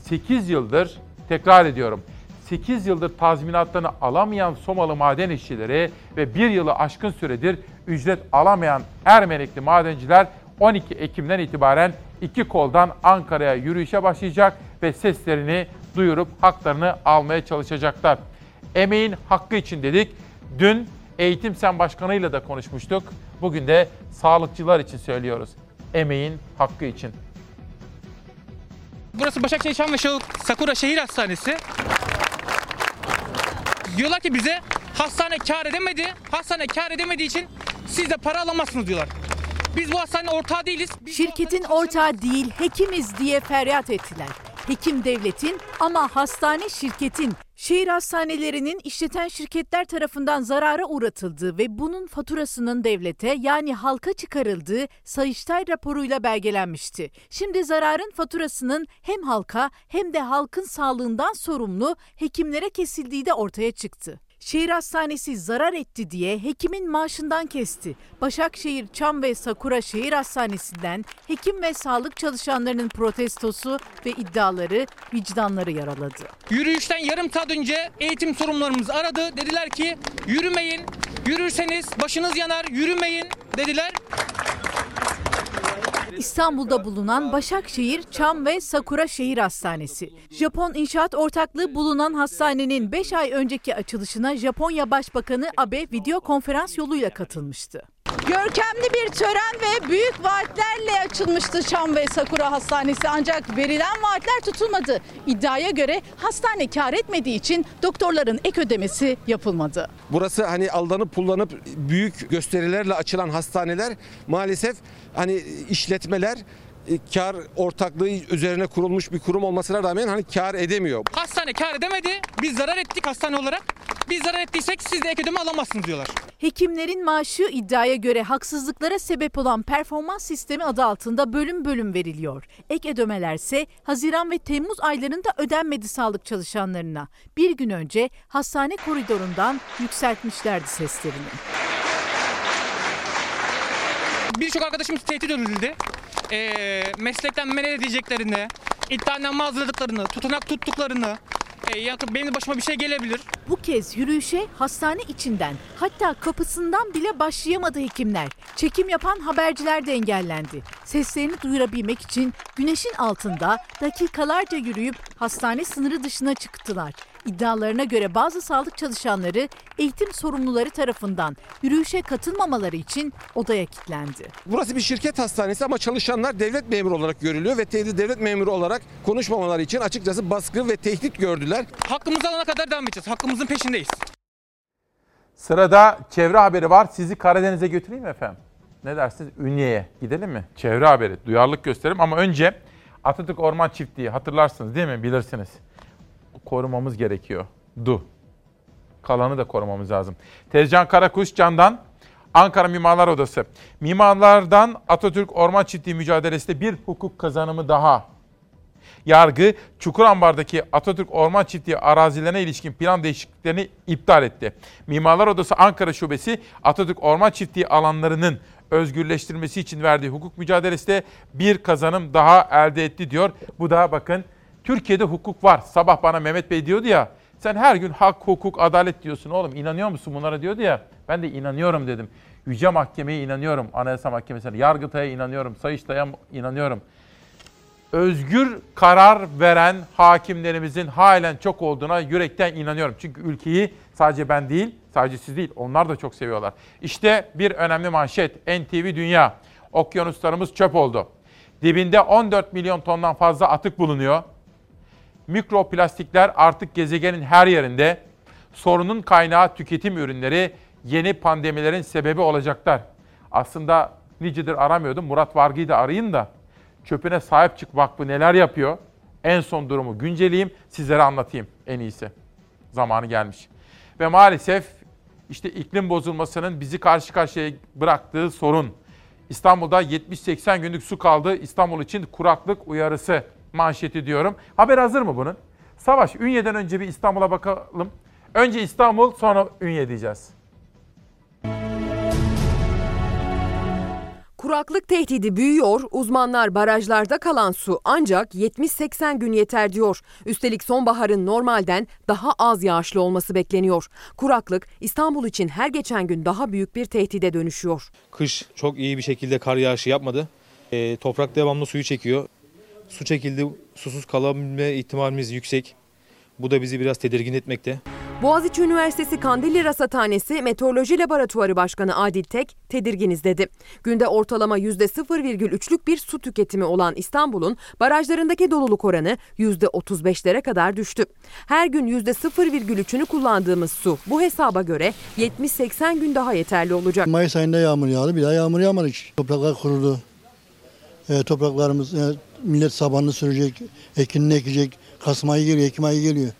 8 yıldır, tekrar ediyorum, 8 yıldır tazminatlarını alamayan Somalı maden işçileri ve 1 yılı aşkın süredir ücret alamayan Ermenikli madenciler 12 Ekim'den itibaren iki koldan Ankara'ya yürüyüşe başlayacak ve seslerini duyurup haklarını almaya çalışacaklar. Emeğin hakkı için dedik. Dün Eğitim Sen Başkanı'yla da konuşmuştuk. Bugün de sağlıkçılar için söylüyoruz. Emeğin hakkı için. Burası Başakşehir Şanlıurfa Sakura Şehir Hastanesi. Diyorlar ki bize hastane kar edemedi. Hastane kar edemediği için siz de para alamazsınız diyorlar. Biz bu hastanenin ortağı değiliz. Biz şirketin ortağı değil, hekimiz diye feryat ettiler. Hekim devletin ama hastane şirketin. Şehir hastanelerinin işleten şirketler tarafından zarara uğratıldığı ve bunun faturasının devlete yani halka çıkarıldığı Sayıştay raporuyla belgelenmişti. Şimdi zararın faturasının hem halka hem de halkın sağlığından sorumlu hekimlere kesildiği de ortaya çıktı. Şehir hastanesi zarar etti diye hekimin maaşından kesti. Başakşehir, Çam ve Sakura Şehir Hastanesi'nden hekim ve sağlık çalışanlarının protestosu ve iddiaları vicdanları yaraladı. Yürüyüşten yarım saat önce eğitim sorumlularımız aradı. Dediler ki yürümeyin, yürürseniz başınız yanar, yürümeyin dediler. İstanbul'da bulunan Başakşehir, Çam ve Sakura Şehir Hastanesi. Japon İnşaat Ortaklığı bulunan hastanenin 5 ay önceki açılışına Japonya Başbakanı Abe video konferans yoluyla katılmıştı. Görkemli bir tören ve büyük vaatlerle açılmıştı Çam ve Sakura Hastanesi ancak verilen vaatler tutulmadı. İddiaya göre hastane kar etmediği için doktorların ek ödemesi yapılmadı. Burası hani aldanıp pullanıp büyük gösterilerle açılan hastaneler maalesef hani işletmeler kar ortaklığı üzerine kurulmuş bir kurum olmasına rağmen hani kar edemiyor. Hastane kar edemedi, biz zarar ettik hastane olarak. Biz zarar ettiysek siz de ek ödeme alamazsınız diyorlar. Hekimlerin maaşı iddiaya göre haksızlıklara sebep olan performans sistemi adı altında bölüm bölüm veriliyor. Ek ödemelerse Haziran ve Temmuz aylarında ödenmedi sağlık çalışanlarına. Bir gün önce hastane koridorundan yükseltmişlerdi seslerini. Birçok arkadaşımız tehdit edildi. Meslekten men edeceklerini, iddianame hazırladıklarını, tutanak tuttuklarını, benim başıma bir şey gelebilir. Bu kez yürüyüşe hastane içinden hatta kapısından bile başlayamadı hekimler. Çekim yapan haberciler de engellendi. Seslerini duyurabilmek için güneşin altında dakikalarca yürüyüp hastane sınırı dışına çıktılar. İddialarına göre bazı sağlık çalışanları eğitim sorumluları tarafından yürüyüşe katılmamaları için odaya kilitlendi. Burası bir şirket hastanesi ama çalışanlar devlet memuru olarak görülüyor ve devlet memuru olarak konuşmamaları için açıkçası baskı ve tehdit gördüler. Hakkımızı alana kadar devam edeceğiz. Hakkımızın peşindeyiz. Sırada çevre haberi var. Sizi Karadeniz'e götüreyim mi efendim? Ne dersiniz? Ünye'ye gidelim mi? Çevre haberi. Duyarlılık gösterim ama önce Atatürk Orman Çiftliği hatırlarsınız değil mi? Bilirsiniz. Korumamız gerekiyor. Kalanı da korumamız lazım. Tezcan Karakuş Can'dan Ankara Mimarlar Odası. Mimarlardan Atatürk Orman Çiftliği mücadelesinde bir hukuk kazanımı daha. Yargı, Çukurambar'daki Atatürk Orman Çiftliği arazilerine ilişkin plan değişikliklerini iptal etti. Mimarlar Odası Ankara Şubesi, Atatürk Orman Çiftliği alanlarının özgürleştirilmesi için verdiği hukuk mücadelesinde bir kazanım daha elde etti diyor. Bu da bakın, Türkiye'de hukuk var. Sabah bana Mehmet Bey diyordu ya, Sen her gün hak, hukuk, adalet diyorsun oğlum. İnanıyor musun bunlara diyordu ya. Ben de inanıyorum dedim. Yüce Mahkeme'ye inanıyorum. Anayasa Mahkemesi'ne, Yargıtay'a inanıyorum. Sayıştay'a inanıyorum. Özgür karar veren hakimlerimizin halen çok olduğuna yürekten inanıyorum. Çünkü ülkeyi sadece ben değil, sadece siz değil, onlar da çok seviyorlar. İşte bir önemli manşet. NTV Dünya. Okyanuslarımız çöp oldu. Dibinde 14 milyon tondan fazla atık bulunuyor. Mikroplastikler artık gezegenin her yerinde. Sorunun kaynağı tüketim ürünleri, yeni pandemilerin sebebi olacaklar. Aslında nicedir aramıyordum. Murat Vargı'yı da arayın da Çöpüne Sahip Çık Vakfı neler yapıyor? En son durumu güncelleyeyim, sizlere anlatayım en iyisi. Zamanı gelmiş. Ve maalesef işte iklim bozulmasının bizi karşı karşıya bıraktığı sorun. İstanbul'da 70-80 günlük su kaldı. İstanbul için kuraklık uyarısı manşeti diyorum. Haber hazır mı bunun? Savaş, Ünye'den önce bir İstanbul'a bakalım. Önce İstanbul, sonra Ünye diyeceğiz. Kuraklık tehdidi büyüyor, uzmanlar barajlarda kalan su ancak 70-80 gün yeter diyor. Üstelik sonbaharın normalden daha az yağışlı olması bekleniyor. Kuraklık İstanbul için her geçen gün daha büyük bir tehdide dönüşüyor. Kış çok iyi bir şekilde kar yağışı yapmadı. Toprak devamlı suyu çekiyor. Su çekildi, susuz kalabilme ihtimalimiz yüksek. Bu da bizi biraz tedirgin etmekte. Boğaziçi Üniversitesi Kandilli Rasathanesi Meteoroloji Laboratuvarı Başkanı Adil Tek tedirginiz dedi. Günde ortalama %0,3'lük bir su tüketimi olan İstanbul'un barajlarındaki doluluk oranı %35'lere kadar düştü. Her gün %0,3'ünü kullandığımız su bu hesaba göre 70-80 gün daha yeterli olacak. Mayıs ayında yağmur yağdı, bir daha yağmur yağmadı. Topraklar kurudu. Topraklarımız, millet sabanını sürecek, ekinini ekecek. Kasım ayı geliyor, Ekim ayı geliyor.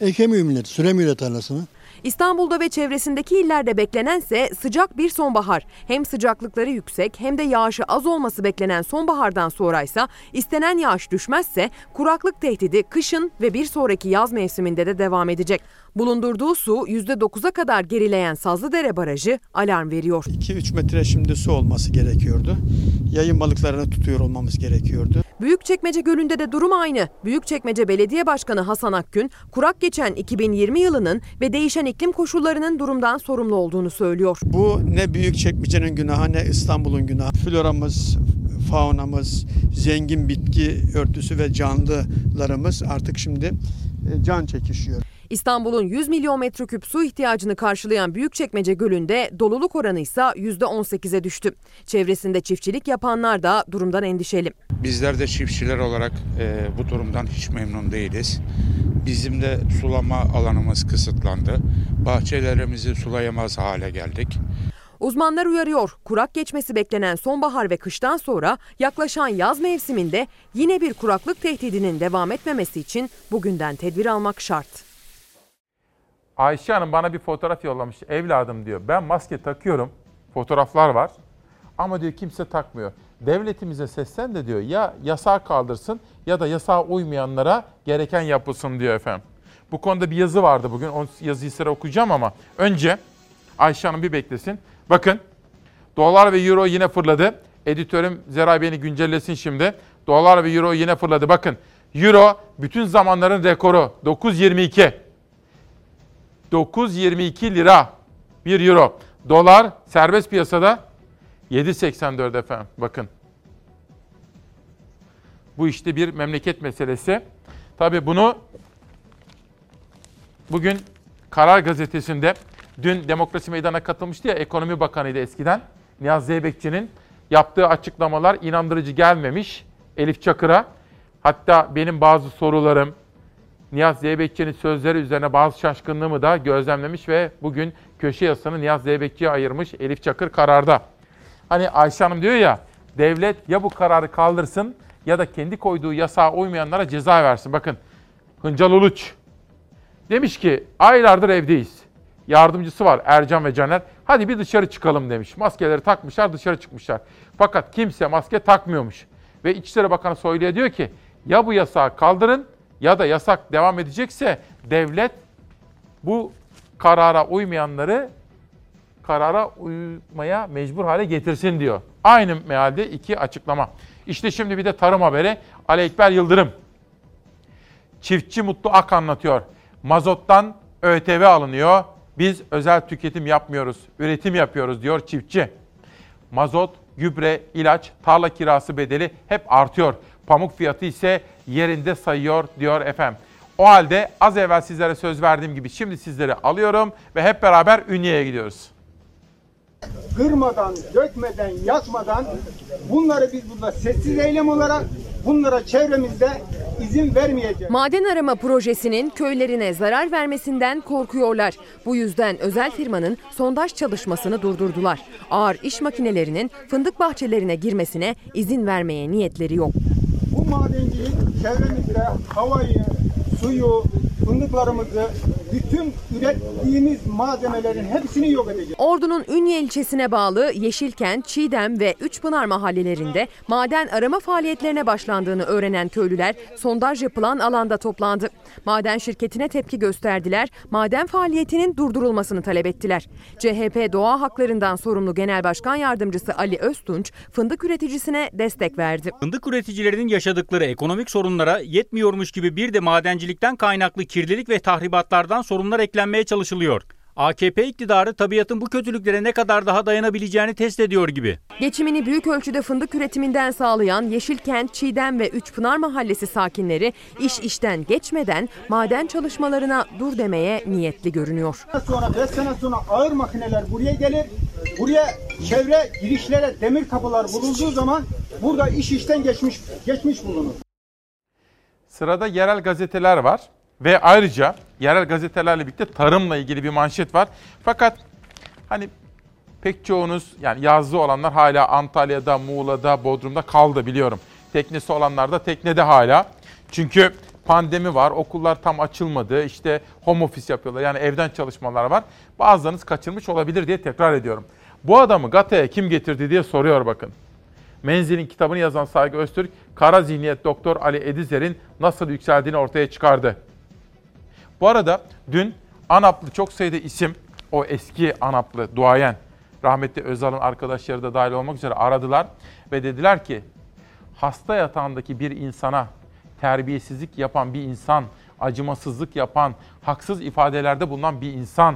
Ekemiyor millet, süremiyor tarlasını. İstanbul'da ve çevresindeki illerde beklenense sıcak bir sonbahar. Hem sıcaklıkları yüksek hem de yağışı az olması beklenen sonbahardan sonraysa istenen yağış düşmezse kuraklık tehdidi kışın ve bir sonraki yaz mevsiminde de devam edecek. Bulundurduğu su %9'a kadar gerileyen Sazlıdere Barajı alarm veriyor. 2-3 metre şimdi su olması gerekiyordu. Yayın balıklarını tutuyor olmamız gerekiyordu. Büyükçekmece Gölü'nde de durum aynı. Büyükçekmece Belediye Başkanı Hasan Akgün, kurak geçen 2020 yılının ve değişen iklim koşullarının durumdan sorumlu olduğunu söylüyor. Bu ne Büyükçekmece'nin günahı ne İstanbul'un günahı. Floramız, faunamız, zengin bitki örtüsü ve canlılarımız artık şimdi can çekişiyor. İstanbul'un 100 milyon metreküp su ihtiyacını karşılayan Büyükçekmece Gölü'nde doluluk oranı ise %18'e düştü. Çevresinde çiftçilik yapanlar da durumdan endişeli. Bizler de çiftçiler olarak bu durumdan hiç memnun değiliz. Bizim de sulama alanımız kısıtlandı. Bahçelerimizi sulayamaz hale geldik. Uzmanlar uyarıyor, kurak geçmesi beklenen sonbahar ve kıştan sonra yaklaşan yaz mevsiminde yine bir kuraklık tehdidinin devam etmemesi için bugünden tedbir almak şart. Ayşe Hanım bana bir fotoğraf yollamış. Evladım diyor, ben maske takıyorum, fotoğraflar var ama diyor kimse takmıyor. Devletimize seslen de diyor, ya yasağı kaldırsın ya da yasağa uymayanlara gereken yapılsın diyor efendim. Bu konuda bir yazı vardı bugün, o yazıyı size okuyacağım ama önce Ayşe Hanım bir beklesin. Bakın, dolar ve euro yine fırladı. Editörüm Zeray beni güncellesin şimdi. Dolar ve euro yine fırladı. Bakın, euro bütün zamanların rekoru 9.22. 9.22 lira 1 euro. Dolar serbest piyasada 7.84 efendim. Bakın. Bu işte bir memleket meselesi. Tabii bunu bugün Karar Gazetesi'nde, dün Demokrasi Meydanı'na katılmıştı ya, Ekonomi Bakanı'ydı eskiden. Niyazi Zeybekçi'nin yaptığı açıklamalar inandırıcı gelmemiş Elif Çakır'a. Hatta benim bazı sorularım, Niyazi Zeybekçi'nin sözleri üzerine bazı şaşkınlığımı da gözlemlemiş ve bugün köşe yazısını Niyazi Zeybekçi'ye ayırmış Elif Çakır Karar'da. Hani Ayşe Hanım diyor ya, devlet ya bu kararı kaldırsın ya da kendi koyduğu yasağa uymayanlara ceza versin. Bakın, Hıncal Uluç demiş ki aylardır evdeyiz. Yardımcısı var Ercan ve Caner. Hadi bir dışarı çıkalım demiş. Maskeleri takmışlar, dışarı çıkmışlar. Fakat kimse maske takmıyormuş. Ve İçişleri Bakanı Soylu'ya diyor ki ya bu yasağı kaldırın ya da yasak devam edecekse devlet bu karara uymayanları karara uymaya mecbur hale getirsin diyor. Aynı mealde iki açıklama. İşte şimdi bir de tarım haberi. Ali Ekber Yıldırım. Çiftçi Mutlu Ak anlatıyor. Mazottan ÖTV alınıyor. Biz özel tüketim yapmıyoruz, üretim yapıyoruz diyor çiftçi. Mazot, gübre, ilaç, tarla kirası bedeli hep artıyor. Pamuk fiyatı ise yerinde sayıyor diyor efendim. O halde az evvel sizlere söz verdiğim gibi şimdi sizleri alıyorum ve hep beraber Ünye'ye gidiyoruz. Kırmadan, dökmeden, yakmadan bunları biz burada sessiz eylem olarak bunlara çevremizde izin vermeyeceğiz. Maden arama projesinin köylerine zarar vermesinden korkuyorlar. Bu yüzden özel firmanın sondaj çalışmasını durdurdular. Ağır iş makinelerinin fındık bahçelerine girmesine izin vermeye niyetleri yok. Bu madencilik çevremizde havayı, suyu, fındıklarımızı, bütün ürettiğimiz malzemelerin hepsini yok edeceğiz. Ordu'nun Ünye ilçesine bağlı Yeşilkent, Çiğdem ve Üçpınar mahallelerinde maden arama faaliyetlerine başlandığını öğrenen köylüler sondaj yapılan alanda toplandı. Maden şirketine tepki gösterdiler, maden faaliyetinin durdurulmasını talep ettiler. CHP Doğa Haklarından sorumlu Genel Başkan Yardımcısı Ali Öztunç fındık üreticisine destek verdi. Fındık üreticilerinin yaşadıkları ekonomik sorunlara yetmiyormuş gibi bir de madencilikten kaynaklı kirlilik ve tahribatlardan sorunlar eklenmeye çalışılıyor. AKP iktidarı tabiatın bu kötülüklere ne kadar daha dayanabileceğini test ediyor gibi. Geçimini büyük ölçüde fındık üretiminden sağlayan Yeşilkent, Çiğdem ve Üçpınar mahallesi sakinleri iş işten geçmeden maden çalışmalarına dur demeye niyetli görünüyor. 5 sene sonra ağır makineler buraya gelir. Buraya çevre girişlere demir kapılar vurulduğu zaman burada iş işten geçmiş bulunur. Sırada yerel gazeteler var. Ve ayrıca yerel gazetelerle birlikte tarımla ilgili bir manşet var. Fakat hani pek çoğunuz yani yazlı olanlar hala Antalya'da, Muğla'da, Bodrum'da kaldı biliyorum. Teknesi olanlar da teknede hala. Çünkü pandemi var, okullar tam açılmadı, işte home office yapıyorlar yani evden çalışmalar var. Bazılarınız kaçırmış olabilir diye tekrar ediyorum. Bu adamı Gate'ye kim getirdi diye soruyor bakın. Menzil'in kitabını yazan Saygı Öztürk, kara zihniyet doktor Ali Edizer'in nasıl yükseldiğini ortaya çıkardı. Bu arada dün ANAP'lı çok sayıda isim, o eski ANAP'lı duayen, rahmetli Özal'ın arkadaşları da dahil olmak üzere aradılar ve dediler ki hasta yatağındaki bir insana terbiyesizlik yapan bir insan, acımasızlık yapan, haksız ifadelerde bulunan bir insan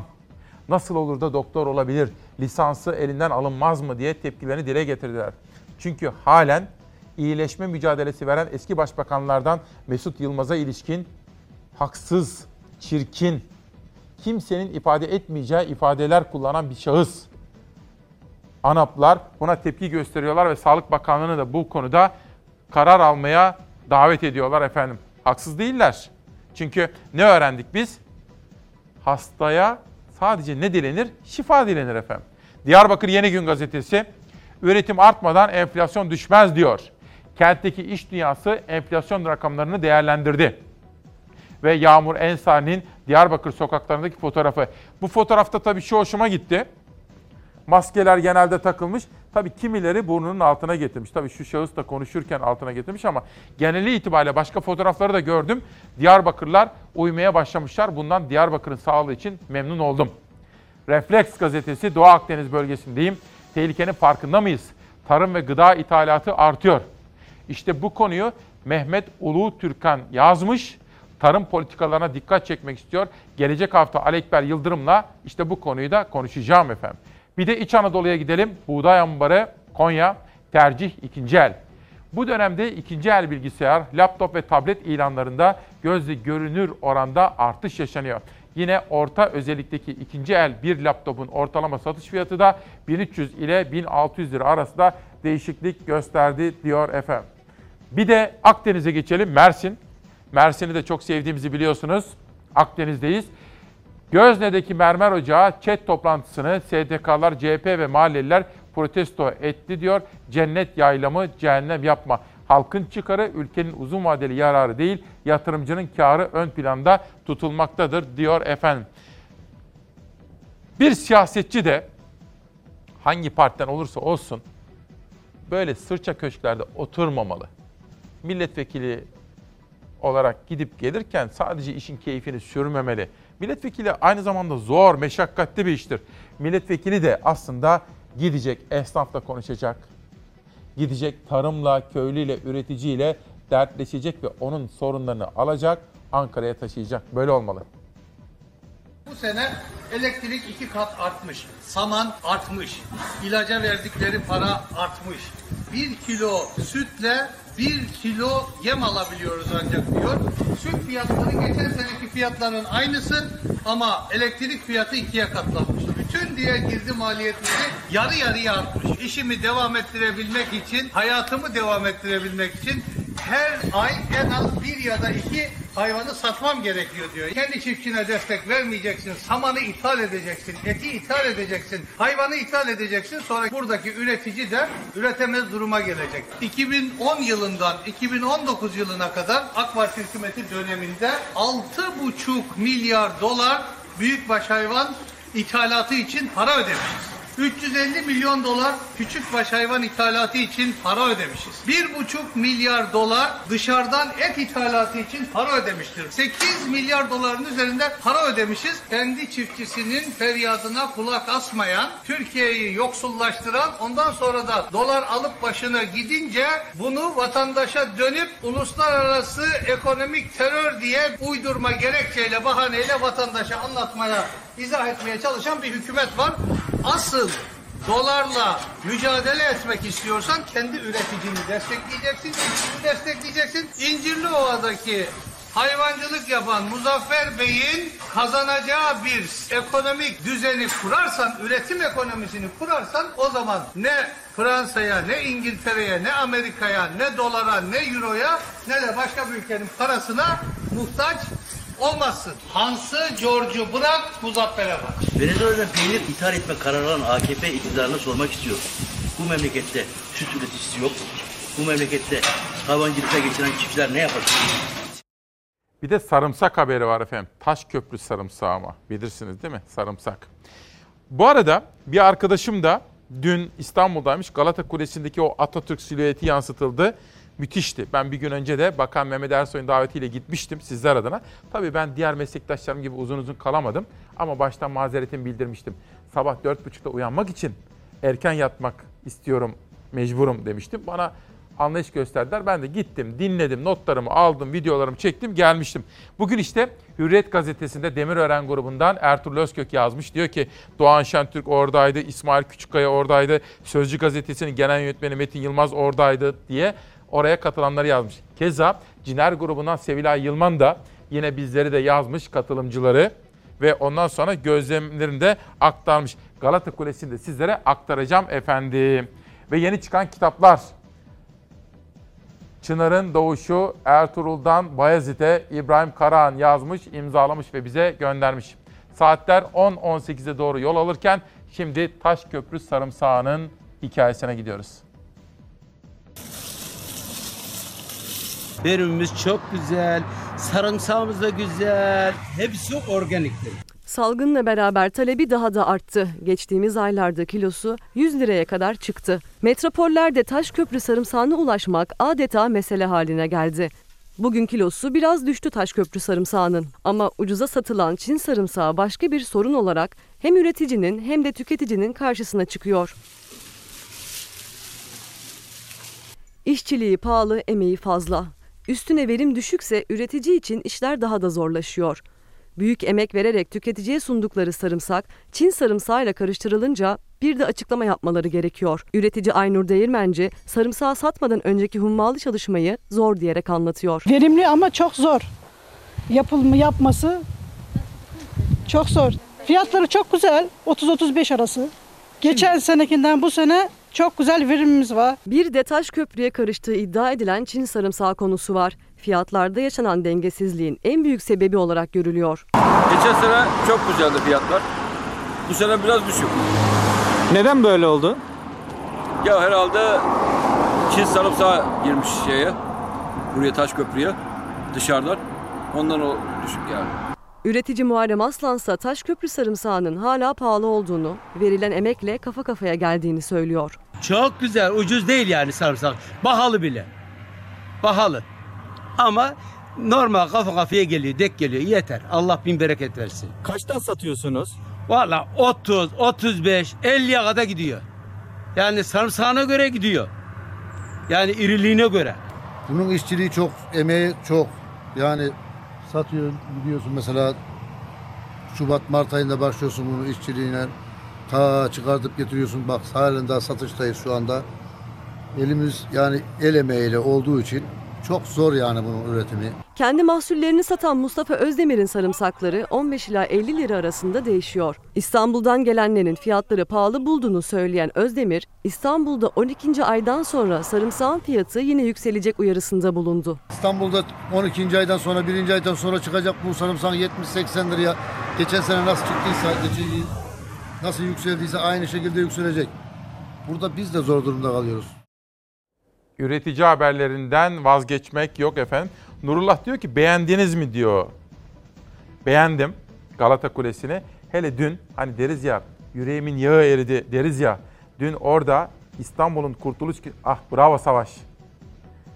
nasıl olur da doktor olabilir, lisansı elinden alınmaz mı diye tepkilerini dile getirdiler. Çünkü halen iyileşme mücadelesi veren eski başbakanlardan Mesut Yılmaz'a ilişkin haksız, çirkin, kimsenin ifade etmeyeceği ifadeler kullanan bir şahıs. ANAP'lar buna tepki gösteriyorlar ve Sağlık Bakanlığı'nı da bu konuda karar almaya davet ediyorlar efendim. Haksız değiller. Çünkü ne öğrendik biz? Hastaya sadece ne dilenir? Şifa dilenir efendim. Diyarbakır Yeni Gün gazetesi üretim artmadan enflasyon düşmez diyor. Kentteki iş dünyası enflasyon rakamlarını değerlendirdi. Ve Yağmur Ensari'nin Diyarbakır sokaklarındaki fotoğrafı. Bu fotoğrafta tabii şu hoşuma gitti. Maskeler genelde takılmış. Tabii kimileri burnunun altına getirmiş. Tabii şu şahıs da konuşurken altına getirmiş ama geneli itibariyle başka fotoğrafları da gördüm. Diyarbakırlılar uymaya başlamışlar. Bundan Diyarbakır'ın sağlığı için memnun oldum. Refleks gazetesi Doğu Akdeniz bölgesindeyim. Tehlikenin farkında mıyız? Tarım ve gıda ithalatı artıyor. İşte bu konuyu Mehmet Ulu Türkan yazmış. Tarım politikalarına dikkat çekmek istiyor. Gelecek hafta Ali Ekber Yıldırım'la işte bu konuyu da konuşacağım efendim. Bir de İç Anadolu'ya gidelim. Buğday ambarı Konya tercih ikinci el. Bu dönemde ikinci el bilgisayar, laptop ve tablet ilanlarında gözle görünür oranda artış yaşanıyor. Yine orta özelikteki ikinci el bir laptopun ortalama satış fiyatı da 1300 ile 1600 lira arasında değişiklik gösterdi diyor efendim. Bir de Akdeniz'e geçelim. Mersin. Mersin'i de çok sevdiğimizi biliyorsunuz. Akdeniz'deyiz. Gözne'deki mermer ocağı chat toplantısını STK'lar, CHP ve mahalleliler protesto etti diyor. Cennet yaylamı, cehennem yapma. Halkın çıkarı ülkenin uzun vadeli yararı değil, yatırımcının kârı ön planda tutulmaktadır diyor efendim. Bir siyasetçi de hangi partiden olursa olsun böyle sırça köşklerde oturmamalı. Milletvekili olarak gidip gelirken sadece işin keyfini sürmemeli. Milletvekili aynı zamanda zor, meşakkatli bir iştir. Milletvekili de aslında gidecek, esnafla konuşacak. Gidecek tarımla, köylüyle, üreticiyle dertleşecek ve onun sorunlarını alacak. Ankara'ya taşıyacak. Böyle olmalı. Bu sene elektrik 2 kat artmış, saman artmış, ilaca verdikleri para artmış. 1 kilo sütle 1 kilo yem alabiliyoruz ancak diyor. Süt fiyatları geçen seneki fiyatların aynısı ama elektrik fiyatı 2'ye katlanmış. Bütün diğer gizli maliyetleri yarı yarıya artmış. İşimi devam ettirebilmek için, hayatımı devam ettirebilmek için her ay en az 1 ya da 2 hayvanı satmam gerekiyor diyor. Kendi çiftçine destek vermeyeceksin, samanı ithal edeceksin, eti ithal edeceksin, hayvanı ithal edeceksin. Sonra buradaki üretici de üretemez duruma gelecek. 2010 yılından 2019 yılına kadar AK Parti hükümeti döneminde 6,5 milyar dolar büyükbaş hayvan ithalatı için para ödemişiz. 350 milyon dolar küçükbaş hayvan ithalatı için para ödemişiz. 1,5 milyar dolar dışarıdan et ithalatı için para ödemiştir. 8 milyar doların üzerinde para ödemişiz. Kendi çiftçisinin feryadına kulak asmayan, Türkiye'yi yoksullaştıran, ondan sonra da dolar alıp başına gidince bunu vatandaşa dönüp uluslararası ekonomik terör diye uydurma gerekçeyle, bahaneyle vatandaşa anlatmaya, izah etmeye çalışan bir hükümet var. Asıl dolarla mücadele etmek istiyorsan kendi üreticini destekleyeceksin, kendini destekleyeceksin. İncirliova'daki hayvancılık yapan Muzaffer Bey'in kazanacağı bir ekonomik düzeni kurarsan, üretim ekonomisini kurarsan, o zaman ne Fransa'ya, ne İngiltere'ye, ne Amerika'ya, ne dolara, ne euroya, ne de başka bir ülkenin parasına muhtaç olmasın. Hans'ı, George'u bırak, Muzaffer'e bak. Venezuela'da peynir ithal etme kararı alan AKP iktidarına sormak istiyorum. Bu memlekette süt üreticisi yok. Bu memlekette hayvancılıkta geçiren çiftçiler ne yapar? Bir de sarımsak haberi var efendim. Taşköprü sarımsağı ama. Bilirsiniz değil mi? Sarımsak. Bu arada bir arkadaşım da dün İstanbul'daymış. Galata Kulesi'ndeki o Atatürk silüeti yansıtıldı. Müthişti. Ben bir gün önce de Bakan Mehmet Ersoy'un davetiyle gitmiştim sizler adına. Tabii ben diğer meslektaşlarım gibi uzun uzun kalamadım ama baştan mazeretimi bildirmiştim. Sabah 4.30'da uyanmak için erken yatmak istiyorum, mecburum demiştim. Bana anlayış gösterdiler. Ben de gittim, dinledim, notlarımı aldım, videolarımı çektim, gelmiştim. Bugün işte Hürriyet Gazetesi'nde Demirören grubundan Ertuğrul Özkök yazmış. Diyor ki Doğan Şentürk oradaydı, İsmail Küçükkaya oradaydı, Sözcü Gazetesi'nin genel yönetmeni Metin Yılmaz oradaydı diye oraya katılanları yazmış. Keza Ciner grubundan Sevilay Yılman da yine bizleri de yazmış, katılımcıları. Ve ondan sonra gözlemlerini de aktarmış. Galata Kulesi'ni de sizlere aktaracağım efendim. Ve yeni çıkan kitaplar. Çınar'ın Doğuşu, Ertuğrul'dan Bayezid'e İbrahim Karahan yazmış, imzalamış ve bize göndermiş. Saatler 10-18'e doğru yol alırken şimdi Taşköprü Sarımsağı'nın hikayesine gidiyoruz. Biberimiz çok güzel, sarımsağımız da güzel, hepsi organiktir. Salgınla beraber talebi daha da arttı. Geçtiğimiz aylarda kilosu 100 liraya kadar çıktı. Metropollerde Taşköprü sarımsağına ulaşmak adeta mesele haline geldi. Bugün kilosu biraz düştü Taşköprü sarımsağının. Ama ucuza satılan Çin sarımsağı başka bir sorun olarak hem üreticinin hem de tüketicinin karşısına çıkıyor. İşçiliği pahalı, emeği fazla. Üstüne verim düşükse üretici için işler daha da zorlaşıyor. Büyük emek vererek tüketiciye sundukları sarımsak, Çin sarımsağıyla karıştırılınca bir de açıklama yapmaları gerekiyor. Üretici Aynur Değirmenci, sarımsağı satmadan önceki hummalı çalışmayı zor diyerek anlatıyor. Verimli ama çok zor. Yapması çok zor. Fiyatları çok güzel, 30-35 arası. Geçen senekinden bu sene çok güzel verimimiz var. Bir de Taşköprü'ye karıştığı iddia edilen Çin sarımsağı konusu var. Fiyatlarda yaşanan dengesizliğin en büyük sebebi olarak görülüyor. Geçen sene çok güzeldi fiyatlar. Bu sene biraz düşük. Neden böyle oldu? Ya herhalde Çin sarımsağı girmiş şeye. Buraya Taşköprü'ye dışarıdan. Ondan o düşük yani. Üretici Muharrem Aslan'sa Taşköprü sarımsağının hala pahalı olduğunu, verilen emekle kafa kafaya geldiğini söylüyor. Çok güzel, ucuz değil yani sarımsak. Pahalı bile. Pahalı. Ama normal kafa kafaya geliyor, dek geliyor. Yeter. Allah bin bereket versin. Kaçtan satıyorsunuz? Valla 30, 35, 50'ye kadar gidiyor. Yani sarımsağına göre gidiyor. Yani iriliğine göre. Bunun işçiliği çok, emeği çok. Yani satıyor, gidiyorsun mesela Şubat, Mart ayında başlıyorsun bunu işçiliğine, ta çıkartıp getiriyorsun. Bak halen daha satıştayız şu anda. Elimiz yani el emeğiyle olduğu için çok zor yani bunun üretimi. Kendi mahsullerini satan Mustafa Özdemir'in sarımsakları 15 ila 50 lira arasında değişiyor. İstanbul'dan gelenlerin fiyatları pahalı bulduğunu söyleyen Özdemir, İstanbul'da 12. aydan sonra sarımsağın fiyatı yine yükselecek uyarısında bulundu. İstanbul'da 12. aydan sonra 1. aydan sonra çıkacak bu sarımsak 70-80 liraya. Geçen sene nasıl çıktıysa, nasıl yükseldiyse aynı şekilde yükselecek. Burada biz de zor durumda kalıyoruz. Üretici haberlerinden vazgeçmek yok efendim. Nurullah diyor ki beğendiniz mi diyor. Beğendim Galata Kulesi'ni. Hele dün hani deriz ya yüreğimin yağı eridi deriz ya. Dün orada İstanbul'un kurtuluş... Ah bravo Savaş.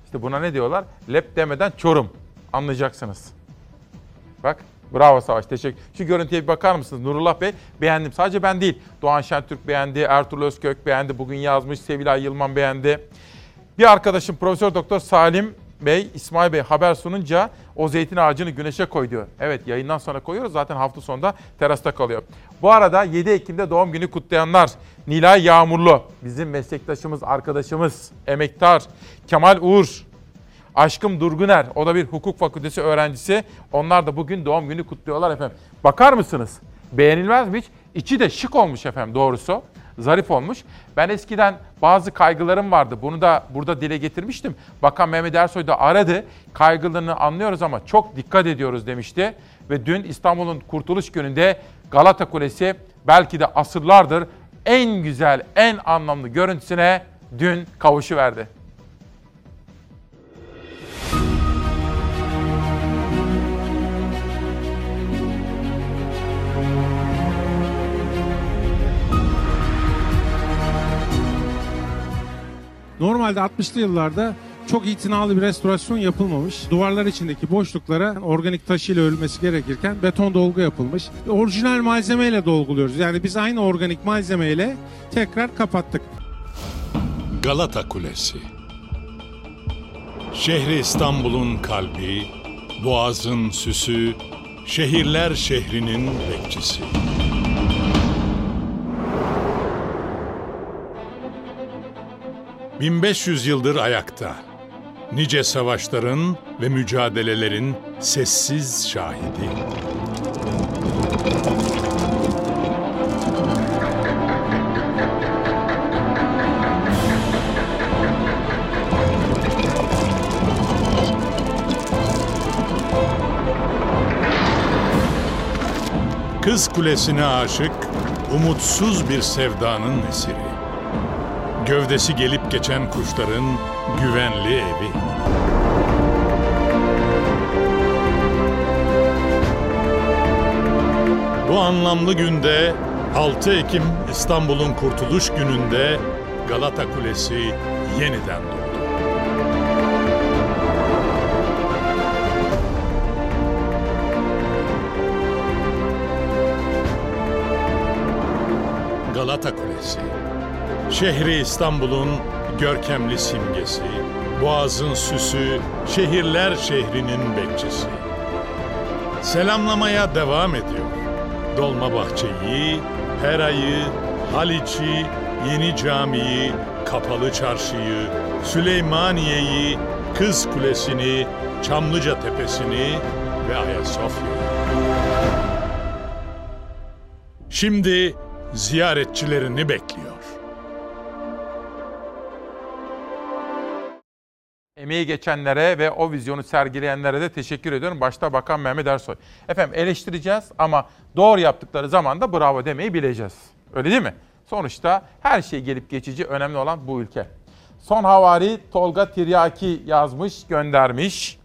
İşte buna ne diyorlar? Lep demeden Çorum. Anlayacaksınız. Bak bravo Savaş teşekkür. Şu görüntüye bir bakar mısınız Nurullah Bey? Beğendim. Sadece ben değil. Doğan Şentürk beğendi. Ertuğrul Özkök beğendi. Bugün yazmış. Sevilay Yılmaz beğendi. Bir arkadaşım Profesör Doktor Salim Bey, İsmail Bey haber sununca o zeytin ağacını güneşe koy diyor. Evet yayından sonra koyuyoruz zaten hafta sonunda terasta kalıyor. Bu arada 7 Ekim'de doğum günü kutlayanlar Nilay Yağmurlu, bizim meslektaşımız, arkadaşımız, emektar Kemal Uğur, Aşkım Durguner, o da bir hukuk fakültesi öğrencisi. Onlar da bugün doğum günü kutluyorlar efendim. Bakar mısınız? Beğenilmez mi hiç? İçi de şık olmuş efendim doğrusu. Zarif olmuş. Ben eskiden bazı kaygılarım vardı. Bunu da burada dile getirmiştim. Bakan Mehmet Ersoy da aradı. Kaygılarını anlıyoruz ama çok dikkat ediyoruz demişti. Ve dün İstanbul'un Kurtuluş Günü'nde Galata Kulesi belki de asırlardır en güzel, en anlamlı görüntüsüne dün kavuşuverdi. Normalde 60'lı yıllarda çok itinalı bir restorasyon yapılmamış. Duvarlar içindeki boşluklara organik taşıyla örülmesi gerekirken beton dolgu yapılmış. Orijinal malzemeyle dolguluyoruz. Yani biz aynı organik malzemeyle tekrar kapattık. Galata Kulesi. Şehri İstanbul'un kalbi, Boğaz'ın süsü, şehirler şehrinin bekçisi. ...1500 yıldır ayakta. Nice savaşların ve mücadelelerin sessiz şahidi. Kız Kulesi'ne aşık, umutsuz bir sevdanın eseri. Gövdesi gelip geçen kuşların güvenli evi. Bu anlamlı günde 6 Ekim İstanbul'un Kurtuluş Günü'nde Galata Kulesi yeniden doldu. Galata Kulesi. Şehri İstanbul'un görkemli simgesi, Boğaz'ın süsü, şehirler şehrinin bekçisi. Selamlamaya devam ediyor. Dolmabahçe'yi, Pera'yı, Haliç'i, Yeni Cami'yi, Kapalı Çarşı'yı, Süleymaniye'yi, Kız Kulesi'ni, Çamlıca Tepesi'ni ve Ayasofya'yı. Şimdi ziyaretçilerini bekliyor. Emeği geçenlere ve o vizyonu sergileyenlere de teşekkür ediyorum. Başta Bakan Mehmet Ersoy. Efendim eleştireceğiz ama doğru yaptıkları zaman da bravo demeyi bileceğiz. Öyle değil mi? Sonuçta her şey gelip geçici, önemli olan bu ülke. Son havari Tolga Tiryaki yazmış, göndermiş.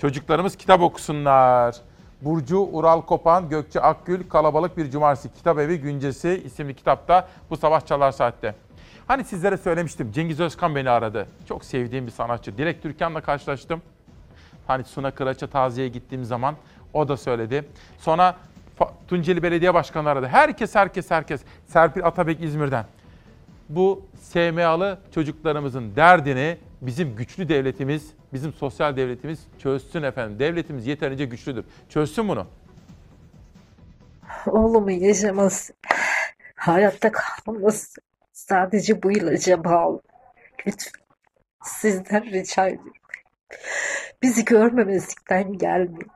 Çocuklarımız kitap okusunlar. Burcu Ural Kopan, Gökçe Akgül, Kalabalık Bir Cumartesi, Kitap Evi Güncesi isimli kitapta bu sabah Çalar Saat'te. Hani sizlere söylemiştim, Cengiz Özkan beni aradı. Çok sevdiğim bir sanatçı. Dilek Türkan'la karşılaştım. Hani Suna Kıraç'a taziyeye gittiğim zaman o da söyledi. Sonra Tunceli Belediye Başkanı aradı. Herkes. Serpil Atabek İzmir'den. Bu SMA'lı çocuklarımızın derdini bizim güçlü devletimiz, bizim sosyal devletimiz çözsün efendim. Devletimiz yeterince güçlüdür. Çözsün bunu. Oğlumu yaşamaz. Hayatta kalmaz. Sadece bu ilaca bağlı. Lütfen sizden rica ediyorum. Bizi görmemezlikten gelmeyin.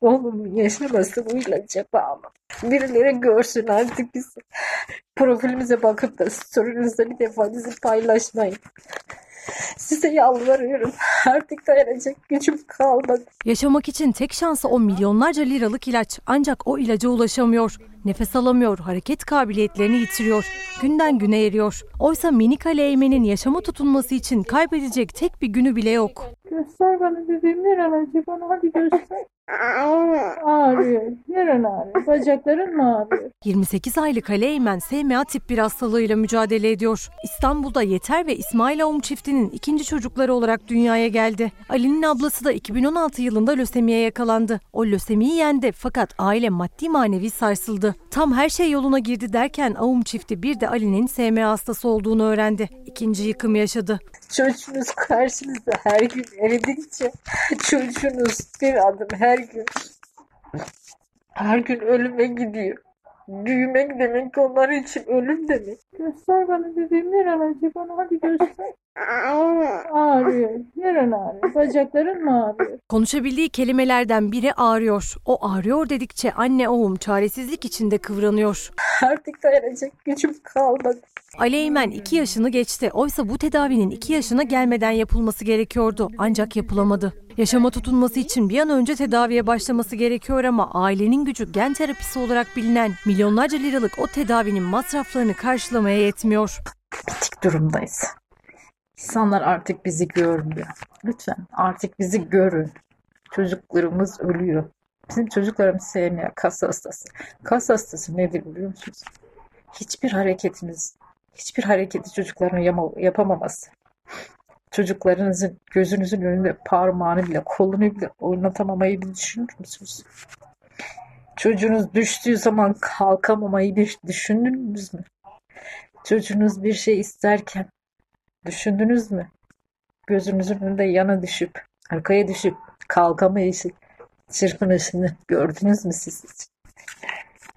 Oğlum yaşaması bu ilaca bağlı. Birileri görsün artık bizi. Profilimize bakıp da sorunuzda bir defa bizi paylaşmayın. Size yalvarıyorum. Artık dayanacak gücüm kalmadı. Yaşamak için tek şansı o milyonlarca liralık ilaç. Ancak o ilaca ulaşamıyor. Nefes alamıyor, hareket kabiliyetlerini yitiriyor. Günden güne eriyor. Oysa minik Ali Eymen'in yaşama tutunması için kaybedecek tek bir günü bile yok. Göster bana bebeğim, neren acı bana, hadi göster. Ağrıyor, neren ağrıyor, bacakların mı ağrıyor? 28 aylık Ali Eymen SMA tip 1 hastalığıyla mücadele ediyor. İstanbul'da Yeter ve İsmail Ağum çiftinin ikinci çocukları olarak dünyaya geldi. Ali'nin ablası da 2016 yılında lösemiye yakalandı. O lösemiyi yendi fakat aile maddi manevi sarsıldı. Tam her şey yoluna girdi derken Ağum çifti bir de Ali'nin SMA hastası olduğunu öğrendi. İkinci yıkım yaşadı. Çocuğunuz karşınızda her gün eridikçe, çocuğunuz bir adım her gün. Her gün ölüme gidiyor. Büyümek demek onlar için ölüm demek. Göster bana bebeğim, neren acıyor bana, hadi göster. Ağrıyor, neren ağrıyor, bacakların mı ağrıyor? Konuşabildiği kelimelerden biri ağrıyor. O ağrıyor dedikçe anne Oğum çaresizlik içinde kıvranıyor. Artık dayanacak gücüm kalmadı. Ali Eymen 2 yaşını geçti. Oysa bu tedavinin 2 yaşına gelmeden yapılması gerekiyordu. Ancak yapılamadı. Yaşama tutunması için bir an önce tedaviye başlaması gerekiyor ama ailenin gücü gen terapisi olarak bilinen milyonlarca liralık o tedavinin masraflarını karşılamaya yetmiyor. Bitik durumdayız. İnsanlar artık bizi görmüyor. Lütfen artık bizi görün. Çocuklarımız ölüyor. Bizim çocuklarımız sevmiyor. Kas hastası. Kas hastası nedir biliyor musunuz? Hiçbir hareketi çocukların yapamaması. Çocuklarınızın gözünüzün önünde parmağını bile, kolunu bile oynatamamayı düşünür müsünüz? Çocuğunuz düştüğü zaman kalkamamayı bir düşündünüz mü? Çocuğunuz bir şey isterken düşündünüz mü? Gözünüzün önünde yana düşüp, arkaya düşüp kalkamayışı, çırpınışını gördünüz mü siz?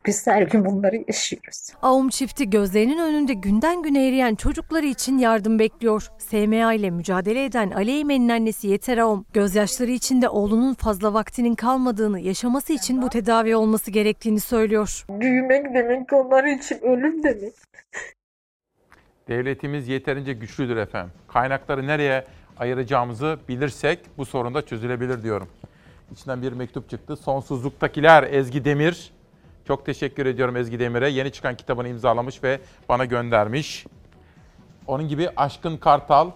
Biz her gün bunları yaşıyoruz. Ağum çifti gözlerinin önünde günden güne eriyen çocukları için yardım bekliyor. SMA ile mücadele eden Ali Eymen'in annesi Yeter Ağum, gözyaşları içinde oğlunun fazla vaktinin kalmadığını, yaşaması için bu tedavi olması gerektiğini söylüyor. Büyümek demek onlar için ölüm demek. Devletimiz yeterince güçlüdür efendim. Kaynakları nereye ayıracağımızı bilirsek bu sorun da çözülebilir diyorum. İçinden bir mektup çıktı. Sonsuzluktakiler Ezgi Demir. Çok teşekkür ediyorum Ezgi Demir'e. Yeni çıkan kitabını imzalamış ve bana göndermiş. Onun gibi Aşkın Kartal.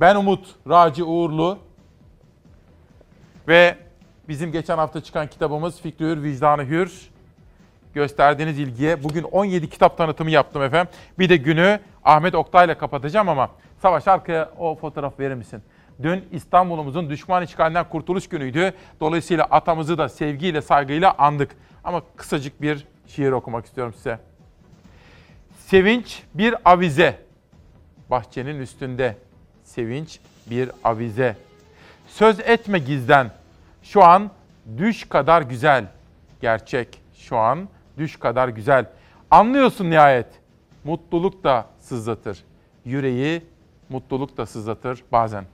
Ben Umut Raci Uğurlu. Ve bizim geçen hafta çıkan kitabımız Fikri Hür, Vicdanı Hür. Gösterdiğiniz ilgiye bugün 17 kitap tanıtımı yaptım efendim. Bir de günü Ahmet Oktay'la kapatacağım ama Savaş arkaya o fotoğraf verir misin? Dün İstanbul'umuzun düşman işgalinden kurtuluş günüydü. Dolayısıyla atamızı da sevgiyle, saygıyla andık. Ama kısacık bir şiir okumak istiyorum size. Sevinç bir avize. Bahçenin üstünde. Sevinç bir avize. Söz etme gizden. Şu an düş kadar güzel. Gerçek şu an düş kadar güzel. Anlıyorsun nihayet. Mutluluk da sızlatır. Yüreği mutluluk da sızlatır bazen.